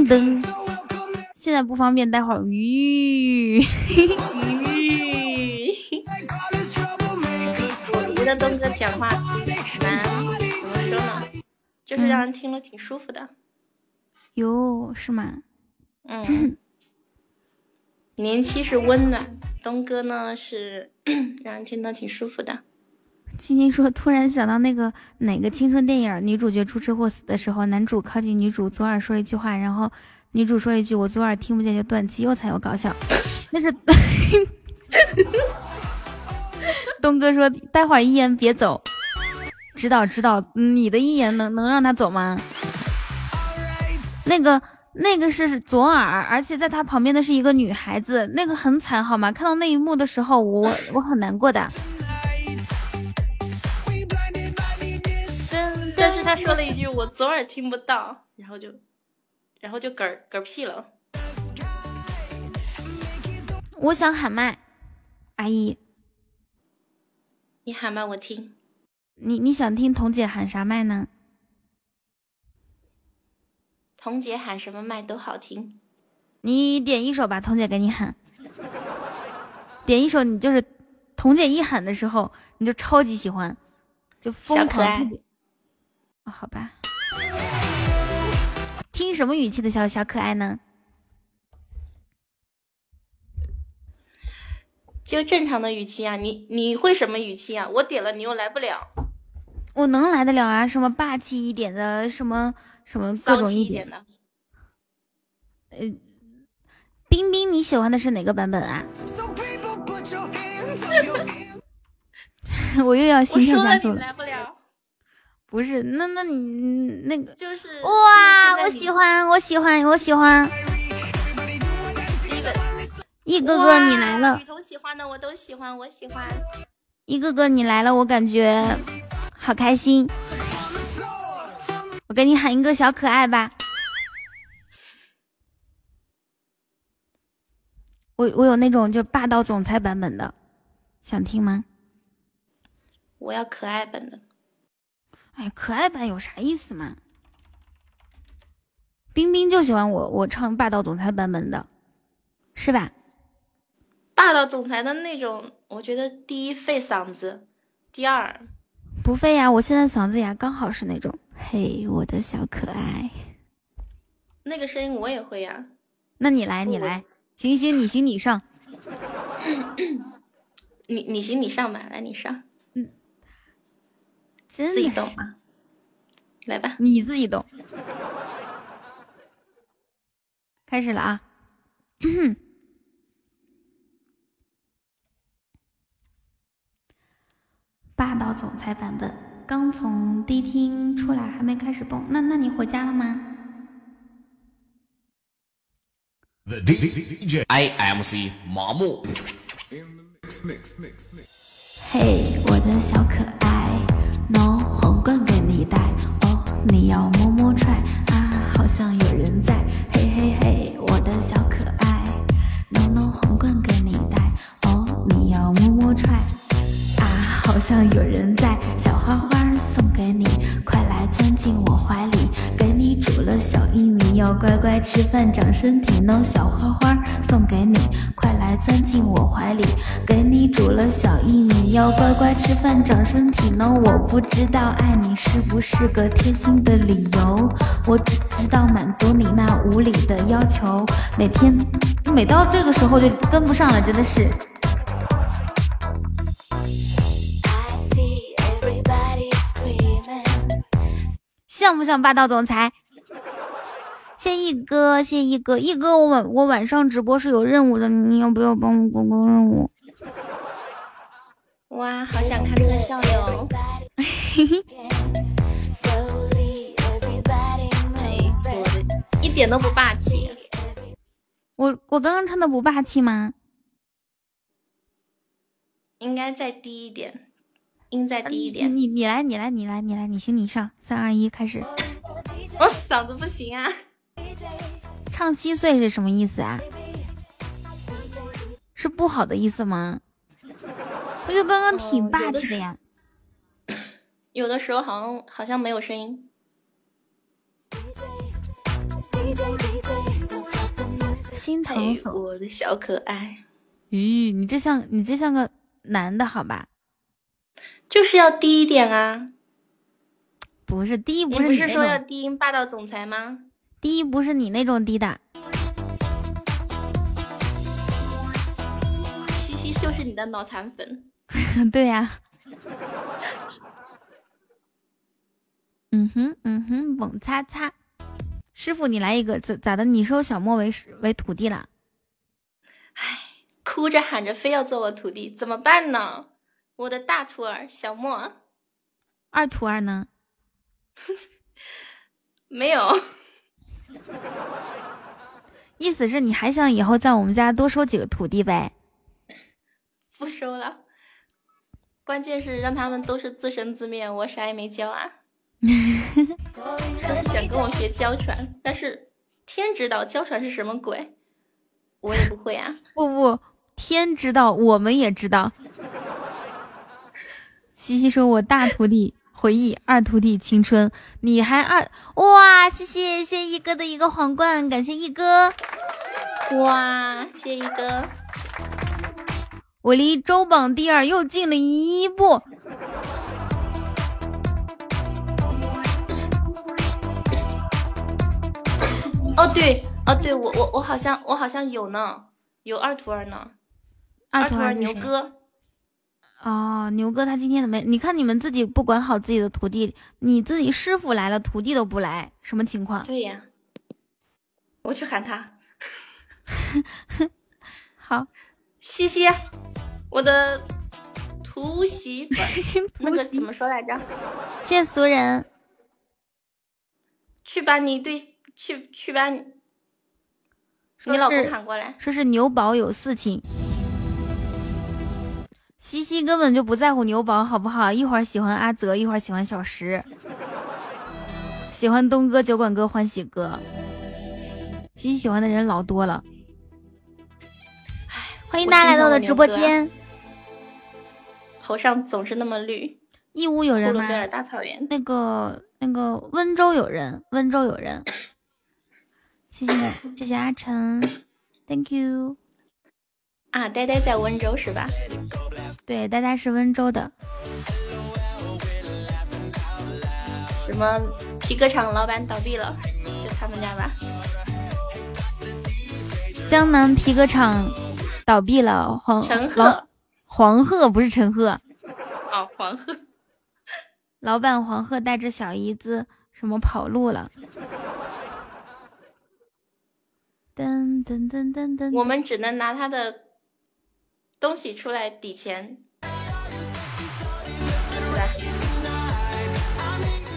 噔，现在不方便，待会儿。吁、嗯，吁、嗯！我觉得东哥讲话蛮怎么说呢，就是让人听了挺舒服的。哟、嗯，是吗？嗯。年七是温暖，东哥呢是让人听得挺舒服的。青青说：“突然想到那个哪个青春电影，女主角出车祸死的时候，男主靠近女主左耳说了一句话，然后女主说了一句‘我左耳听不见’就断气，又惨又搞笑。”那是东哥说：“待会儿一言别走，知道知道，你的一言能能让他走吗？”那个那个是左耳，而且在他旁边的是一个女孩子，那个很惨好吗？看到那一幕的时候，我我很难过的。但是他说了一句我左耳听不到，然后就然后就嗝嗝屁了。我想喊麦，阿姨你喊麦我听。你你想听童姐喊啥麦呢？童姐喊什么麦都好听，你点一首吧，童姐给你喊。点一首，你就是童姐一喊的时候你就超级喜欢，就疯狂。哦、好吧，听什么语气的小小可爱呢？就正常的语气啊，你你会什么语气啊？我点了你又来不了。我能来得了啊，什么霸气一点的，什么什么各种一点的。呃，冰冰你喜欢的是哪个版本啊？我又要心跳加速了。我说了你来不了。不是，那那你那个就是哇，我喜欢，我喜欢，我喜欢。一个一哥哥你来了，雨桐喜欢的我都喜欢，我喜欢。一哥哥你来了，我感觉好开心。我给你喊一个小可爱吧。我我有那种就霸道总裁版本的，想听吗？我要可爱版的。哎，可爱版有啥意思嘛？冰冰就喜欢我，我唱霸道总裁版本的，是吧？霸道总裁的那种，我觉得第一费嗓子，第二不费呀。我现在嗓子呀刚好是那种，嘿，我的小可爱，那个声音我也会呀。那你来，你来，行行，你行你上，你你行你上吧，来你上。真自己懂啊，来吧，你自己懂。开始了啊！霸道总裁版本，刚从迪厅出来，还没开始蹦。那那你回家了吗 ？The D J I M C 麻木。嘿，我的小可爱。喏、no, ，皇冠给你戴，哦、oh, ，你要摸摸踹，啊，好像有人在，嘿嘿嘿，我的小可爱。喏、no, 喏、no, ，皇冠给你戴，哦、oh, ，你要摸摸踹。像有人在，小花花送给你，快来钻进我怀里，给你煮了小玉米，要乖乖吃饭长身体呢。小花花送给你，快来钻进我怀里，给你煮了小玉米，要乖乖吃饭长身体呢。我不知道爱你是不是个贴心的理由，我只知道满足你那无理的要求。每天每到这个时候就跟不上了，真的是。像不像霸道总裁？谢一哥，谢一哥，一哥，我晚我晚上直播是有任务的，你要不要帮我过过任务？哇，好想看这个笑容！哎，我的一点都不霸气。我我刚刚唱的不霸气吗？应该再低一点。音再低一点，你你来你来你来你来，你行你上，三二一开始。我嗓子不行啊，唱稀碎是什么意思啊？是不好的意思吗？我就刚刚挺霸气的呀。哦、有, 的有的时候好像好像没有声音。心疼死我的小可爱。咦、嗯，你这像你这像个男的好吧？就是要低一点啊！不是低，不是你不是说要低音霸道总裁吗？低不是你那种低的，西西就是你的脑残粉。对呀、啊。嗯哼嗯哼，猛擦擦。师傅，你来一个，咋咋的？你收小莫为为徒弟了？唉，哭着喊着非要做我徒弟，怎么办呢？我的大徒儿小莫，二徒儿呢？没有，意思是你还想以后在我们家多收几个徒弟呗？不收了，关键是让他们都是自生自灭，我啥也没教啊。说是想跟我学娇传，但是天知道娇传是什么鬼，我也不会啊。不不，天知道，我们也知道。西西说：“我大徒弟回忆，二徒弟青春，你还二哇！谢谢谢一哥的一个皇冠，感谢一哥，哇，谢一哥，我离周榜第二又近了一步。哦对哦对，我我我好像我好像有呢，有二徒儿呢，二徒儿牛哥。”哦，牛哥他今天怎么？你看你们自己不管好自己的徒弟，你自己师傅来了，徒弟都不来，什么情况？对呀，我去喊他。好，西西，我的徒媳妇，那个怎么说来着？谢谢俗人。去把你对去去把你，你老公喊过来。说是牛宝有四情。西西根本就不在乎牛宝好不好，一会儿喜欢阿泽，一会儿喜欢小石，喜欢东哥、酒馆哥、欢喜哥，西西喜欢的人老多了。欢迎大家来到我的直播间。头上总是那么绿。义乌有人吗？呼伦贝尔大草原。那个那个温州有人，温州有人。谢谢谢谢阿晨 ，Thank you。啊，呆呆在温州是吧？对，呆呆是温州的。什么皮革厂老板倒闭了，就他们家吧。江南皮革厂倒闭了，黄陈鹤，黄鹤不是陈鹤。哦，黄鹤。老板黄鹤带着小姨子什么跑路了。噔噔噔噔噔，我们只能拿他的。东西出来抵钱，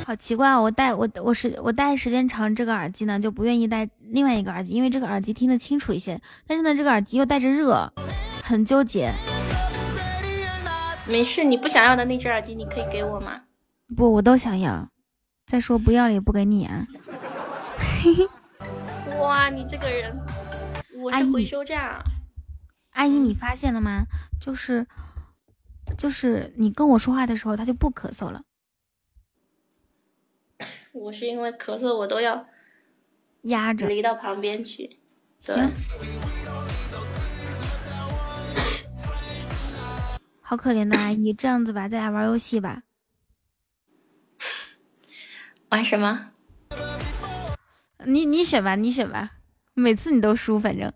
好奇怪、啊、我戴我我时我戴时间长这个耳机呢就不愿意戴另外一个耳机，因为这个耳机听得清楚一些，但是呢这个耳机又带着热，很纠结。没事，你不想要的那只耳机你可以给我吗？不，我都想要。再说不要了也不给你啊。哇，你这个人，我是回收站啊。阿姨，你发现了吗？就是就是你跟我说话的时候他就不咳嗽了。我是因为咳嗽我都要压着离到旁边去。行，好可怜的阿姨，这样子吧，再来玩游戏吧。玩什么？你你选吧，你选吧，每次你都输，反正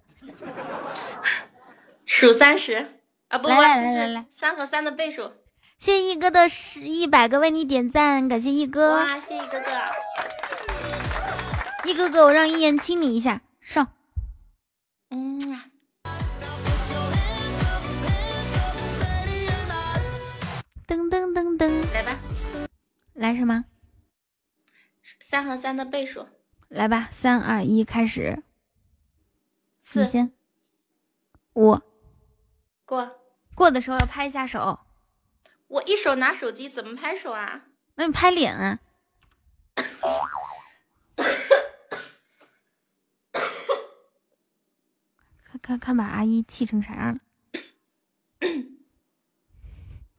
数三十啊，不，来来来来来，三和三的倍数。谢谢一哥的十一百个为你点赞，感谢一哥。哇，谢谢一哥哥。一哥哥，我让一言亲你一下，上。嗯啊。噔噔噔噔，来吧，来什么？三和三的倍数，来吧，三二一，开始。四，五，过过的时候要拍一下手。我一手拿手机，怎么拍手啊？那你拍脸啊？看看看，把阿姨气成啥样了？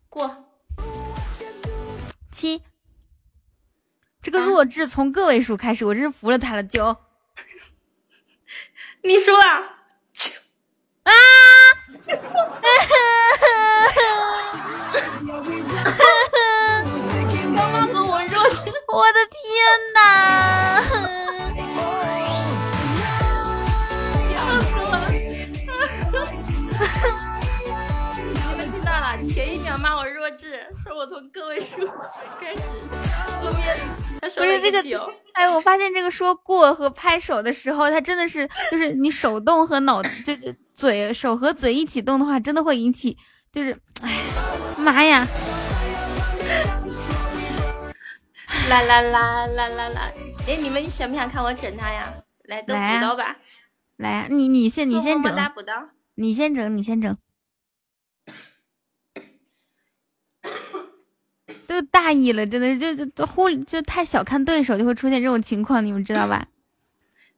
过。七，这个弱智从个位数开始，啊、我真是服了他了。九，你输了。啊！妈妈和我弱智，我的天哪！前一秒骂我弱智，说我从个位数开始，后面他说了一个九。哎，我发现这个说过和拍手的时候，他真的是就是你手动和脑就是嘴手和嘴一起动的话，真的会引起就是哎妈呀！啦啦啦啦啦啦！哎，你们想不想看我整他呀？来都补刀吧！来啊，你你先你先整，你先整你先整。都大意了，真的是就就忽就太小看对手，就会出现这种情况，你们知道吧？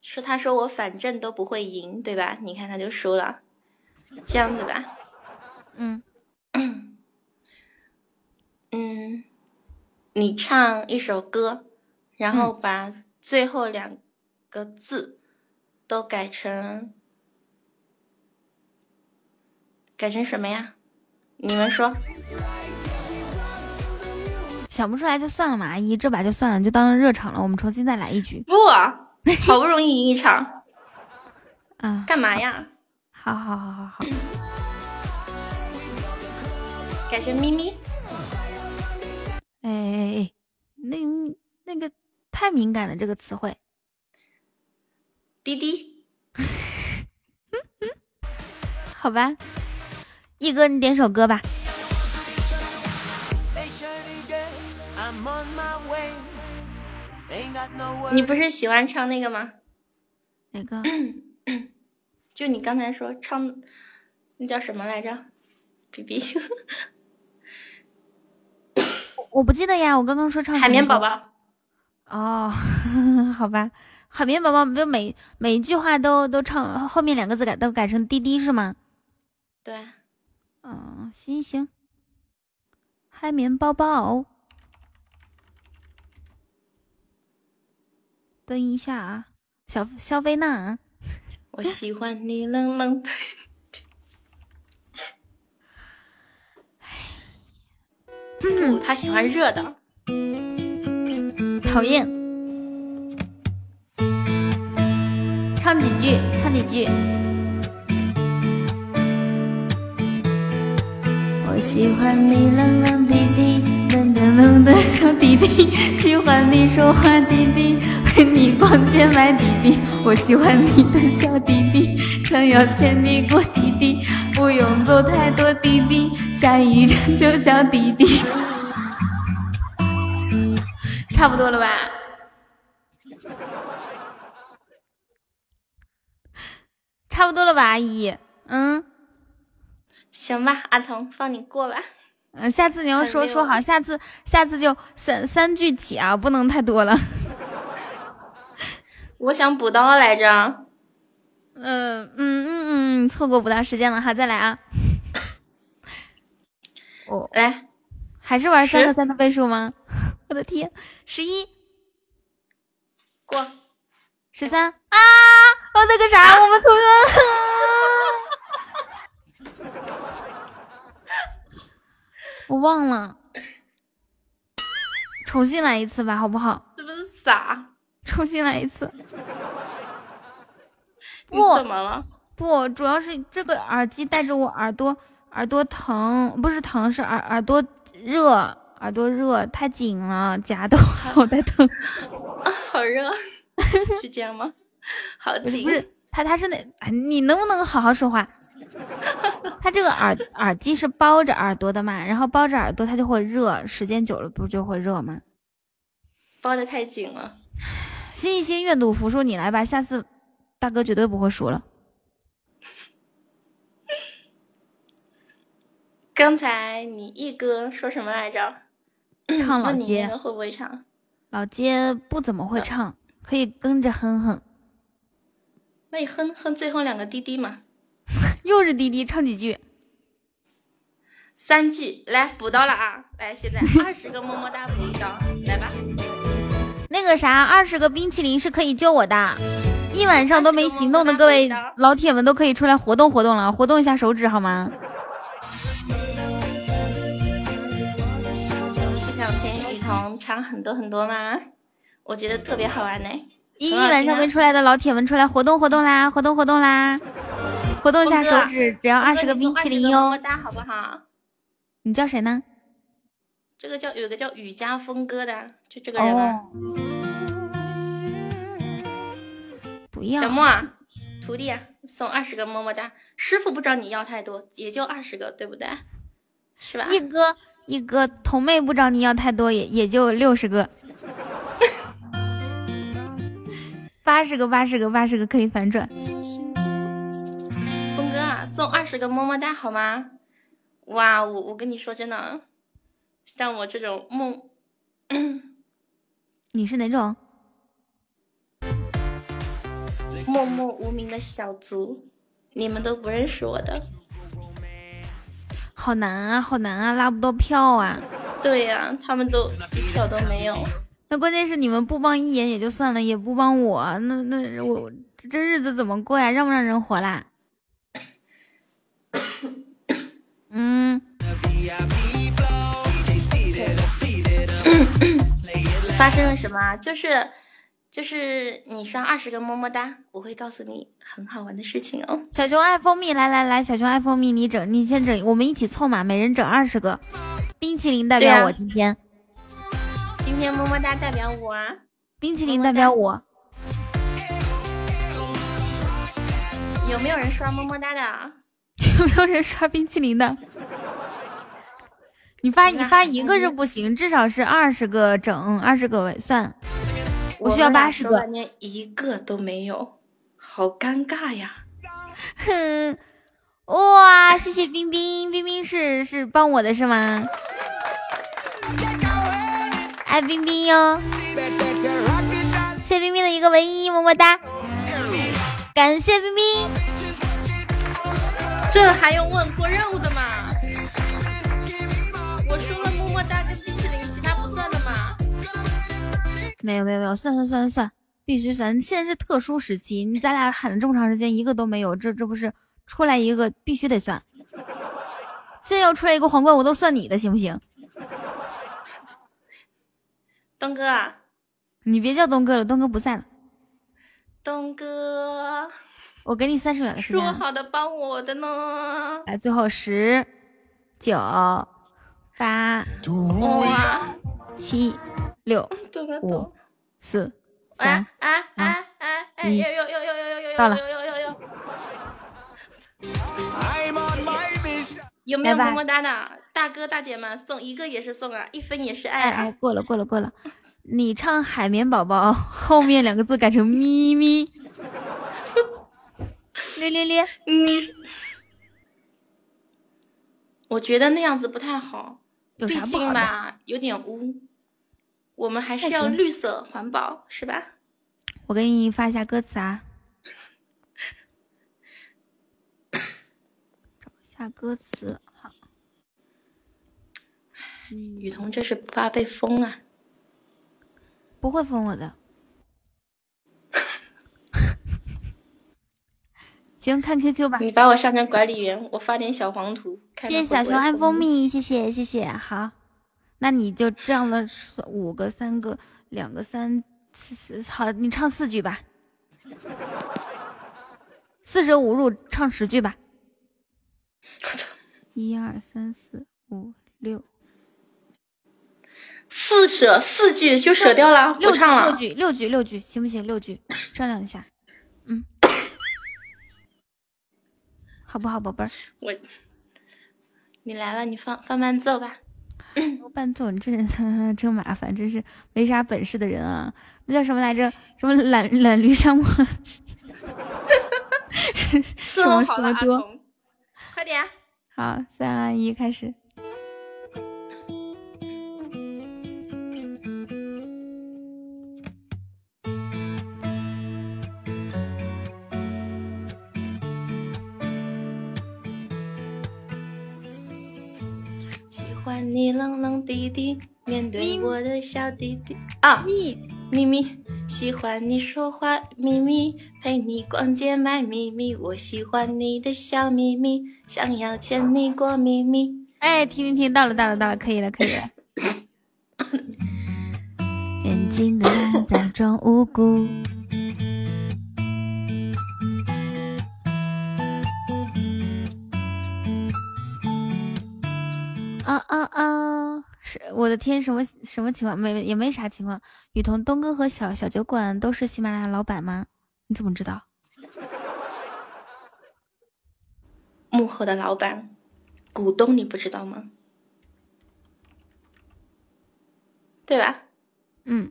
说他说我反正都不会赢，对吧？你看他就输了，这样子吧。嗯嗯，你唱一首歌，然后把最后两个字都改成改成什么呀？你们说。想不出来就算了嘛，阿姨，这把就算了，就当热场了，我们重新再来一局。不，好不容易赢一场，啊，干嘛呀？好好好好好，改成咪咪。哎哎哎，那那个太敏感了，这个词汇。滴滴，好吧，一哥，你点首歌吧。你不是喜欢唱那个吗？哪个？就你刚才说唱那叫什么来着 ？B B， 我不记得呀，我刚刚说唱海绵宝宝。哦，好吧，海绵宝宝不就每每一句话都都唱后面两个字改都改成滴滴是吗？对。嗯、哦，行行，海绵宝宝。等一下啊，小肖菲娜、啊，我喜欢你冷冷的。不，他喜欢热的。讨厌。唱几句，唱几句。我喜欢你冷冷滴滴。冷冷冷的小弟弟，喜欢你说话弟弟，陪你逛街买弟弟，我喜欢你的小弟弟，想要牵你过弟弟，不用做太多弟弟，下一站就叫弟弟。差不多了吧？差不多了吧，阿姨？嗯，行吧，阿童，放你过吧。嗯，下次你要说说好，下次下次就三三句起啊，不能太多了。我想补刀来着。嗯嗯嗯嗯，错过补刀时间了哈，再来啊。我来，还是玩三个三的倍数吗？我的天，十一过，十三啊！我那个啥，我们同学，我忘了，重新来一次吧，好不好？是不是傻？重新来一次。你怎么了？不，主要是这个耳机带着我耳朵，耳朵疼，不是疼，是耳耳朵热，耳朵热太紧了，夹的我在疼啊，好热，是这样吗？好紧，不是他，他是那，你能不能好好说话？他这个耳耳机是包着耳朵的嘛，然后包着耳朵它就会热，时间久了不就会热吗？包的太紧了。新一些阅读服输，你来吧，下次。大哥绝对不会输了。刚才你一哥说什么来着？唱老街会不会唱？老街不怎么会唱，嗯、可以跟着哼哼。那你哼哼最后两个滴滴嘛？又是滴滴，唱几句？三句，来补刀了啊！来，现在二十个么么哒补一刀，来吧。那个啥，二十个冰淇淋是可以救我的。一晚上都没行动的各位老铁们都可以出来活动活动了，活动一下手指好吗？是想听雨桐唱很多很多吗？我觉得特别好玩呢、欸。一晚上没出来的老铁们出来活动活动啦，活动活动啦，活动一下手指，只要二十个冰淇淋哟、哦！大好不好？你叫谁呢？这个叫有个叫雨家峰哥的，就这个人啊。哦不要小莫啊，徒弟啊，送二十个么么哒。师傅不知道你要太多，也就二十个，对不对？是吧？一哥一哥，同妹不知道你要太多，也也就六十个，八十个，八十个，八十个可以反转。峰哥啊，送二十个么么哒好吗？哇，我我跟你说真的，像我这种梦，你是哪种？默默无名的小卒，你们都不认识我的，好难啊，好难啊，拉不到票啊！对呀、啊，他们都一票都没有。那关键是你们不帮一眼也就算了，也不帮我，那那我这日子怎么过呀？让不让人活啦？嗯。发生了什么？就是。就是你刷二十个么么哒，我会告诉你很好玩的事情哦。小熊爱蜂蜜，来来来，小熊爱蜂蜜，你整，你先整，我们一起凑嘛，每人整二十个冰淇淋，代表我今天。啊、今天么么哒代表我啊，冰淇淋代表我。么么有没有人刷么么哒的、啊？有没有人刷冰淇淋的？你发你发一个是不行，至少是二十个整，二十个算。我需要八十个，连一个都没有，好尴尬呀！哼，哇，谢谢冰冰，冰冰是是帮我的是吗？爱冰冰哟，谢谢冰冰的一个唯一么么哒，感谢冰冰。这还用问过任务的吗？我说了么么哒跟冰淇淋，其他不算的吗？没有没有没有，算算算算，必须算！现在是特殊时期，你咱俩喊了这么长时间，一个都没有，这这不是出来一个必须得算。现在要出来一个皇冠，我都算你的，行不行？东哥，你别叫东哥了，东哥不在了。东哥，我给你三十秒的时间。说好的帮我的呢？来，最后十、九、八、七。六五四三二一，到了！有没有么么哒的大哥大姐们？送一个也是送啊，一分也是爱啊！哎，过了过了过了！你唱海绵宝宝后面两个字改成咪咪，咧咧咧！你我觉得那样子不太好，有啥不好吧？有点污。我们还是要绿色环保，是吧？我给你发一下歌词啊，找一下歌词，好。雨桐这是不怕被封啊？不会封我的。行，看 Q Q 吧。你把我上成管理员，我发点小黄图。谢谢小熊爱蜂蜜，谢谢谢谢。好，那你就这样了，五个、三个、两个、三四，好，你唱四句吧。四舍五入，唱十句吧。一二三四五六，四舍四句就舍掉了，不唱了。六句，六句，六句，行不行？六句，商量一下。嗯。好不好，宝贝儿？我，你来吧，你放放伴奏吧。伴奏，你这人真麻烦，真是没啥本事的人啊！那叫什么来着？什么懒懒驴沙漠？伺候好了，阿童，快点！好，三二一，开始。你冷冷滴滴面对我的小弟弟啊，咪咪咪，喜欢你说话咪咪，陪你逛街买咪咪，我喜欢你的小咪咪，想要牵你过咪咪。哎，听听听，到了到了到了，可以了可以了。眼睛的假装无辜，啊啊啊！是我的天，什么什么情况？没也没啥情况。雨桐、东哥和小小酒馆都是喜马拉雅老板吗？你怎么知道？幕后的老板，股东你不知道吗？对吧？嗯。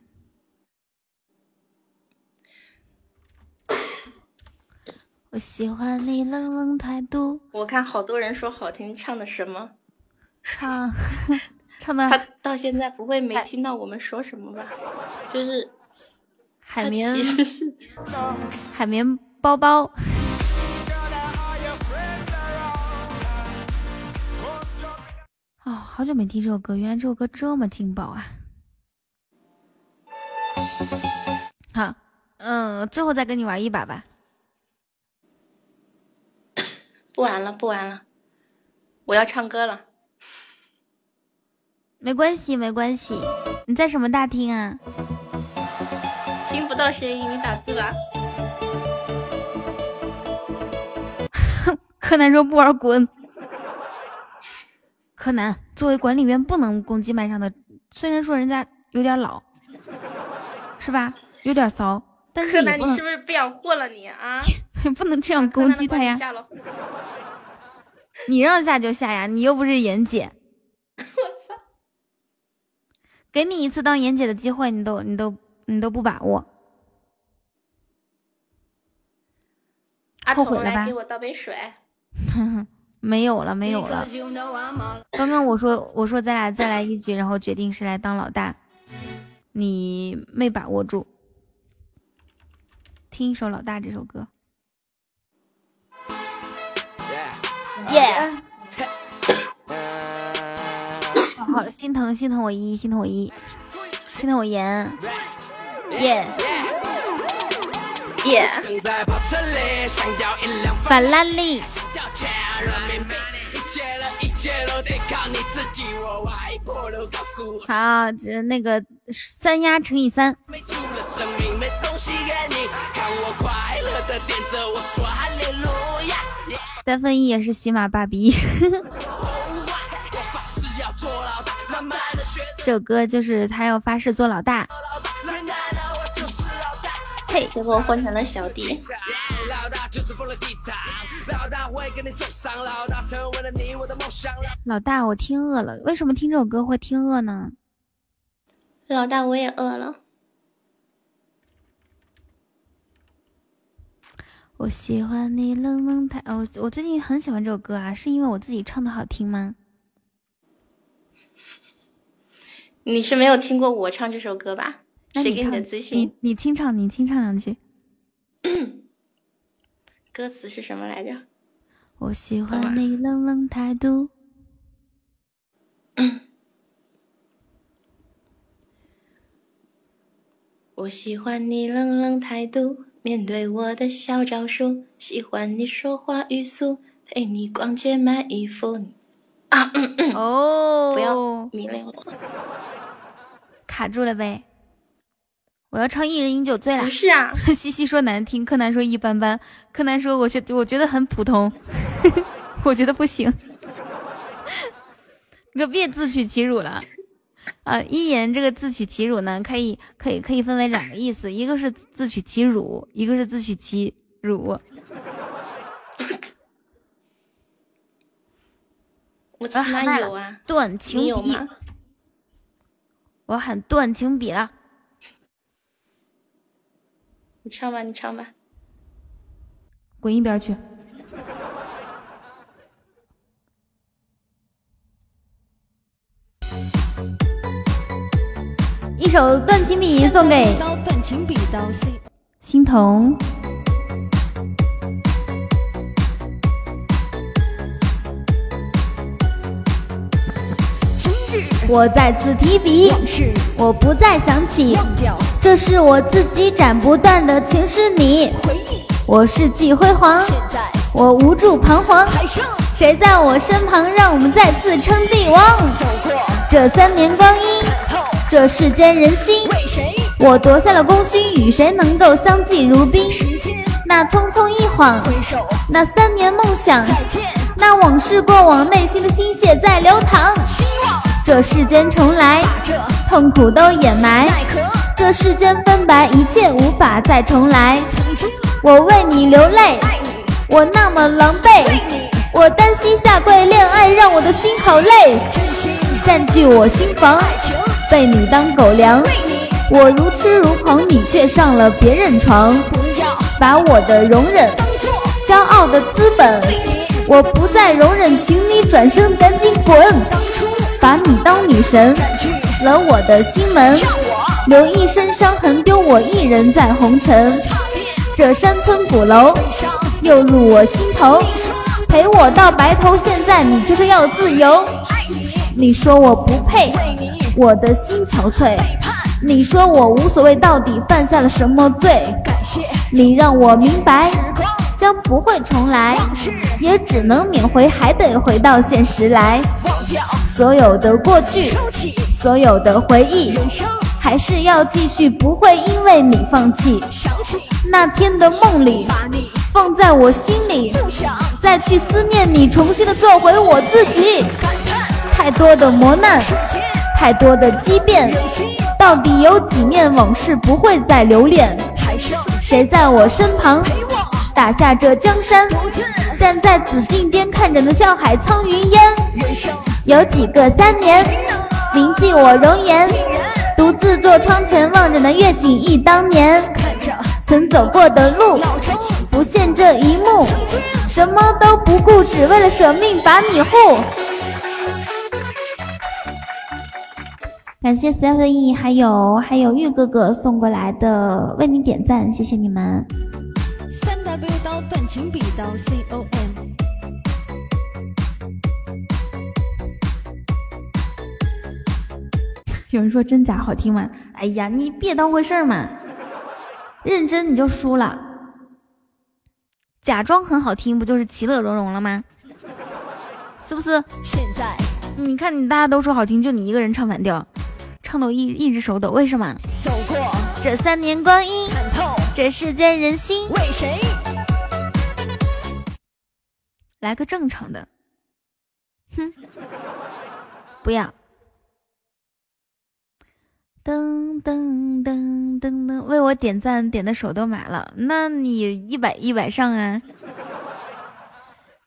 我喜欢你冷冷态度。我看好多人说好听，唱的什么？唱唱的他到现在不会没听到我们说什么吧？就是海绵，其实是海绵包包。哦，好久没听这首歌，原来这首歌这么劲爆啊！好，嗯，最后再跟你玩一把吧。不玩了，不玩了，我要唱歌了。没关系没关系，你在什么大厅啊？听不到声音，你打字吧。柯南说不玩滚。柯南作为管理员不能攻击麦上的，虽然说人家有点老是吧，有点骚，但是柯南你是不是不想混了你啊？不能这样攻击他呀。你让下就下呀，你又不是严姐。给你一次当妍姐的机会，你都你都你都不把握，后悔了吧？阿童来给我倒杯水。没有了，没有了。刚刚我说我说咱俩再来一局，然后决定是来当老大，你没把握住。听一首《老大》这首歌。Yeah。好，心疼心疼我一，心疼我一，心疼我严，耶耶！法拉利。好，这那个三压乘以三。三分一也是喜马爸比。这首歌就是他要发誓做老大，嘿，结果换成了小弟。老大，我听饿了，为什么听这首歌会听饿呢？老大，我也饿了。我喜欢你冷冷太，哦，我最近很喜欢这首歌啊，是因为我自己唱的好听吗？你是没有听过我唱这首歌吧？谁给你的自信？你你清唱，你清唱两句。歌词是什么来着？我喜欢你冷冷态度。我喜欢你冷冷态度，面对我的小招数，喜欢你说话语速，陪你逛街买衣服。啊嗯嗯哦，不要迷恋我，卡住了呗。我要唱一人饮酒醉了。不是啊，西西说难听，柯南说一般般，柯南说我觉我觉得很普通，我觉得不行，你可别自取其辱了。啊，一言这个自取其辱呢，可以可以可以分为两个意思，一个是自取其辱，一个是自取其辱。我起码有啊，断情笔。我喊断情笔了。你唱吧，你唱吧。滚一边去。一首断情笔送给心童。我再次提笔，我不再想起，这是我自己斩不断的情，是你回忆，我士气辉煌，我无助彷徨，谁在我身旁，让我们再次称帝王。这三年光阴，这世间人心，我夺下了功勋，与谁能够相继如宾？那匆匆一晃，那三年梦想，那往事过往，内心的心血在流淌。这世间重来，痛苦都掩埋，这世间分白，一切无法再重来。我为你流泪，我那么狼狈，我单膝下跪，恋爱让我的心好累，占据我心房，被你当狗粮，我如痴如狂，你却上了别人床。把我的容忍，骄傲的资本，我不再容忍，请你转身赶紧滚。把你当女神，了我的心门，留一身伤痕，丢我一人在红尘。这山村鼓楼，又入我心头，陪我到白头，现在你就是要自由。你说我不配，我的心憔悴，你说我无所谓，到底犯下了什么罪？你让我明白，将不会重来，也只能缅怀，还得回到现实来。所有的过去，所有的回忆，还是要继续，不会因为你放弃。那天的梦里，放在我心里，再去思念你，重新的做回我自己。太多的磨难，太多的畸变，到底有几面往事不会再留恋？谁在我身旁，打下这江山，站在紫禁巅，看着那笑海苍云烟。有几个三年，铭记我容颜，独自坐窗前，望着那月景忆当年。曾走过的路，浮现这一幕，什么都不顾，只为了舍命把你护。感谢 seven E 还有还有玉哥哥送过来的为你点赞，谢谢你们。三 W 刀断情笔刀 C O M。有人说真假好听吗？哎呀，你别当回事嘛，认真你就输了。假装很好听，不就是其乐融融了吗？是不是？现在你看，你大家都说好听，就你一个人唱反调。唱到一一直手抖，为什么？走过这三年光阴，看透这世间人心。为谁？来个正常的，哼，不要。噔噔噔噔噔，为我点赞点的手都麻了，那你一百一百上啊！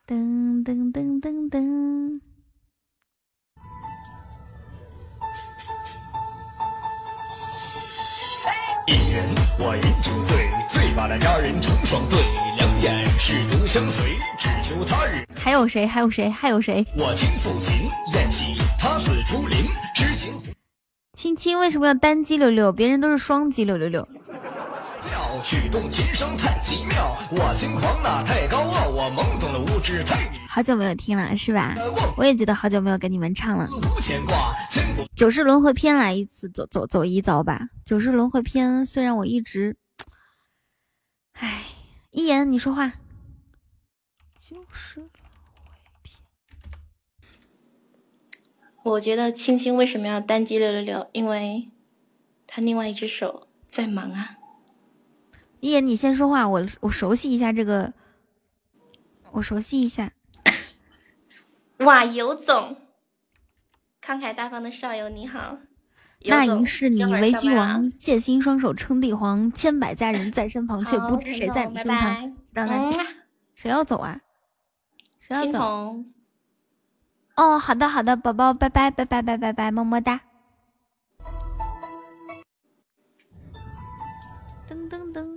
噔噔噔噔噔。一人我饮酒醉，醉把那佳人成双对，两眼始终相随，只求他日。还有谁？还有谁？还有谁？我亲抚琴，宴席他自出林，知情。亲亲为什么要单击六六？别人都是双击六六六。叫举动琴声太奇妙，我轻狂哪太高傲，我懵懂的无知太。好久没有听了是吧？我也觉得好久没有跟你们唱了。九世轮回篇来一次，走走走一遭吧。九世轮回篇虽然我一直，哎，一言你说话。九世轮回篇，我觉得青青为什么要单击六六六？因为他另外一只手在忙啊。一言你先说话，我我熟悉一下这个，我熟悉一下。哇，尤总，慷慨大方的少游你好。那应是你为君王，谢心双手称帝皇，千百佳人在身旁，却不知谁在你身旁。让他、嗯、谁要走啊？谁要走？哦，好的好的，宝宝，拜拜拜拜拜拜拜，么么哒。噔噔噔！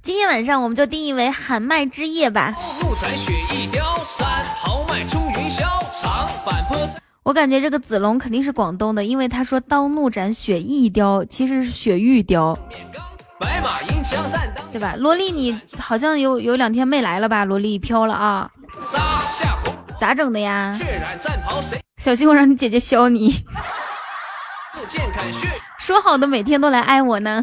今天晚上我们就定义为喊麦之夜吧。我感觉这个子龙肯定是广东的，因为他说刀怒斩雪一雕，其实是雪玉雕，对吧？萝莉，你好像有有两天没来了吧？萝莉飘了啊？咋整的呀？小心我让你姐姐削你。说好的每天都来爱我呢，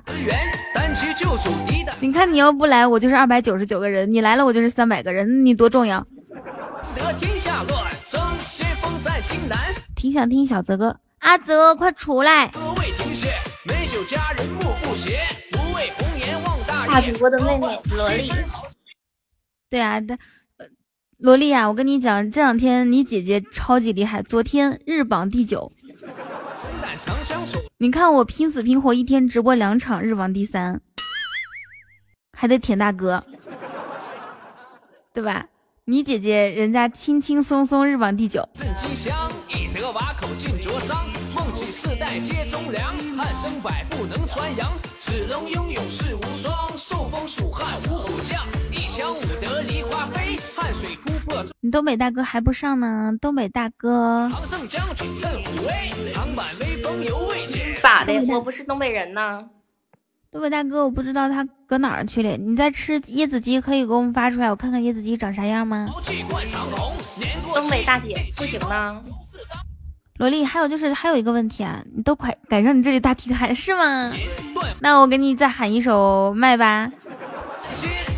你看你要不来我就是二百九十九个人，你来了我就是三百个人，你多重要。挺想听小泽哥，阿泽快出来，大主播的妹妹萝莉。对啊，萝莉啊，我跟你讲，这两天你姐姐超级厉害，昨天日榜第九。你看我拼死拼活一天直播两场，日榜第三，还得舔大哥，对吧？你姐姐人家轻轻松松日榜第九。你东北大哥还不上呢？东北大哥咋的？我不是东北人呢。东北大哥，我不知道他搁哪儿去了。你在吃椰子鸡，可以给我们发出来，我看看椰子鸡长啥样吗？东北大姐不行呢。萝莉，还有就是还有一个问题啊，你都快赶上你这里大题海是吗？那我给你再喊一首麦吧。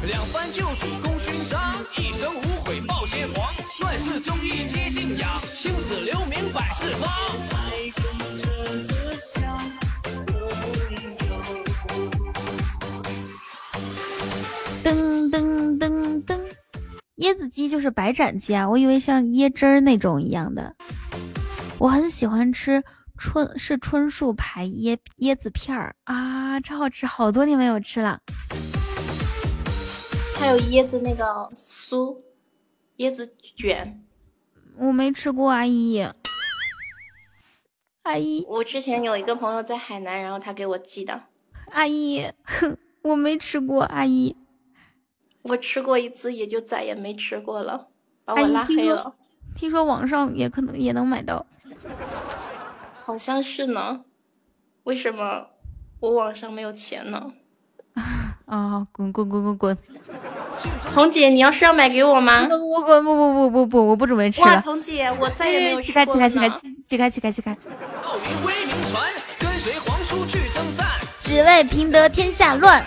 两番救主功勋章，一生无悔报先皇，乱世忠义皆敬仰，青史留名百世芳。噔噔噔噔，椰子鸡就是白斩鸡啊，我以为像椰汁儿那种一样的。我很喜欢吃春是椿树牌椰椰子片儿啊，超好吃，好多年没有吃了。还有椰子那个酥，椰子卷，我没吃过，阿姨。阿姨，我之前有一个朋友在海南，然后他给我寄的。阿姨，哼，我没吃过，阿姨。我吃过一次，也就再也没吃过了，把我拉黑了。听说, 听说网上也可能也能买到，好像是呢。为什么我网上没有钱呢？啊！滚滚滚滚滚！彤姐，你要是要买给我吗？滚滚滚！不不不不不，我不准备吃了。哇，彤姐，我再也没有吃过了。起开起开起开起开起开起开！道云威名传，跟随皇叔去征战，只为平得天下乱。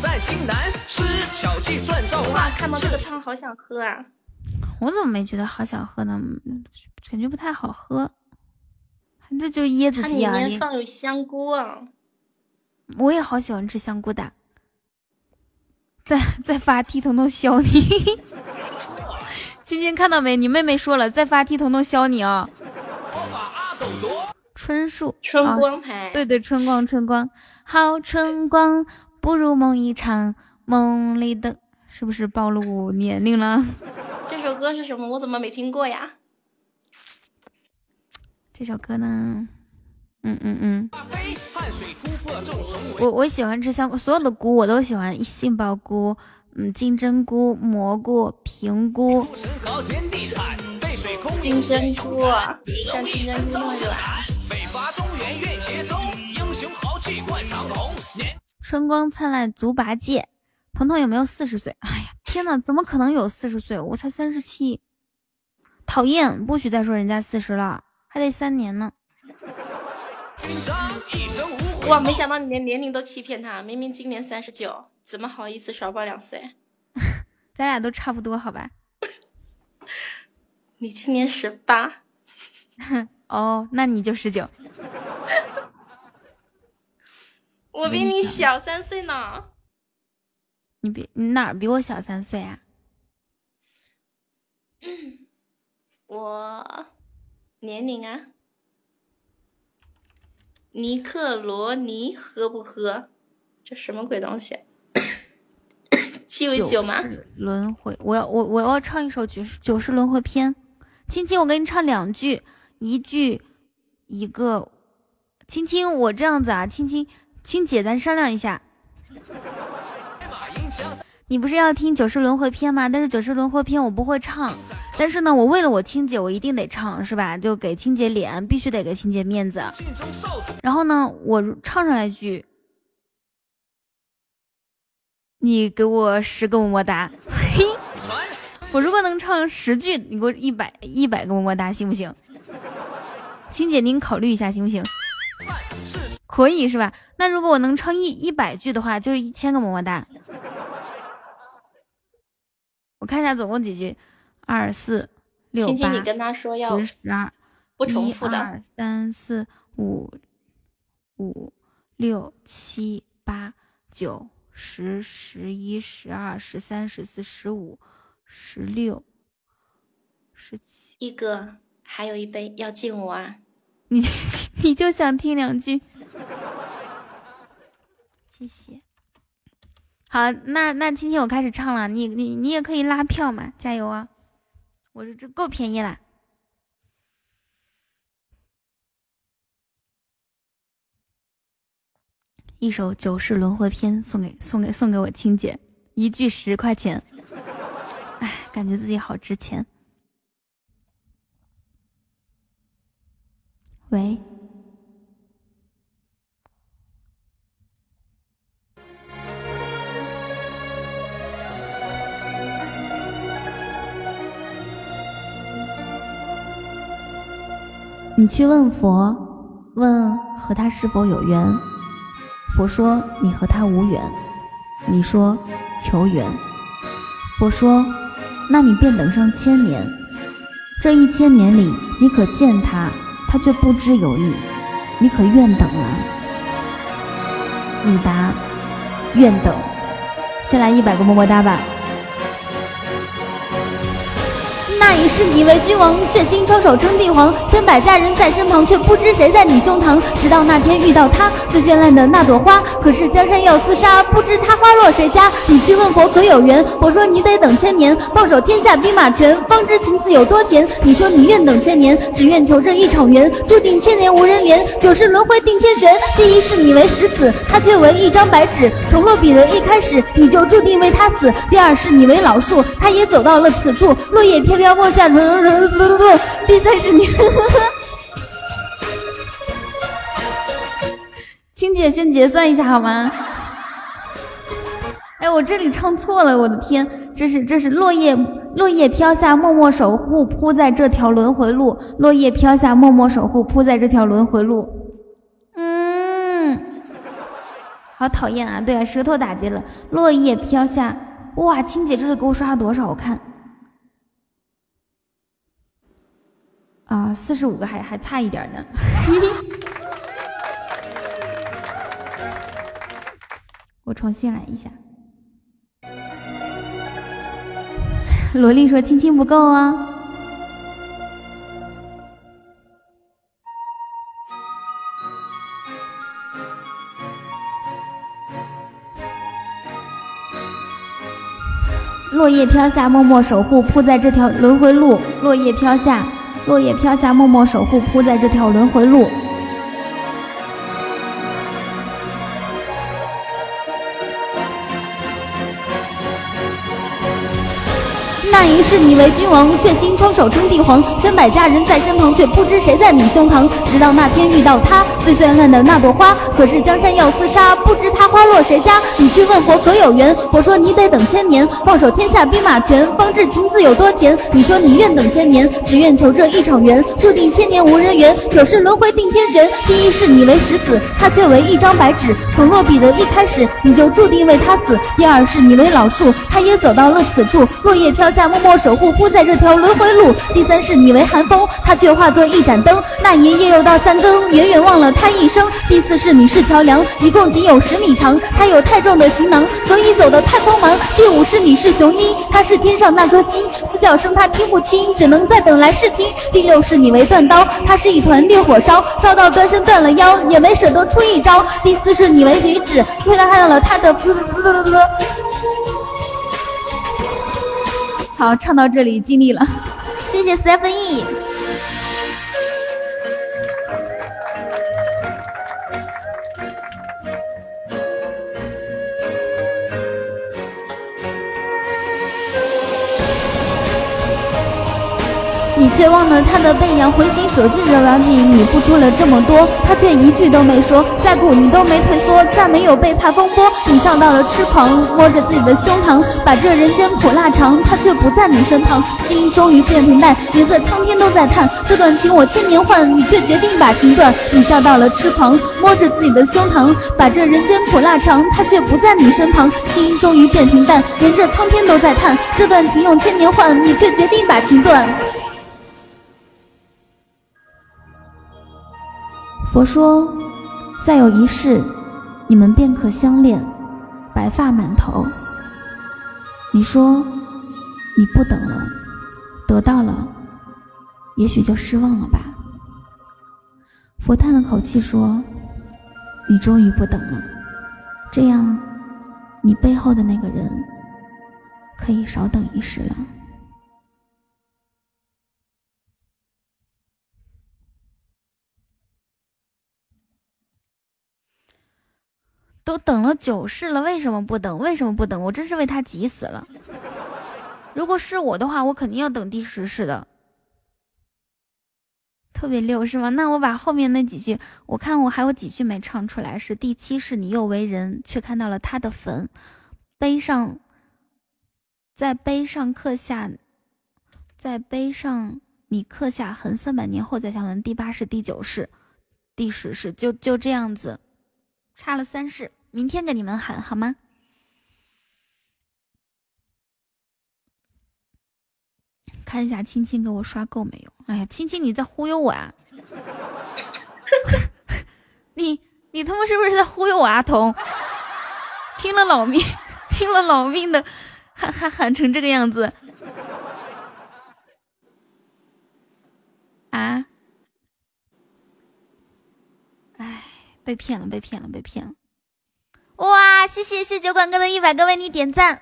在京南吃巧记赚造化。看到这个汤好想喝啊！我怎么没觉得好想喝呢？感觉不太好喝。这就是椰子鸡啊！它里面放有香菇啊！我也好喜欢吃香菇的。再再发T彤彤削你！青青看到没？你妹妹说了，再发T彤彤削你啊！我把阿斗夺。春树春光牌、哦。对对，春光春光，好春光。不如梦一场，梦里的是不是暴露年龄了？这首歌是什么？我怎么没听过呀？这首歌呢？嗯嗯嗯。我我喜欢吃香菇，所有的菇我都喜欢，杏鲍菇、嗯金针菇、蘑菇、平菇。金针菇，像金针菇那么软。北伐中原愿结州，英雄豪气。春光灿烂足八戒，彤彤有没有四十岁？哎呀，天哪，怎么可能有四十岁？我才三十七，讨厌！不许再说人家四十了，还得三年呢。哇，没想到你连年龄都欺骗他，明明今年三十九，怎么好意思少报两岁？咱俩都差不多，好吧？你今年十八。哦，那你就十九。我比你小三岁呢。你比你哪儿比我小三岁啊？我年龄啊。尼克罗尼喝不喝？这什么鬼东西？鸡尾酒吗？轮回，我要我我要唱一首《九十九世轮回篇》。亲亲，我给你唱两句，一句一个。亲亲，我这样子啊，亲亲。亲姐，咱商量一下。你不是要听九世轮回篇吗？但是九世轮回篇我不会唱，但是呢，我为了我亲姐，我一定得唱，是吧？就给亲姐脸，必须得给亲姐面子。然后呢，我唱上来一句，你给我十个么么哒。我如果能唱十句，你给我一百一百个么么哒，行不行？亲姐，您考虑一下，行不行？可以是吧？那如果我能唱一一百句的话，就是一千个么么哒。我看一下总共几句，二四六八，亲亲你跟他说要十二，不重复的。一二三四五五六七八九十十一十二十三十四十五十六十七。一哥，还有一杯要敬我啊！你你就想听两句，谢谢。好，那那今天我开始唱了，你你你也可以拉票嘛，加油啊！我这这够便宜啦。一首《九世轮回篇》送给送给送给我亲姐，一句十块钱，哎，感觉自己好值钱。喂，你去问佛，问和他是否有缘。佛说你和他无缘，你说求缘。佛说，那你便等上千年。这一千年里，你可见他，他却不知有你，你可愿等啊？你答，愿等。先来一百个么么哒吧。那一世你为君王，血腥双手称帝皇，千百佳人在身旁，却不知谁在你胸膛。直到那天遇到他，最绚烂的那朵花，可是江山要厮杀，不知他花落谁家。你去问佛可有缘，我说你得等千年，抱守天下兵马权，方知情字有多甜。你说你愿等千年，只愿求这一场缘，注定千年无人怜，九世轮回定天悬。第一世你为石子，他却为一张白纸，从若比人一开始，你就注定为他死。第二世你为老树，他也走到了此处，落叶飘飘。莫下轮轮轮轮，第三是你。青姐先结算一下好吗？哎，我这里唱错了，我的天，这是这是落叶落叶飘下，默默守护，铺在这条轮回路。落叶飘下，默默守护，铺在这条轮回路。嗯，好讨厌啊！对啊，舌头打结了。落叶飘下，哇，青姐这是给我刷了多少？我看。啊，四十五个还还差一点呢。我重新来一下。萝莉说：“亲亲不够啊。”落叶飘下，默默守护，铺在这条轮回路。落叶飘下。落叶飘下，默默守护，铺在这条轮回路。那万一视你为君王，血腥枪手称帝皇，千百佳人在身旁，却不知谁在你胸膛。直到那天遇到他，最绚烂的那朵花，可是江山要厮杀，不知他花落谁家。你去问佛可有缘，佛说你得等千年，报守天下兵马权，方知情字有多甜。你说你愿等千年，只愿求这一场缘，注定千年无人缘，九世轮回定天旋。第一视你为石子，他却为一张白纸，从落笔的一开始，你就注定为他死。第二视你为老树，他也走到了此处，落叶飘下，默默守护，铺在这条轮回路。第三是你为寒风，他却化作一盏灯，那爷爷又到三更，远远忘了他一生。第四是你是桥梁，一共仅有十米长，他有太重的行囊，所以走得太匆忙。第五是你是雄鹰，他是天上那颗星，撕掉声他听不清，只能再等来试听。第六是你为断刀，他是一团烈火烧，照到端身断了腰，也没舍得出一招。第四是你为鱼指，推到了他的好，唱到这里尽力了，谢谢 Stephanie。 你却忘了他的背阳，回心守志的软笔，你付出了这么多，他却一句都没说，再苦你都没退缩，再没有被怕风波。你笑到了痴狂，摸着自己的胸膛，把这人间苦辣尝，他却不在你身旁。心终于变平淡，颜色苍天都在叹，这段情我千年换，你却决定把情断。你笑到了痴狂，摸着自己的胸膛，把这人间苦辣尝，他却不在你身旁。心终于变平淡，连这苍天都在叹，这段情用千年换，你却决定把情断。佛说，再有一世，你们便可相恋，白发满头。你说，你不等了，得到了，也许就失望了吧。佛叹了口气说，你终于不等了，这样，你背后的那个人，可以少等一世了。都等了九世了，为什么不等？为什么不等？我真是为他急死了。如果是我的话，我肯定要等第十世的。特别溜是吗？那我把后面那几句，我看我还有几句没唱出来，是第七世你又为人，却看到了他的坟，碑上，在碑上刻下，在碑上你刻下痕，三百年后再相闻。第八世、第九世、第十世，就就这样子，差了三世。明天给你们喊好吗？看一下青青给我刷够没有。哎呀，青青你在忽悠我啊！你你他妈是不是在忽悠我啊？童拼了老命拼了老命的喊喊喊成这个样子啊！哎，被骗了被骗了被骗了！哇，谢谢谢酒馆哥的一百个为你点赞，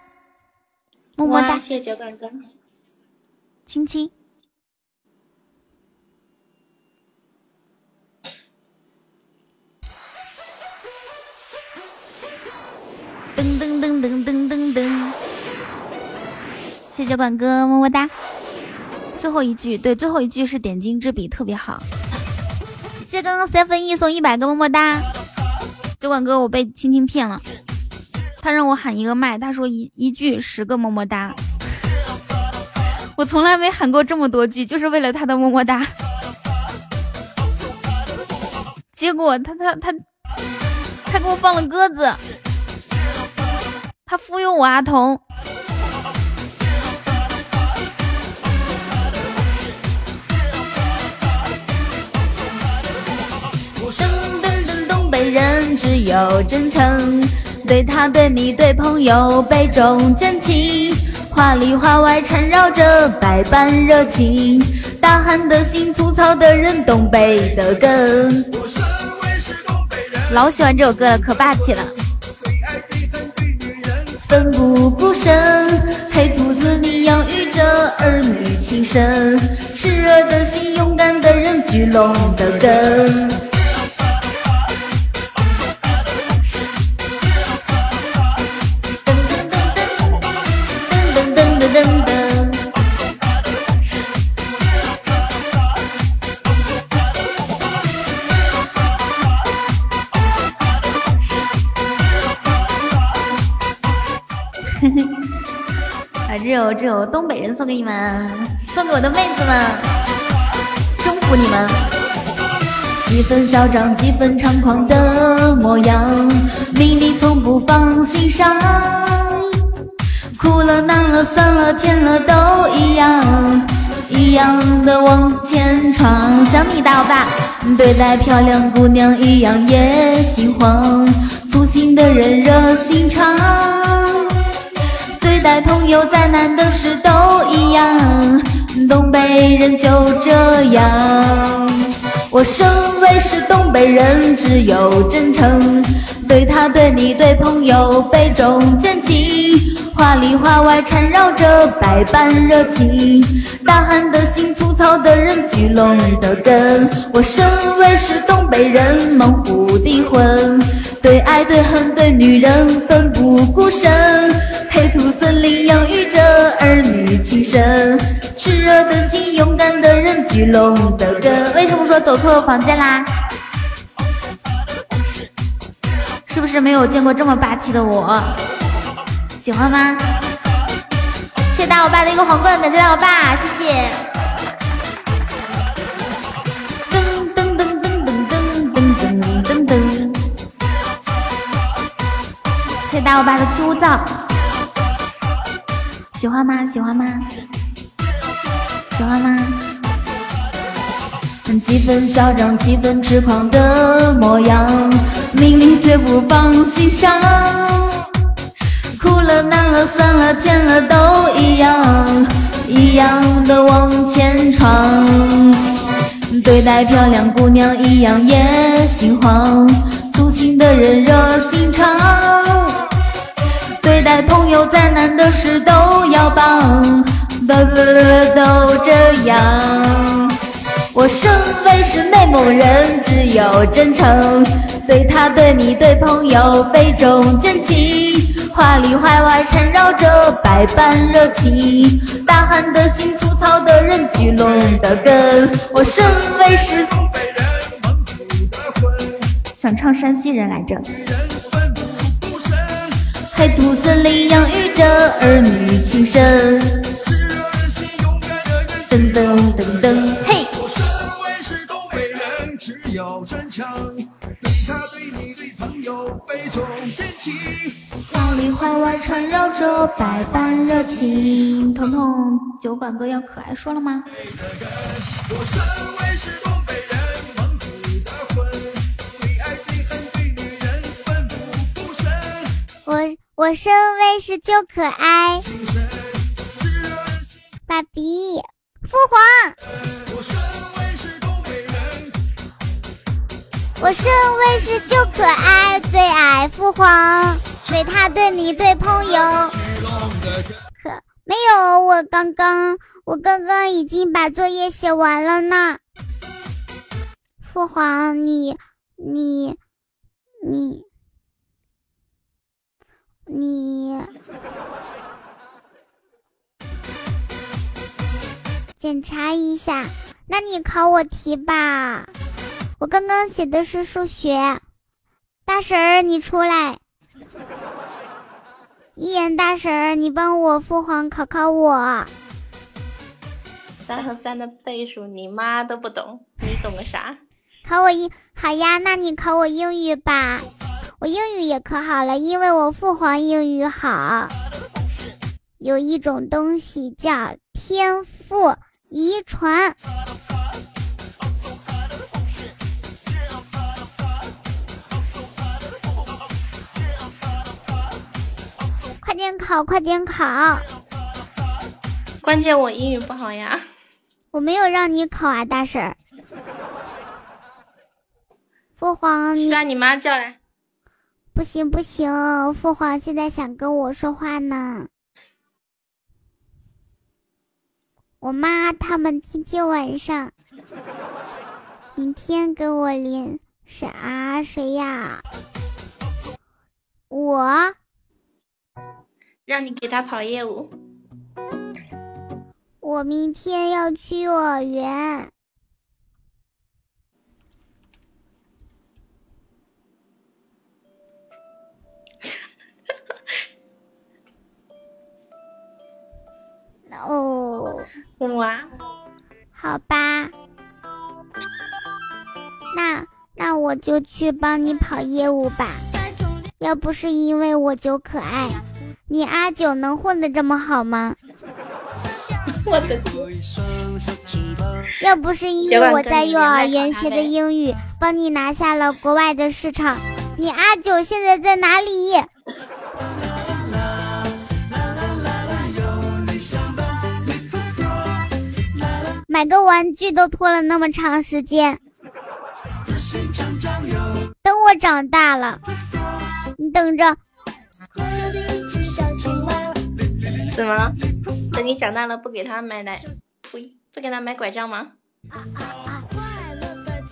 么么哒！谢谢酒馆哥，亲亲。噔噔噔噔噔噔噔，谢酒馆哥，么么哒！最后一句，对，最后一句是点睛之笔，特别好。谢刚刚 C F E 送一百个么么哒。酒馆哥，我被青青骗了，他让我喊一个麦，他说一一句十个么么哒，我从来没喊过这么多句，就是为了他的么么哒。结果他他他他给我放了鸽子，他忽悠我阿童。对人只有真诚，对他对你对朋友杯中见情，话里话外缠绕着百般热情，大汉的心粗糙的人，东北的根。老喜欢这首歌了，可霸气了。奋不顾身，黑兔子你养育着儿女情深，炽热的心，勇敢的人，巨龙的根。有这有东北人送给你们，送给我的妹子们，征服你们！几分嚣张，几分猖狂的模样，命里从不放心上，苦了难了酸了甜了都一样。一样的往前闯，想你大欧巴，对待漂亮姑娘一样也心慌，粗心的人热心肠，对待朋友再难的事都一样，东北人就这样。我身为是东北人，只有真诚，对他对你对朋友杯中见情，话里话外缠绕着百般热情，大汉的心，粗糙的人，聚拢的根。我身为是东北人，猛虎地魂，对爱对恨对女人奋不顾身，黑土森林养育着儿女情深，炽热的心，勇敢的人，聚拢的根。为什么说走错房间啦？是不是没有见过这么霸气的我？喜欢吗？谢谢大欧巴的一个皇冠，感谢大欧巴，谢谢。噔噔噔噔噔噔噔噔噔。谢谢大欧巴的粗糙，喜欢吗？喜欢吗？喜欢吗？几分嚣张，几分痴狂的模样，命里绝不放心上，苦了难了酸了甜了都一样，一样的往前闯，对待漂亮姑娘一样也心慌，粗心的人热心肠，对待朋友再难的事都要帮，都这样。我身为是内蒙人，只有真诚，对他对你对朋友杯中见情，话里话外缠绕着百般热情，大汉的心，粗糙的人，聚拢的根。我身为是东北人，蒙古的魂，想唱山西人来着，黑土森林养育着儿女情深，噔噔噔噔。真诚，对他对你对朋友杯中见情，话里话外缠绕着百般热情。彤彤，酒馆哥要可爱说了吗？我身为是东北人，蒙古的魂，对爱对恨对女人奋不顾身。我我身为是就可爱，爸比父皇。我身我身为是就可爱，最爱父皇，对他对你对朋友。可没有，我刚刚我刚刚已经把作业写完了呢。父皇，你你你你，检查一下，那你考我题吧。我刚刚写的是数学。大婶儿，你出来。一眼大婶儿，你帮我父皇考考我。三和三的倍数你妈都不懂，你懂个啥？考我英，好呀，那你考我英语吧。我英语也可好了，因为我父皇英语好。有一种东西叫天赋遗传。快点考，快点考！关键我英语不好呀。我没有让你考啊，大婶。父皇，你把你妈叫来。不行不行，父皇现在想跟我说话呢。我妈他们今天晚上，明天跟我连啥谁呀？我。让你给他跑业务。我明天要去幼儿园。哦。哇。好吧。那那我就去帮你跑业务吧。要不是因为我九可爱，你阿九能混得这么好吗？我的天！要不是因为我在幼儿园学的英语帮你拿下了国外的市场，你阿九现在在哪里？买个玩具都拖了那么长时间，等我长大了你等着。怎么等你长大了不给他买奶，不不给他买拐杖吗？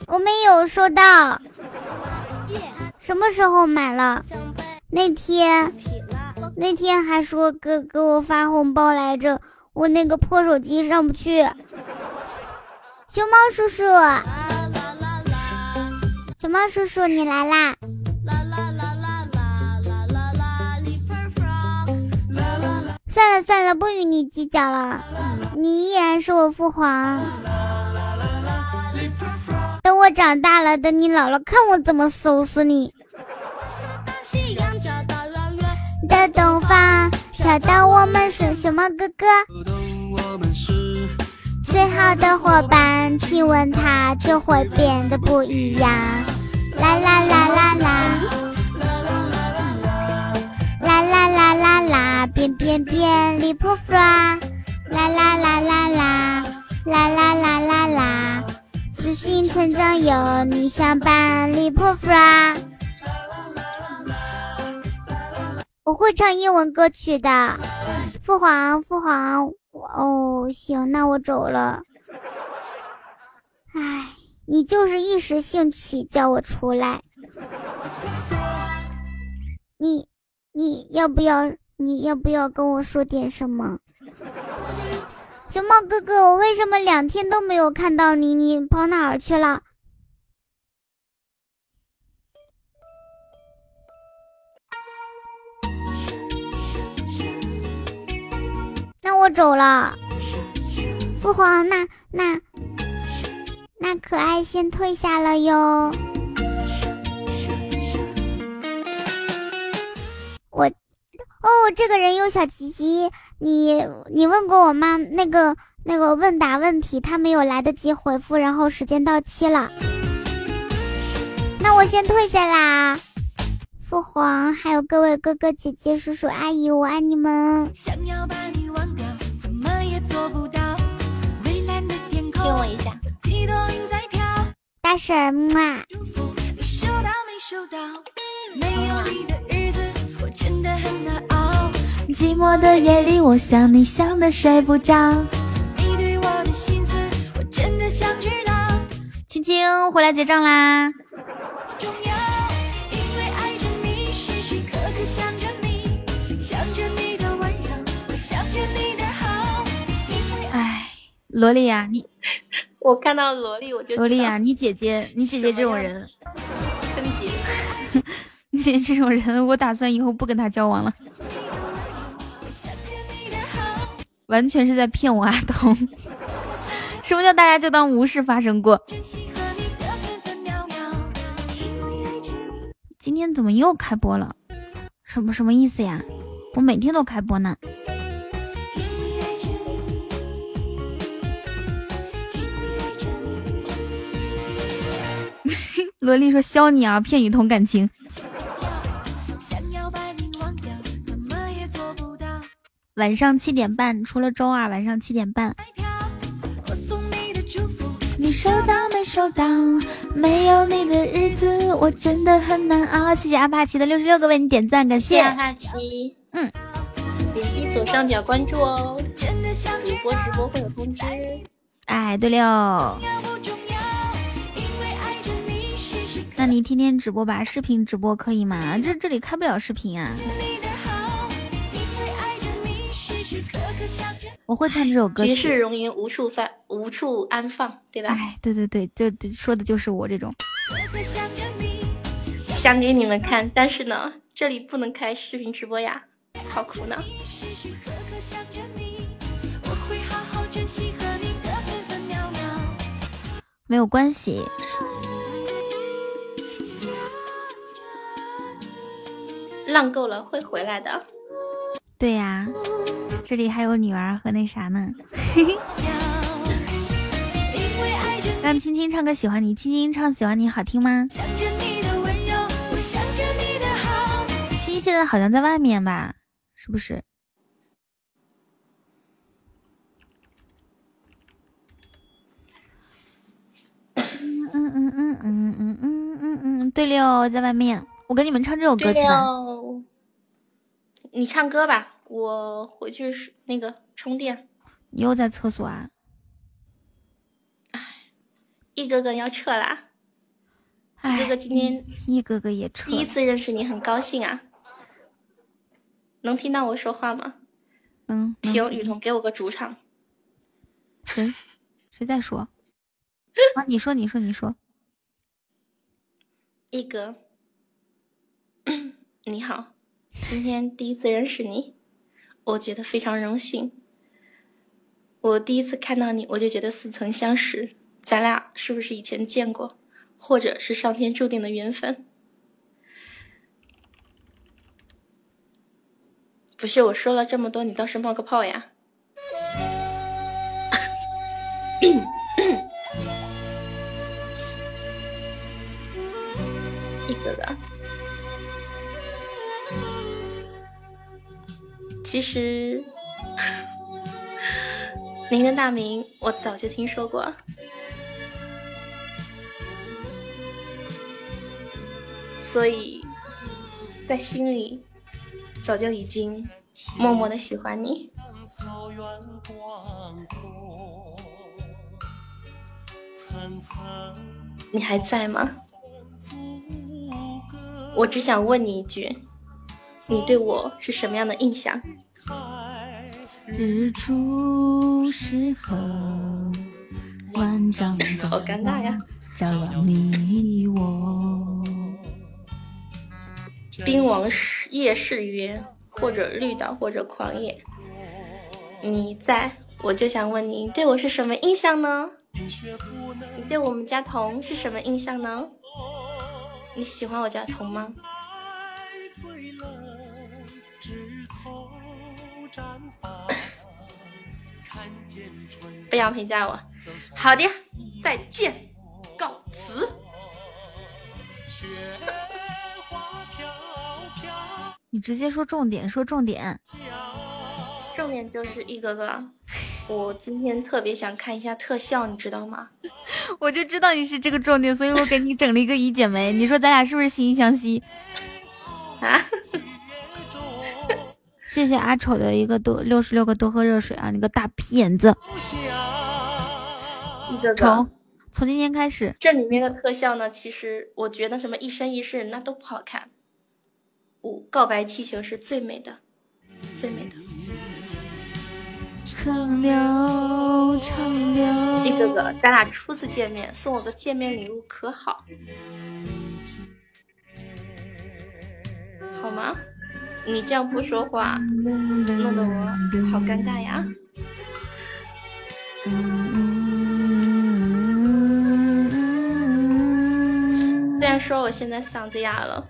我没有收到。什么时候买了？那天那天还说哥给我发红包来着，我那个破手机上不去。熊猫叔叔，熊猫叔叔你来啦！算了算了，不与你计较了，你依然是我父皇。等我长大了，等你老了，看我怎么收拾你。的东方飘到我们是熊猫哥哥，最好的伙伴，亲吻他就会变得不一样。啦啦啦啦啦。变变变，里普弗拉，啦啦啦啦啦，啦啦啦啦啦，自信成长有你相伴，里普弗拉。我会唱英文歌曲的，父皇，父皇，哦，行，那我走了。唉，你就是一时兴起叫我出来，你你要不要？你要不要跟我说点什么？熊猫哥哥，我为什么两天都没有看到你？你跑哪儿去了？那我走了。父皇，那那那可爱先退下了哟。我。哦，这个人有小吉吉，你你问过我妈那个那个问答问题，他没有来得及回复，然后时间到期了。那我先退下啦，父皇，还有各位哥哥姐姐、叔叔阿姨，我爱你们。想要把你忘掉，怎么也做不到。蔚蓝的天空，亲我一下。大婶木啊。你收到没收到？没有你的日子，我真的很难。寂寞的夜里，我想你想得睡不着，你对我的心思我真的想知道。青青回来结账啦。重要，因为爱着你，时时刻刻想着你，想着你的温柔，我想着你的好。哎，萝莉呀、啊、你我看到萝莉我就萝莉呀、啊、你姐姐你姐姐这种人坑姐你姐姐这种人，我打算以后不跟她交往了，完全是在骗我阿童。什么叫大家就当无事发生过？今天怎么又开播了？什么什么意思呀？我每天都开播呢。萝莉说削你啊，骗女童感情。晚上七点半，除了周二晚上七点半。我送你的祝福，你收到没收到？没有你的日子，我真的很难熬。谢谢阿帕奇的六十六个为你点赞，感谢阿帕奇。嗯，点击左上角关注哦，主播直播会有通知。哎，对了，那你天天直播吧，视频直播可以吗？这这里开不了视频啊。我会唱这首歌曲，世容颜无处放，无处安放，对吧？哎，对对对，就说的就是我这种。想给你们看，但是呢，这里不能开视频直播呀，好苦恼。没有关系。浪够了会回来的。对呀、啊，这里还有女儿和那啥呢。让青青唱个喜欢你，青青唱喜欢你好听吗？青青现在好像在外面吧？是不是？嗯嗯嗯嗯嗯嗯嗯嗯，对了，在外面，我给你们唱这首歌去吧。你唱歌吧，我回去那个充电。你又在厕所啊？哎，一哥哥要撤啦！一哥哥今天，一哥哥也撤。第一次认识你，很高兴啊！能听到我说话吗？嗯。行，雨桐，给我个主场。谁？谁在说？啊！你说，你说，你说，一哥，你好，今天第一次认识你，我觉得非常荣幸。我第一次看到你，我就觉得似曾相识，咱俩是不是以前见过，或者是上天注定的缘分？不是，我说了这么多，你倒是冒个泡呀！一哥哥，其实您的大名我早就听说过，所以在心里早就已经默默的喜欢你。你还在吗？我只想问你一句，你对我是什么样的印象？日出时候，万丈光好尴尬呀，照亮你我。冰王夜誓约，或者绿岛，或者狂野，你在，我就想问你，对我是什么印象呢？你对我们家童是什么印象呢？你喜欢我家童吗？不要评价我。好的，再见，告辞。你直接说重点，说重点。重点就是一哥哥，我今天特别想看一下特效，你知道吗？我就知道你是这个重点，所以我给你整了一个一剪梅。你说咱俩是不是惺惺相惜啊？谢谢阿丑的一个多六十六个多喝热水啊！你个大屁眼子！一哥哥，从今天开始，这里面的特效呢，其实我觉得什么一生一世那都不好看。五、哦、告白气球是最美的，最美的。长流长流，一哥哥，咱俩初次见面，送我个见面礼物可好？好吗？你这样不说话，弄得我好尴尬呀！虽然说我现在嗓子哑了，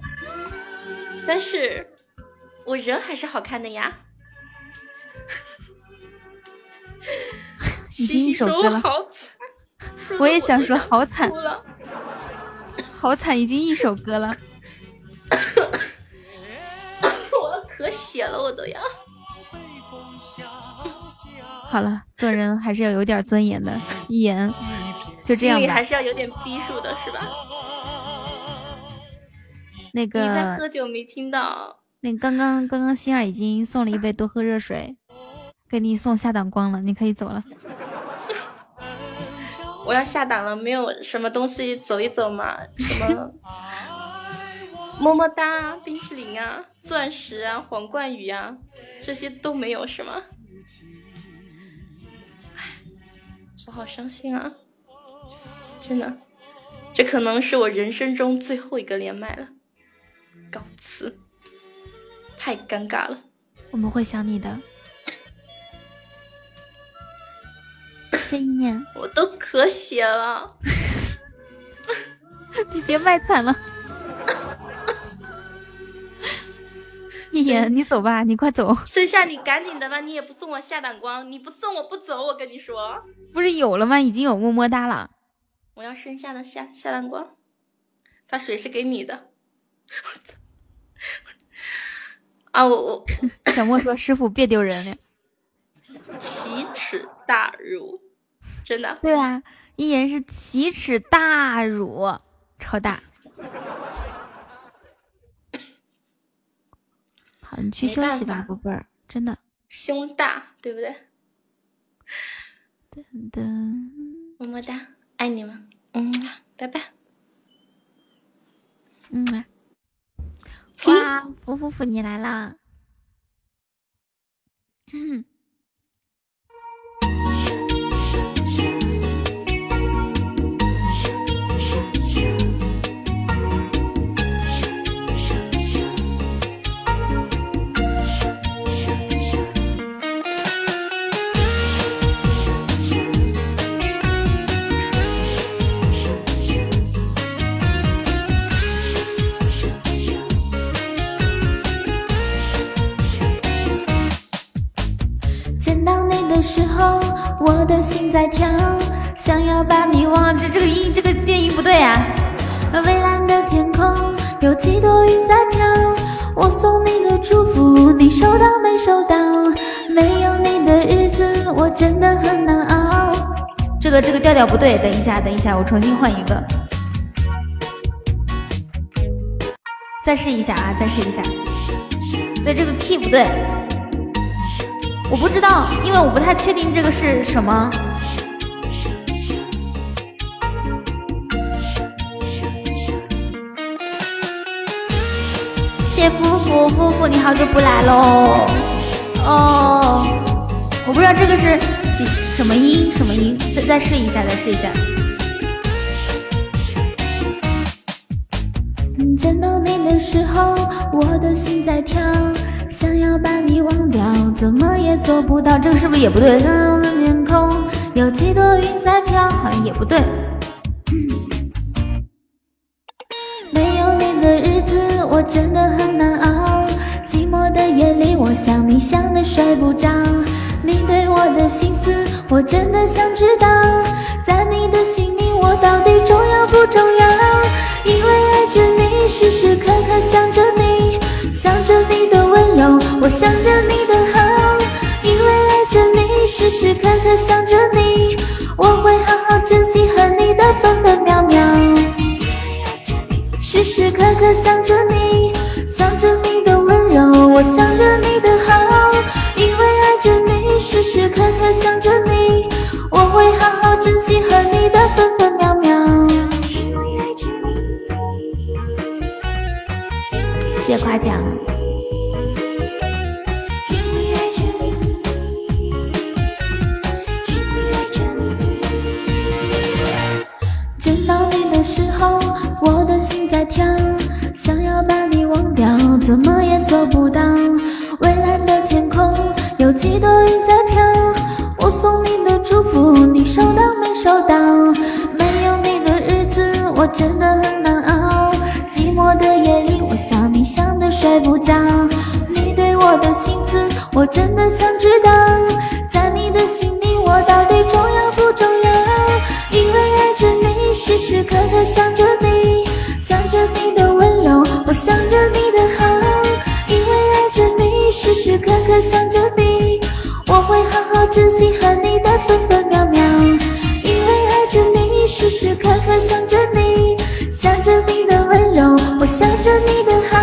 但是我人还是好看的呀。西西说我好惨，我也想说好惨，好惨，已经一首歌了。我要咳血了，我都要。好了，做人还是要有点尊严的，一言就这样吧。心里还是要有点逼数的，是吧？那个你在喝酒没听到？那刚刚刚刚心儿已经送了一杯多喝热水。给你送下档光了，你可以走了。我要下档了，没有什么东西走一走嘛？什么么么哒、冰淇淋啊、钻石啊、皇冠鱼啊，这些都没有是吗？我好伤心啊！真的，这可能是我人生中最后一个连麦了。告辞，太尴尬了。我们会想你的。谢意念，我都咳血了。你别卖惨了。一言，你走吧，你快走。剩下你赶紧的吧，你也不送我下挡光，你不送我不走，我跟你说。不是有了吗？已经有么么哒了。我要剩下的下下挡光，把水是给你的。啊，我我小莫说师傅别丢人了。奇耻大辱，真的。对啊，一言是奇耻大辱，超大。好，你去休息吧，宝贝儿，真的。胸大，对不对？噔噔，么么哒，爱你们，嗯，拜拜，嗯啊。哇，福福福，你来啦！嗯。时候我的心在跳，想要把你忘记，这个音这个电音不对啊。蔚蓝的天空有几朵云在飘，我送你的祝福你收到没收到？没有你的日子我真的很难熬。这个这个调调不对，等一下等一下，我重新换一个，再试一下啊，再试一下。对，这个 key 不对，我不知道，因为我不太确定这个是什么。谢夫妇夫妇，你好久不来喽。哦，我不知道这个是几什么音什么音，再再试一下，再试一下。见到你的时候，我的心在跳。想要把你忘掉，怎么也做不到。这个是不是也不对？天空有几朵云在飘，好像也不对、嗯。没有你的日子，我真的很难熬。寂寞的夜里，我想你，想得睡不着。你对我的心思，我真的想知道，在你的心里，我到底重要不重要？因为爱着你，时时刻刻想着你。想着你的温柔，我想着你的好，因为爱着你，时时刻刻想着你，我会好好珍惜和你的分分秒秒。时时刻刻想着你，想着你的温柔，我想着你的好，因为爱着你，时时刻刻想着你，我会好好珍惜和你的分分秒秒。谢夸奖，见到你的时候我的心在跳，想要把你忘掉怎么也做不到。蔚蓝的天空有几朵云在飘，我送你的祝福你收到没收到？没有你的日子我真的很难熬，寂寞的夜里我想你想得睡不着，你对我的心思我真的想知道，在你的心里我到底重要不重要？因为爱着你，时时刻刻想着你，想着你的温柔，我想着你的好，因为爱着你，时时刻刻想着你，我会好好珍惜和你的分分秒秒。因为爱着你，时时刻刻想着你，想着你的温柔，我想着你的好，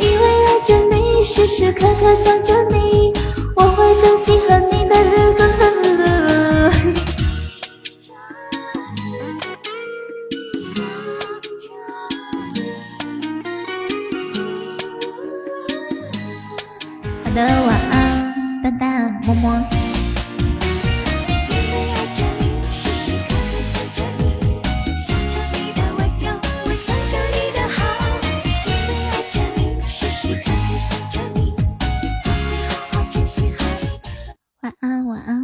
因为爱着你，时时刻刻想着你，我会珍惜和你的日子。好的，晚安，蛋蛋，么么。晚安，晚安。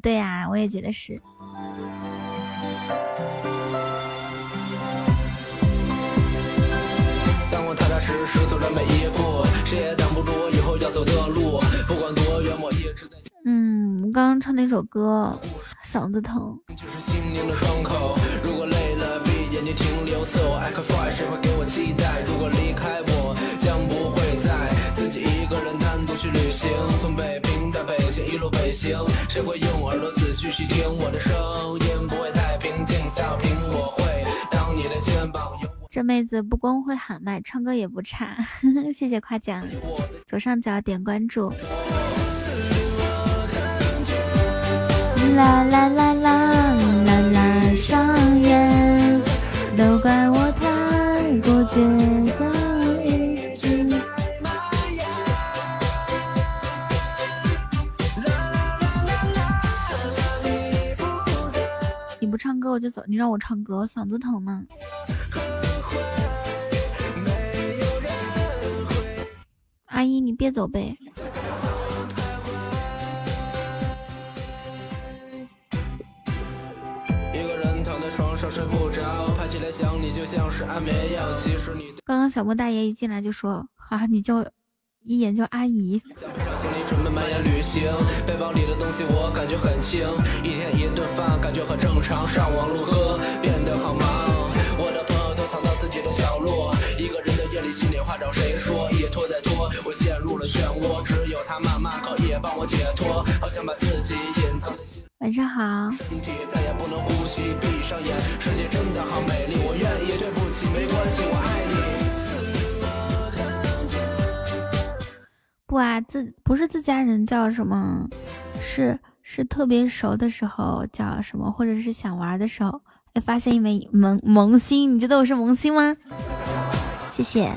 对呀、啊，我也觉得是。当我踏踏实实走了每一步，谁也挡不住我以后要走的路，不管多远我一直在。嗯，我刚刚唱那首歌，嗓子疼。就是心灵的窗口，如果累了闭眼睛停留，色我爱可发，谁会给我期待？如果离开我，将不会再自己一个人单独去旅行，从北平到北京一路北行，谁会用耳朵仔细去听我的声音？不会太平静，小平我会当你的肩膀。这妹子不光会喊麦，唱歌也不差，呵呵，谢谢夸奖。左上角点关注。啦啦啦啦啦啦，上演都怪我太过倔强一直。你不唱歌我就走，你让我唱歌，我嗓子疼呢。阿姨，你别走呗。刚刚小莫大爷一进来就说啊，你叫一眼叫阿姨。晚上好。不啊，自不是自家人叫什么，是是特别熟的时候叫什么，或者是想玩的时候。哎，发现一枚萌萌星，你觉得我是萌星吗？谢谢。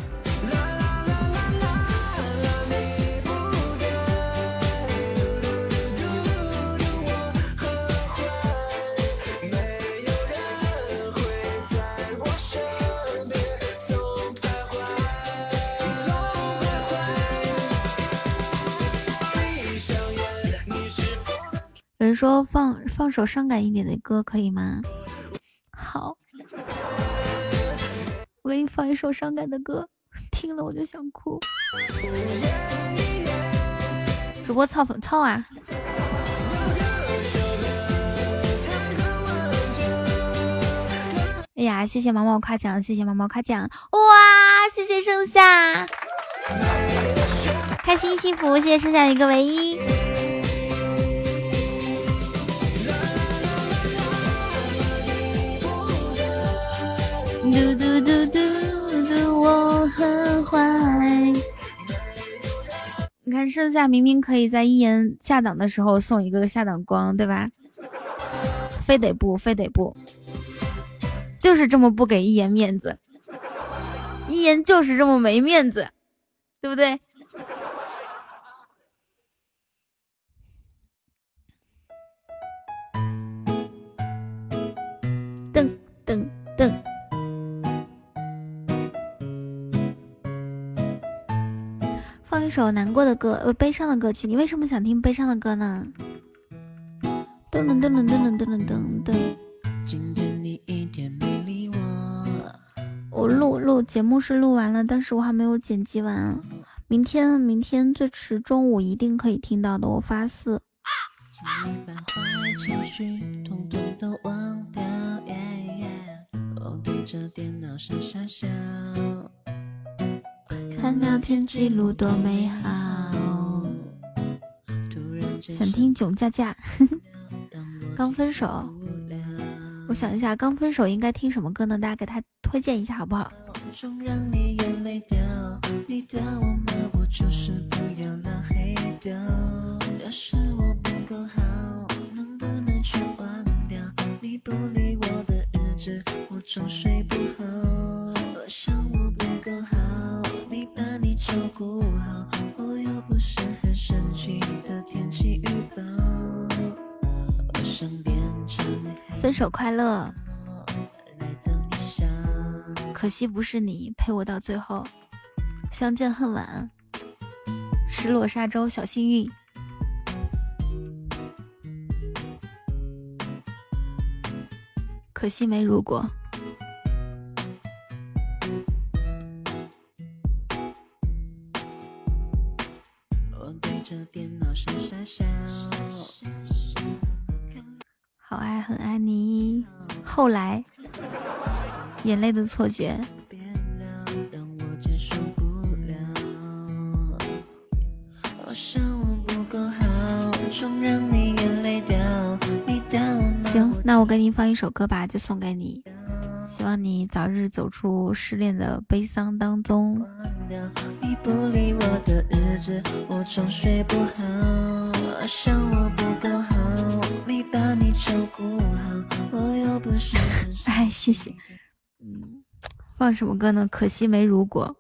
有人说放放首伤感一点的歌可以吗？好，我给你放一首伤感的歌，听了我就想哭。主播操粉操啊！哎呀，谢谢毛毛夸奖，谢谢毛毛夸奖，哇，谢谢盛夏，开心幸福，谢谢盛夏一个唯一。嘟嘟嘟嘟嘟，我很坏。你看盛夏明明可以在一言下档的时候送一个下档光，对吧？非得不，非得不，就是这么不给一言面子，一言就是这么没面子，对不对？噔噔噔。放一首难过的歌，呃，悲伤的歌曲。你为什么想听悲伤的歌呢？噔噔噔噔噔噔噔噔噔。今天你一点没理我。我录录节目是录完了，但是我还没有剪辑完。明天明天最迟中午一定可以听到的，我发誓。请你把坏情绪统统都忘掉，我对着电脑傻傻笑。看聊天记录多美好，想听囧架架。刚分手，我想一下，刚分手应该听什么歌呢？大家给他推荐一下好不好？照顾好，我又不是很神奇的天气预报。我想变成分手快乐，来等一下。可惜不是你陪我到最后，相见恨晚，失落沙洲小幸运。可惜没如果。好爱很爱你，后来眼泪的错觉。行，那我给你放一首歌吧，就送给你，希望你早日走出失恋的悲伤当中。你不理我的日子，我总睡不好，想我不够好，你把你照顾好，我又不是哎，谢谢。嗯，放什么歌呢？可惜没如果。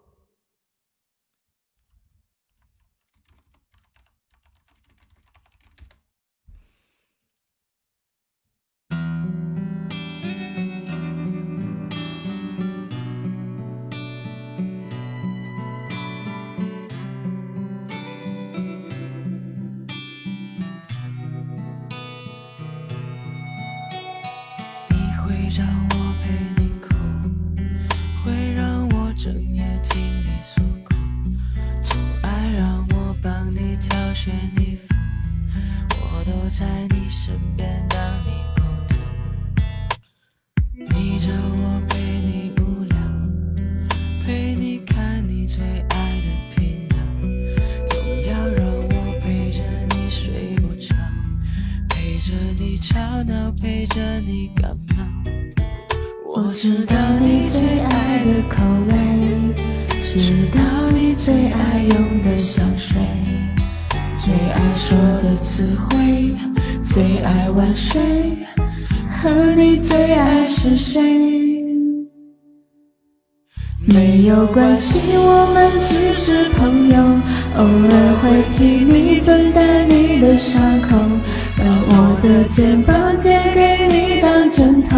关系，我们只是朋友，偶尔会替你分担你的伤口，把我的肩膀借给你当枕头，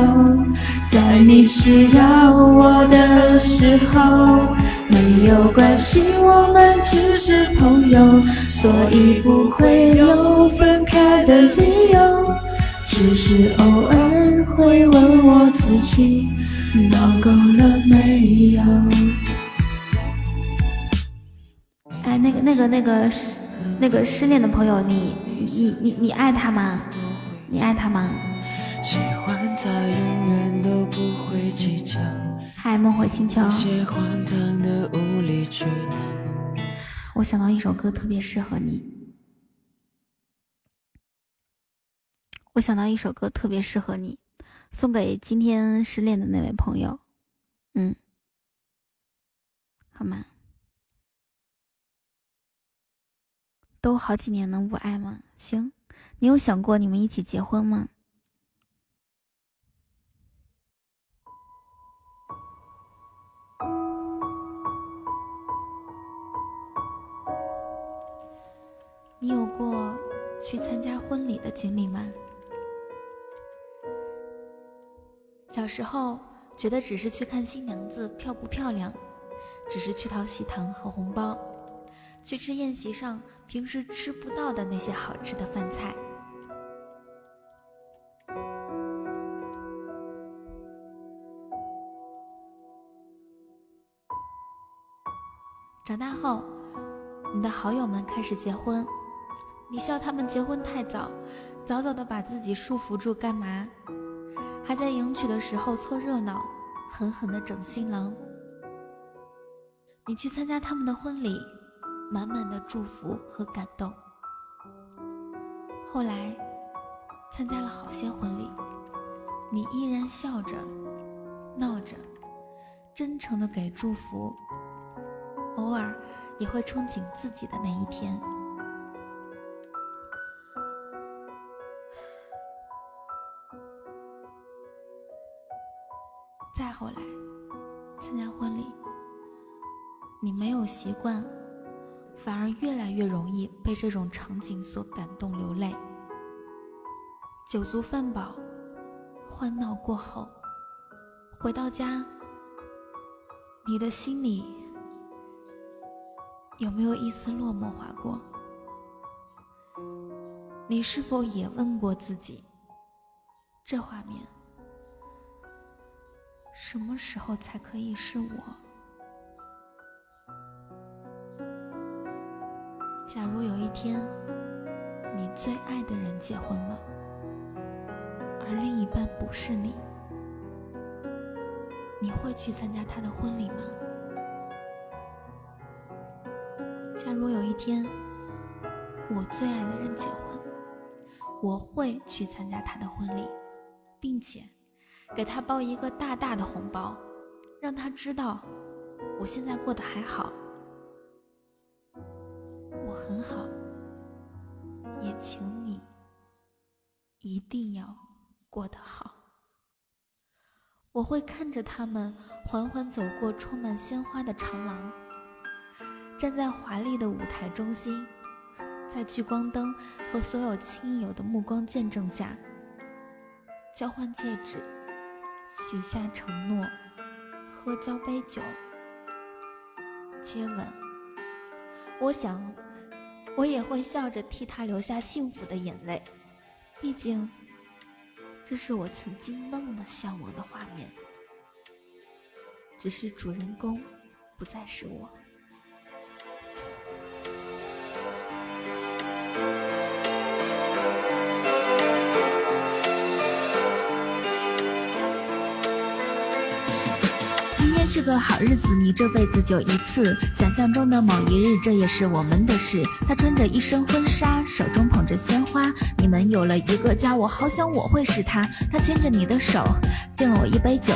在你需要我的时候。没有关系，我们只是朋友，所以不会有分开的理由，只是偶尔会问我自己闹够了没有。哎，那个那个那个那个失恋的朋友，你你你你爱他吗？你爱他吗？喜欢他永远都不会计较。嗨，梦回星球。我想到一首歌特别适合你。我想到一首歌特别适合你，送给今天失恋的那位朋友。嗯，好吗？都好几年能不爱吗？行，你有想过你们一起结婚吗？你有过去参加婚礼的经历吗？小时候觉得只是去看新娘子漂不漂亮，只是去讨喜糖和红包，去吃宴席上平时吃不到的那些好吃的饭菜。长大后，你的好友们开始结婚，你笑他们结婚太早，早早的把自己束缚住干嘛？还在迎娶的时候凑热闹，狠狠地整新郎。你去参加他们的婚礼，满满的祝福和感动。后来参加了好些婚礼，你依然笑着闹着，真诚地给祝福，偶尔也会憧憬自己的那一天。再后来参加婚礼，你没有习惯，反而越来越容易被这种场景所感动流泪。酒足饭饱，欢闹过后回到家，你的心里有没有一丝落寞划过？你是否也问过自己，这画面什么时候才可以是我？假如有一天，你最爱的人结婚了，而另一半不是你，你会去参加他的婚礼吗？假如有一天，我最爱的人结婚，我会去参加他的婚礼，并且给他包一个大大的红包，让他知道我现在过得还好，我很好，也请你一定要过得好。我会看着他们缓缓走过充满鲜花的长廊，站在华丽的舞台中心，在聚光灯和所有亲友的目光见证下，交换戒指，许下承诺，喝交杯酒，接吻。我想我也会笑着替他流下幸福的眼泪，毕竟这是我曾经那么向往的画面，只是主人公不再是我。是个好日子，你这辈子就一次，想象中的某一日，这也是我们的事。他穿着一身婚纱，手中捧着鲜花，你们有了一个家，我好想我会是他。他牵着你的手，敬了我一杯酒，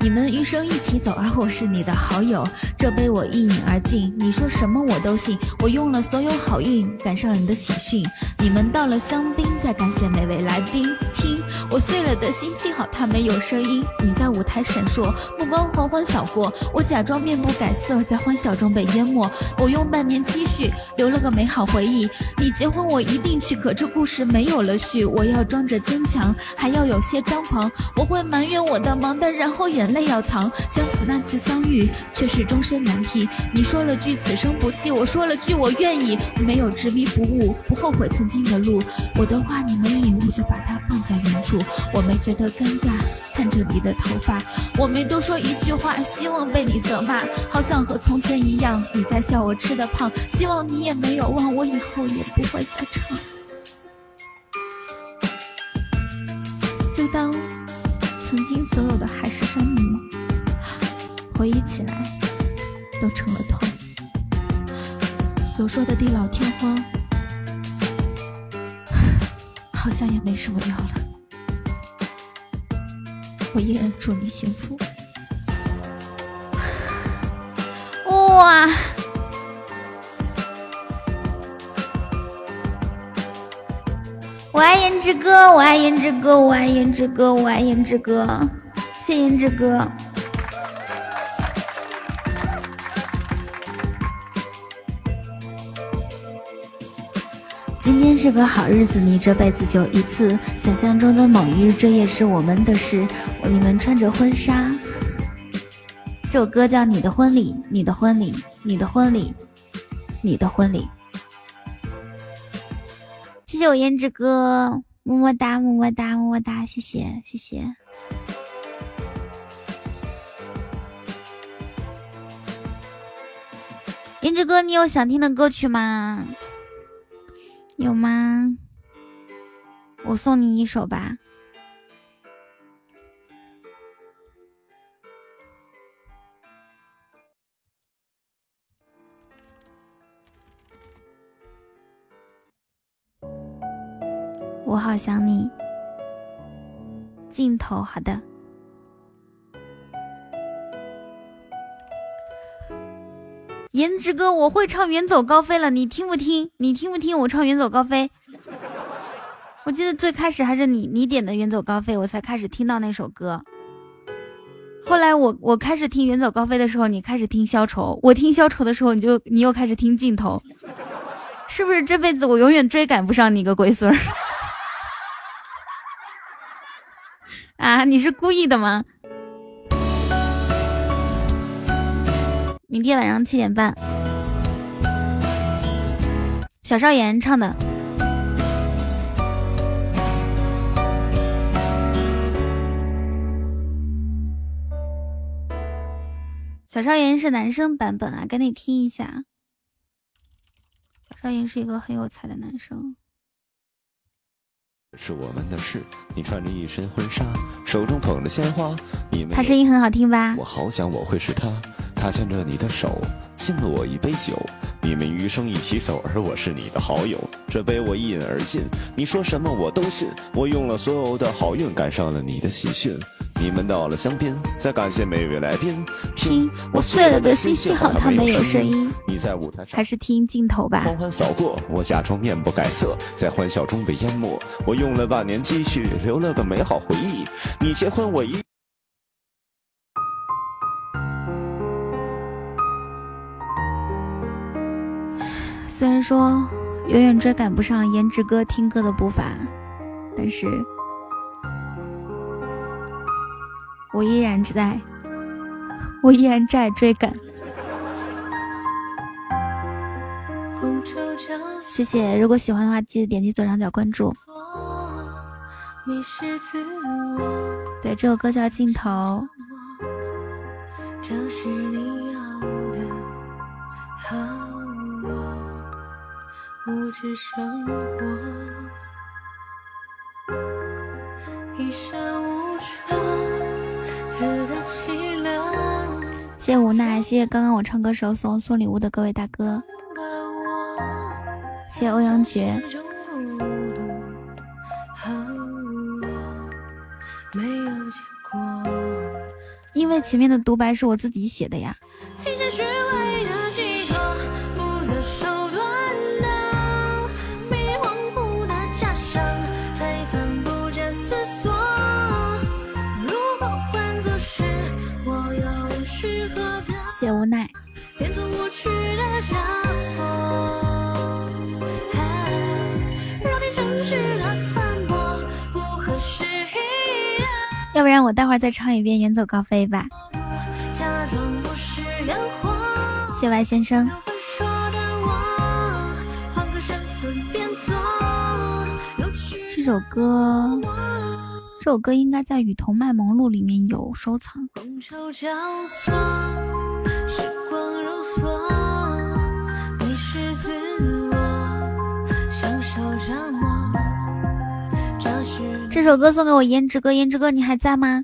你们余生一起走，而我是你的好友。这杯我一饮而尽，你说什么我都信。我用了所有好运赶上了你的喜讯，你们倒了香槟，再感谢每位来宾。听我碎了的心，幸好它没有声音。你在舞台闪烁，目光缓缓扫过，我假装面不改色，在欢笑中被淹没。我用半年积蓄留了个美好回忆，你结婚我一定去，可这故事没有了续。我要装着坚强，还要有些张狂，我会埋怨我的忙，但然后眼泪要藏。相思那次相遇却是终身难题，你说了句此生不弃，我说了句我愿意。我没有执迷不悟，不后悔曾经的路，我的话你没领悟，就把它放在原处。我没觉得尴尬，看着你的头发，我没多说一句话，希望被你责骂。好想和从前一样，你在笑我吃的胖，希望你也没有忘，我以后也不会再唱。就当曾经所有的海誓山盟，回忆起来都成了痛。所说的地老天荒，好像也没什么料了。我依然祝你幸福。哇！我爱颜值哥，我爱颜值哥，我爱颜值哥，我爱颜值哥，谢颜值哥。今天是个好日子，你这辈子就一次，想象中的某一日，这也是我们的事。我你们穿着婚纱，这首歌叫《你的婚礼》，你的婚礼，你的婚礼，你的婚礼。谢谢我胭脂哥，么么哒，么么哒，么么哒，谢谢谢谢。胭脂哥，你有想听的歌曲吗？有吗？我送你一首吧。我好想你，镜头。好的，颜值哥，我会唱远走高飞了，你听不听？你听不听我唱远走高飞？我记得最开始还是你你点的远走高飞，我才开始听到那首歌。后来我我开始听远走高飞的时候，你开始听消愁，我听消愁的时候，你就你又开始听镜头，是不是这辈子我永远追赶不上你个龟孙儿？啊，你是故意的吗？明天晚上七点半，小少爷唱的。小少爷是男生版本啊，赶紧听一下。小少爷是一个很有才的男生。是我们的事，你穿着一身婚纱，手中捧着鲜花，你们他声音很好听吧？我好想我会是他，他牵着你的手，敬了我一杯酒，你们余生一起走，而我是你的好友，这杯我一饮而尽，你说什么我都信，我用了所有的好运赶上了你的喜讯，你们到了香槟，再感谢每位来宾，听我碎了的心，幸好他们有声音。你在舞台上还是听镜头吧。欢欢扫过，我假装面不改色，在欢笑中被淹没，我用了半年积蓄，留了个美好回忆。你结婚我一虽然说远远追赶不上颜值哥听歌的步伐，但是我依然在我依然在追赶。谢谢，如果喜欢的话记得点击左上角关注。对，这首歌叫镜头。这是你要的好我，物质生活一生无常。谢谢无奈，谢谢刚刚我唱歌时候送送礼物的各位大哥，谢谢欧阳爵。因为前面的独白是我自己写的呀。谢无奈，要不然我待会儿再唱一遍《远走高飞》吧。谢白先生。这首歌，这首歌应该在《雨桐卖萌录》里面有收藏。迷失自我，享受折磨。这首歌送给我胭脂哥，胭脂哥你还在吗？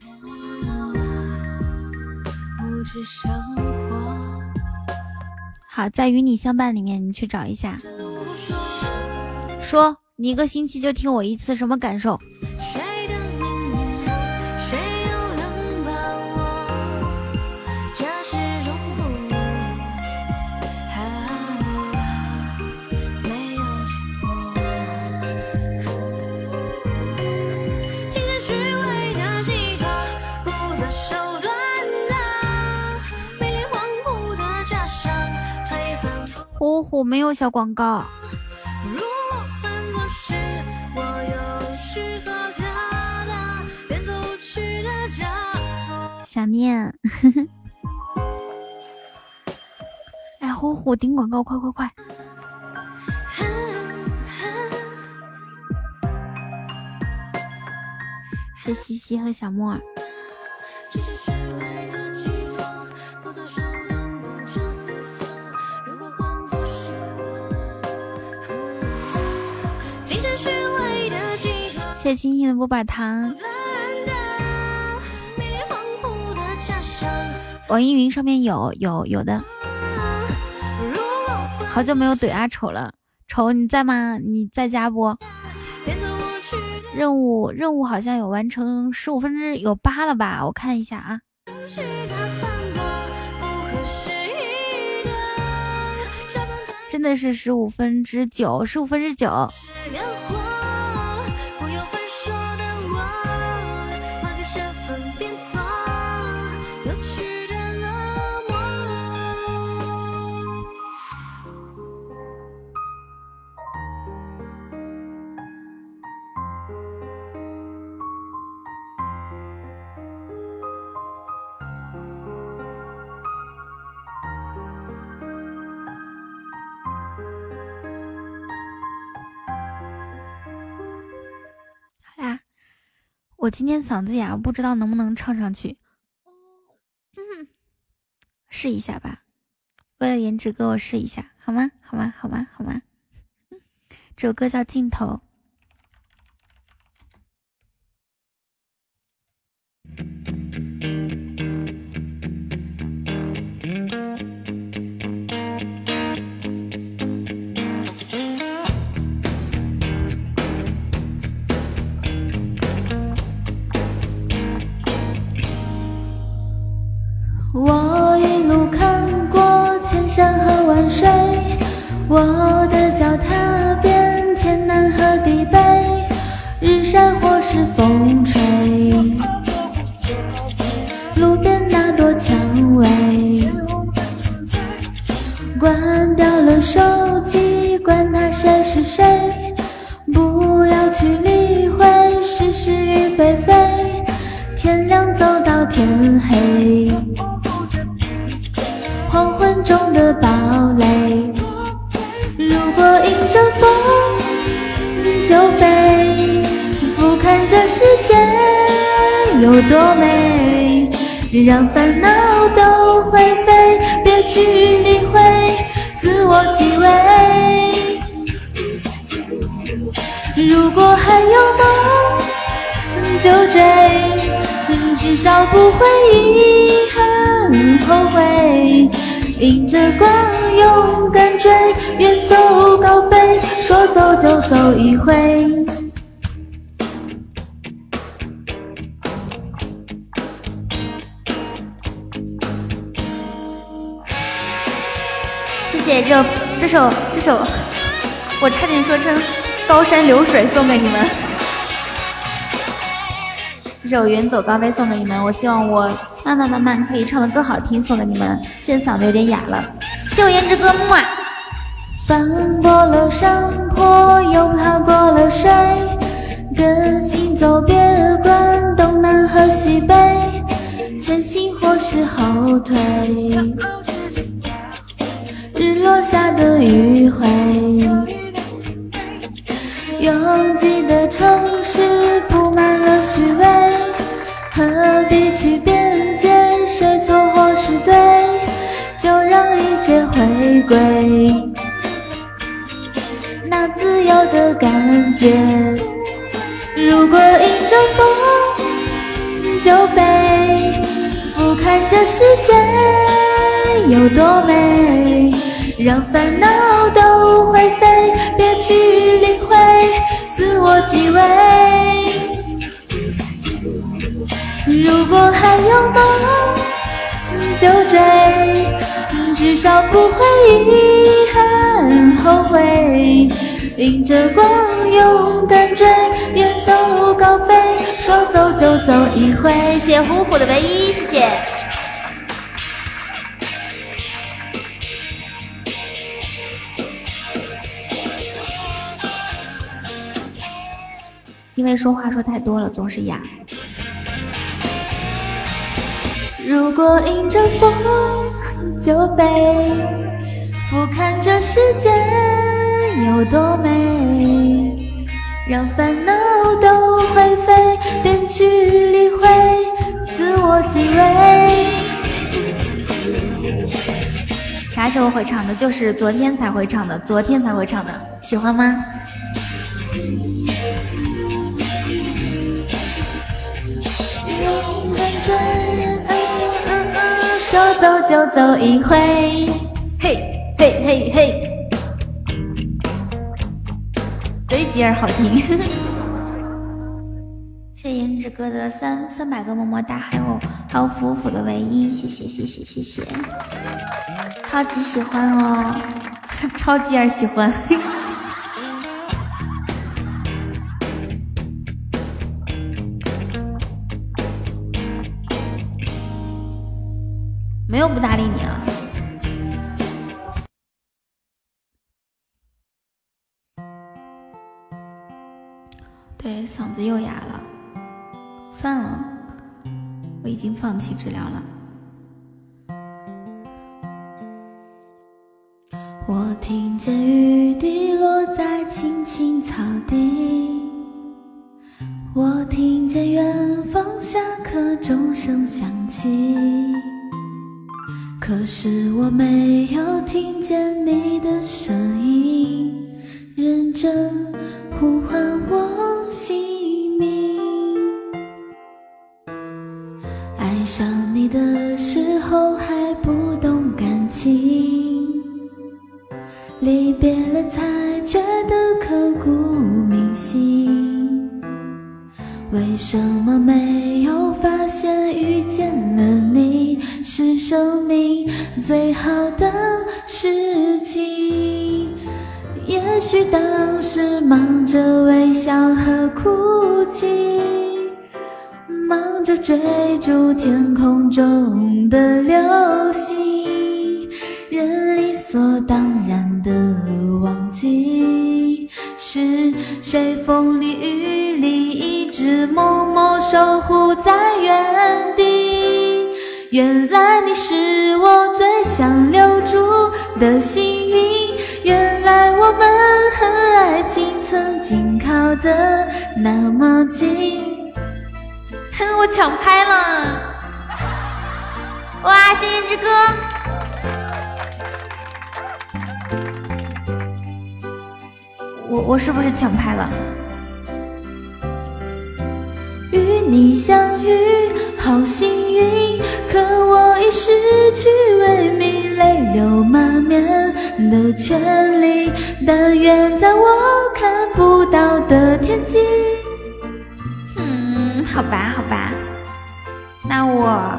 好，在与你相伴里面你去找一下。说你一个星期就听我一次，什么感受？虎虎没有小广告。想念。哎，虎虎顶广告，快快快！是西西和小莫儿。谢青青的波板糖。网易云上面有有有的。好久没有怼阿丑了，丑你在吗？你在家不？任务任务好像有完成十五分之有八了吧？我看一下啊。真的是十五分之九，十五分之九。我今天嗓子哑，不知道能不能唱上去。嗯，试试一下吧，为了颜值哥我试一下好吗？好吗？好吗？好吗？这首歌叫《镜头》。我一路看过千山和万水，我的脚踏遍天南和地北，日晒或是风吹，路边那朵蔷薇，关掉了手机，管他谁是谁，不要去理会是是与非非，天亮走到天黑，黄昏中的堡垒，如果迎着风就飞，俯瞰这世界有多美，让烦恼都灰飞，别去理会自我即为，如果还有梦就追，至少不会遗憾后悔，迎着光勇敢追，远走高飞，说走就走一回。谢谢这这首这首，我差点说成高山流水送给你们。这首《远走高飞》送给你们，我希望我慢慢慢慢可以唱得更好听，送给你们。现在嗓子有点哑了，谢我颜值哥，么。翻过了山坡，又爬过了水，跟心走，别管东南和西北，前行或是后退，日落下的余晖，拥挤的城市铺满了虚伪，何必去辩解谁错或是对，就让一切回归那自由的感觉，如果迎着风就飞，俯瞰这世界有多美，让烦恼都灰飞，别去理会自我即为，如果还有梦就追，至少不会遗憾后悔，迎着光勇敢追，远走高飞，说走就走一回。谢谢虎虎的唯一，谢谢。因为说话说太多了，总是哑。如果迎着风就飞，俯瞰这世界有多美，让烦恼都灰飞，别去理会自我即为。啥时候会唱的？就是昨天才会唱的，昨天才会唱的，喜欢吗？说走就走一回，嘿嘿嘿嘿，嘴几儿好听。谢谢颜值哥的三三百个么么哒，还有还有虎虎的唯一，谢谢谢谢谢谢，超级喜欢哦，超级儿喜欢。没有不搭理你啊！对，嗓子又哑了，算了，我已经放弃治疗了。我听见雨滴落在青青草地，我听见远方下课钟声响起。可是我没有听见你的声音，认真呼唤我姓名。爱上你的时候还不懂感情，离别了才觉得刻骨铭心。为什么没有发现遇见了你是生命最好的事情？也许当时忙着微笑和哭泣，忙着追逐天空中的流星，人理所当然的忘记是谁风里雨里一直默默守护在原地。原来你是我最想留住的幸运，原来我们和爱情曾经靠得那么近。哼，我抢拍了！哇，谢谢之歌！我我是不是抢拍了？与你相遇好幸运，可我已失去为你泪流满面的权利。但愿在我看不到的天际。嗯，好吧好吧，那我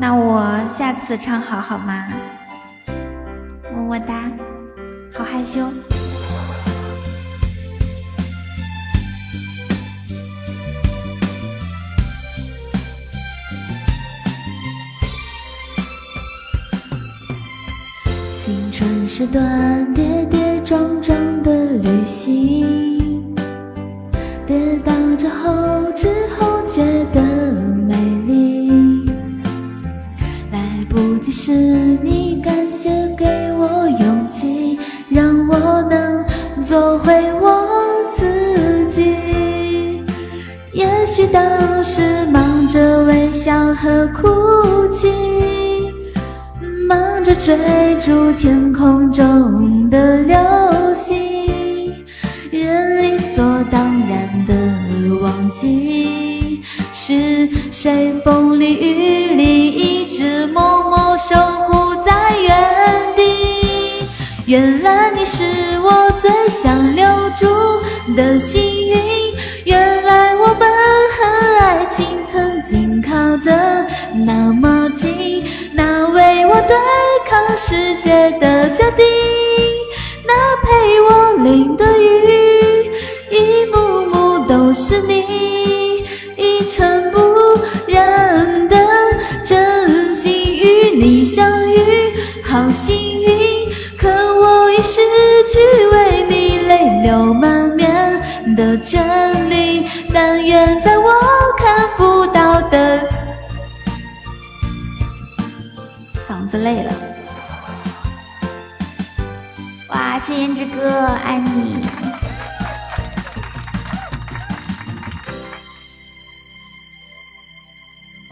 那我下次唱好好吗？么么哒，好害羞。青春是段跌跌撞撞的旅行，跌倒之后之后觉得美丽，来不及是你感谢给我勇气，让我能做回我自己。也许当时忙着微笑和哭泣，忙着追逐天空中的流星，人理所当然的忘记是谁风里雨里一直默默守护在原地。原来你是我最想留住的幸运，原来我们和爱情曾经靠得那么近。那为我对抗世界的决定，那陪我淋的雨，一幕幕都是你一尘不染的真心。与你相遇好幸运，可我已失去为你泪流满面的权利。但愿在我看不到的累了。哇，谢谢之歌，爱你。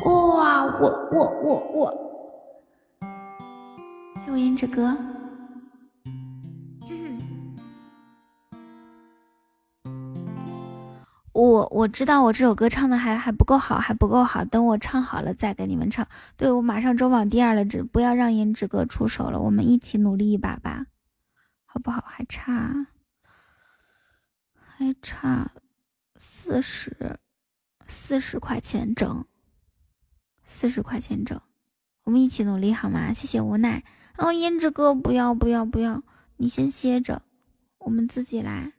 哇，我我我我，谢谢之歌。我我知道我这首歌唱的还还不够好，还不够好，等我唱好了再给你们唱。对，我马上中榜第二了，只不要让胭脂哥出手了，我们一起努力一把吧，好不好？还差还差四十四十块钱整，四十块钱整，我们一起努力好吗？谢谢无奈。哦，胭脂哥，不要不要不要，你先歇着，我们自己来。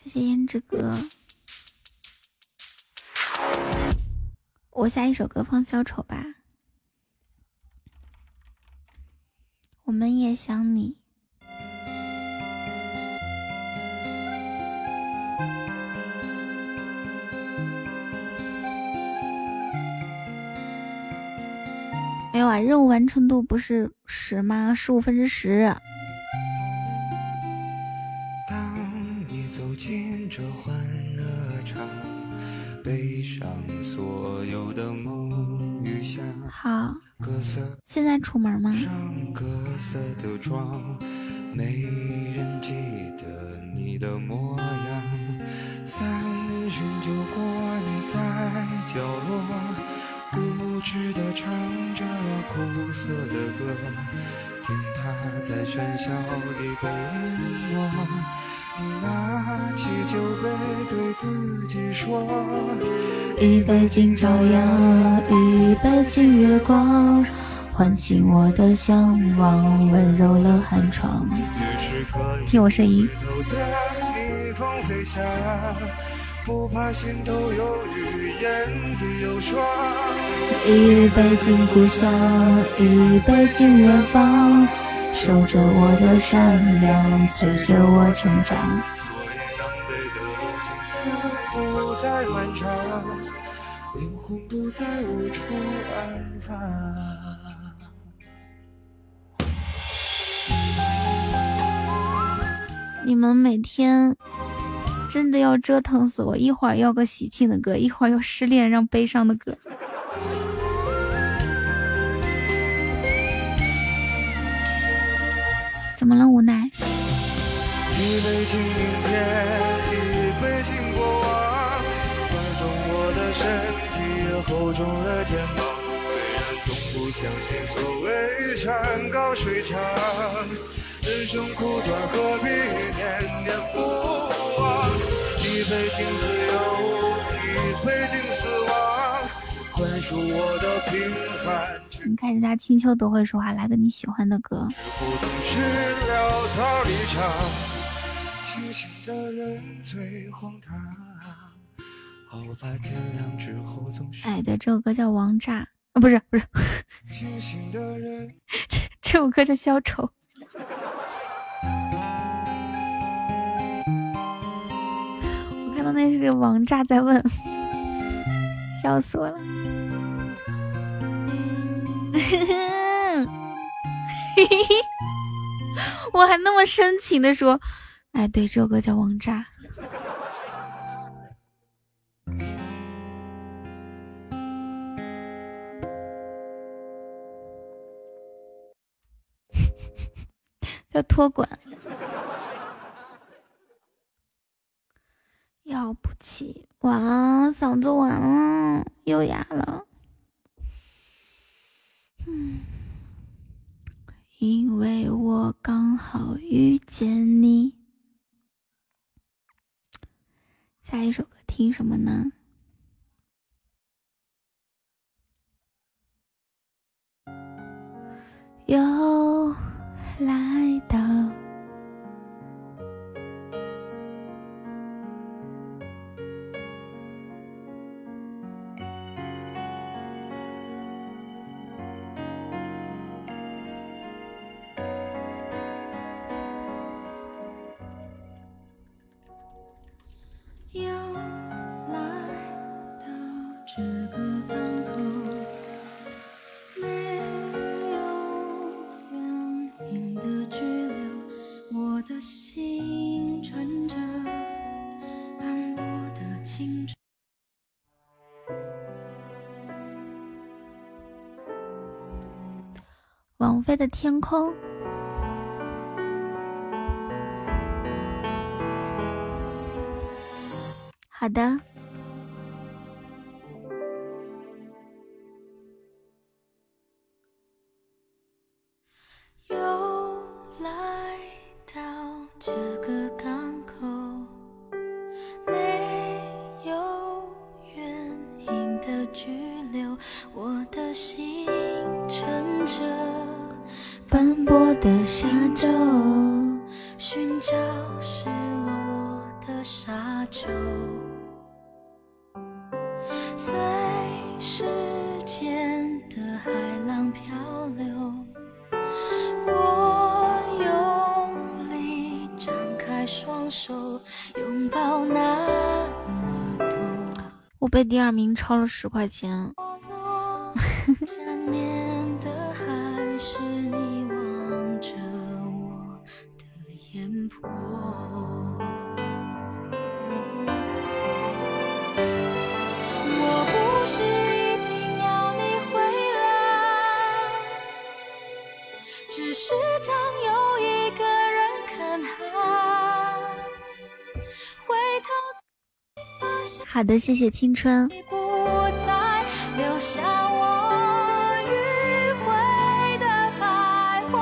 谢谢胭脂哥，我下一首歌放消愁吧。我们也想你。没有啊，任务完成度不是十吗？十五分之十。走进这欢乐场，背上所有的梦与好，现在出门吗？一杯敬朝阳，一杯敬月光，唤醒我的向往，温柔了寒窗。听我声音，一杯敬故乡，一杯敬远方，守着我的善良，催着我成长。灵魂不再无处安放。你们每天真的要折腾死我，一会儿要个喜庆的歌，一会儿要失恋让悲伤的歌。怎么了无奈？一杯敬明天，一杯敬过往，身体厚重了肩膀，虽然从不相信所谓山高水长，人生苦短何必念念不忘。一杯敬自由，一杯敬死亡，宽恕我的平凡。你看人家青秋多会说话，来个你喜欢的歌。不懂事潦草离场，清醒的人最荒唐。哎，对，这首歌叫王炸啊，不是不是清醒的人这，这首歌叫消愁。我看到那是王炸在问，笑死我了。我还那么深情的说，哎，对，这首歌叫王炸。叫托管。要不起，晚安，嗓子完了，又哑了。嗯，因为我刚好遇见你。下一首歌听什么呢？又来到又来到这个港口，心缠着斑驳的青春。王菲的天空。好的，被第二名超了十块钱。只是当有一个人看海，回头发现。好的，谢谢青春。不再留下我迂回的徘徊，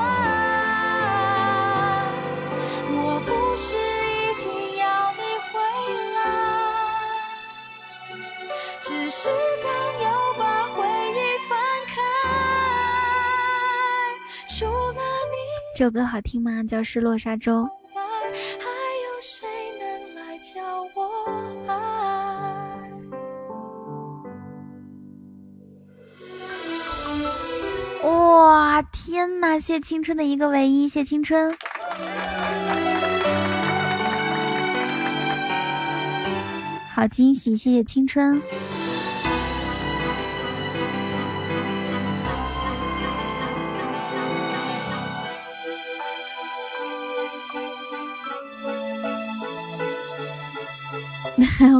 我不是一定要你回来，只是当有。这首歌好听吗？叫《失落沙洲》。还有谁能来教我爱？哇，天哪！谢青春的一个唯一，谢青春。好惊喜，谢谢青春。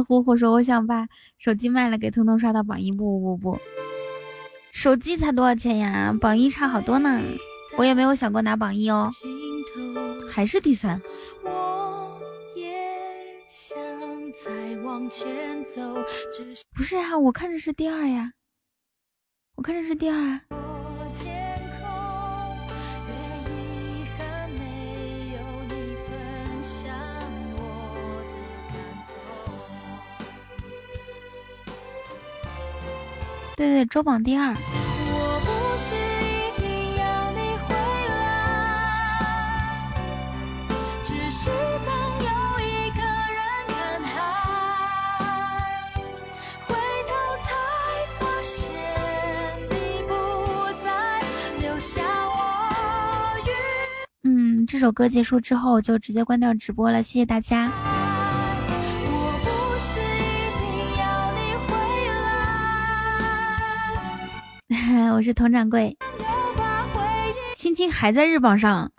呼呼说我想把手机卖了给腾腾刷到榜一，不不不，手机才多少钱呀，榜一差好多呢，我也没有想过拿榜一哦，还是第三。我也想再往前走，不是啊，我看着是第二呀，我看着是第二啊。对对，周榜第二。我不是一定要你回来，只是当有一个人看海，回头才发现你不再留下我与。嗯，这首歌结束之后就直接关掉直播了，谢谢大家。我是佟掌柜，青青还在日榜上。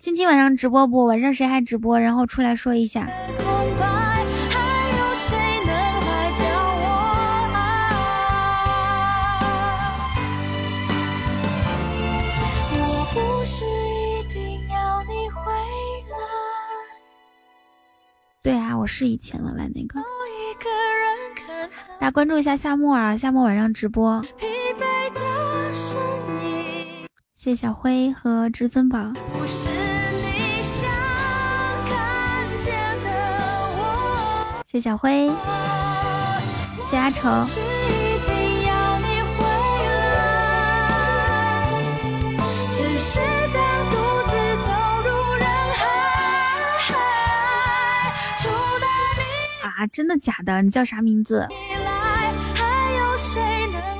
青青晚上直播不？晚上谁还直播？然后出来说一下。我不是一定要你回来。对啊，我是以前玩玩那个。大家关注一下夏沫啊，夏沫晚上直播。谢谢小辉和至尊宝。不是你想看见的我。谢小辉，谢阿愁。只是当独自走入人海，除了你。啊，真的假的？你叫啥名字？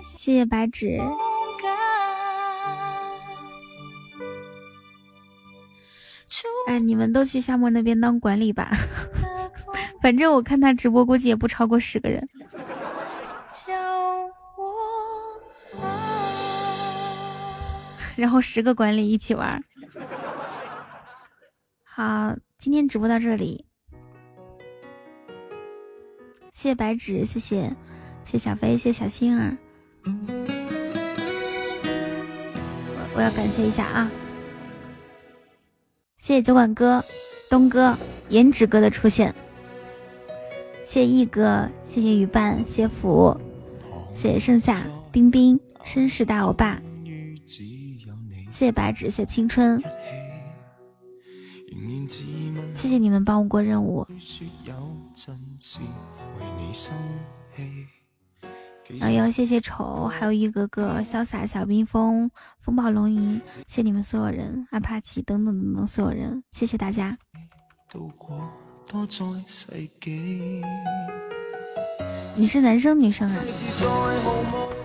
谢谢白纸。哎，你们都去夏沫那边当管理吧，反正我看他直播估计也不超过十个人。然后十个管理一起玩。好，今天直播到这里，谢谢白纸，谢谢谢小飞，谢小星儿。我我要感谢一下啊。谢谢酒馆哥、东哥、颜值哥的出现，谢谢毅哥，谢谢雨伴，谢福，谢谢盛夏、冰冰、绅士大欧巴，谢谢白纸，谢谢青春，谢谢你们帮我过任务。然后谢谢丑，还有玉哥哥、潇洒、小冰封、风暴龙吟，谢你们所有人，阿帕奇等等等等所有人，谢谢大家。你是男生女生啊？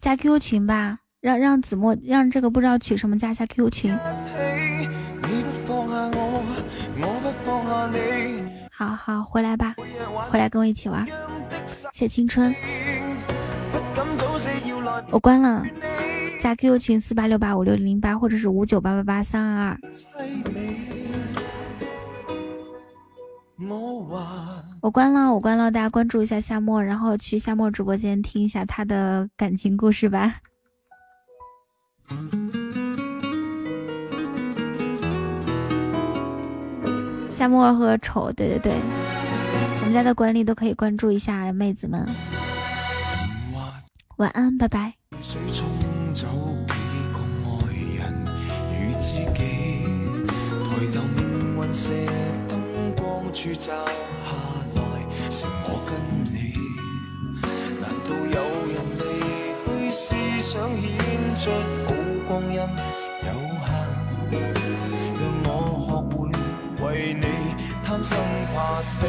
加 Q Q 群吧，让让子墨让这个不知道取什么加下 Q Q 群。好好回来吧，回来跟我一起玩。谢青春。我关了，加 Q Q 群四八六八五六零零八，或者是五九八八八三二二。我关了，我关了，大家关注一下夏沫，然后去夏沫直播间听一下他的感情故事吧。夏沫和丑，对对对，我们家的管理都可以关注一下妹子们。晚安，拜拜。贪生怕死。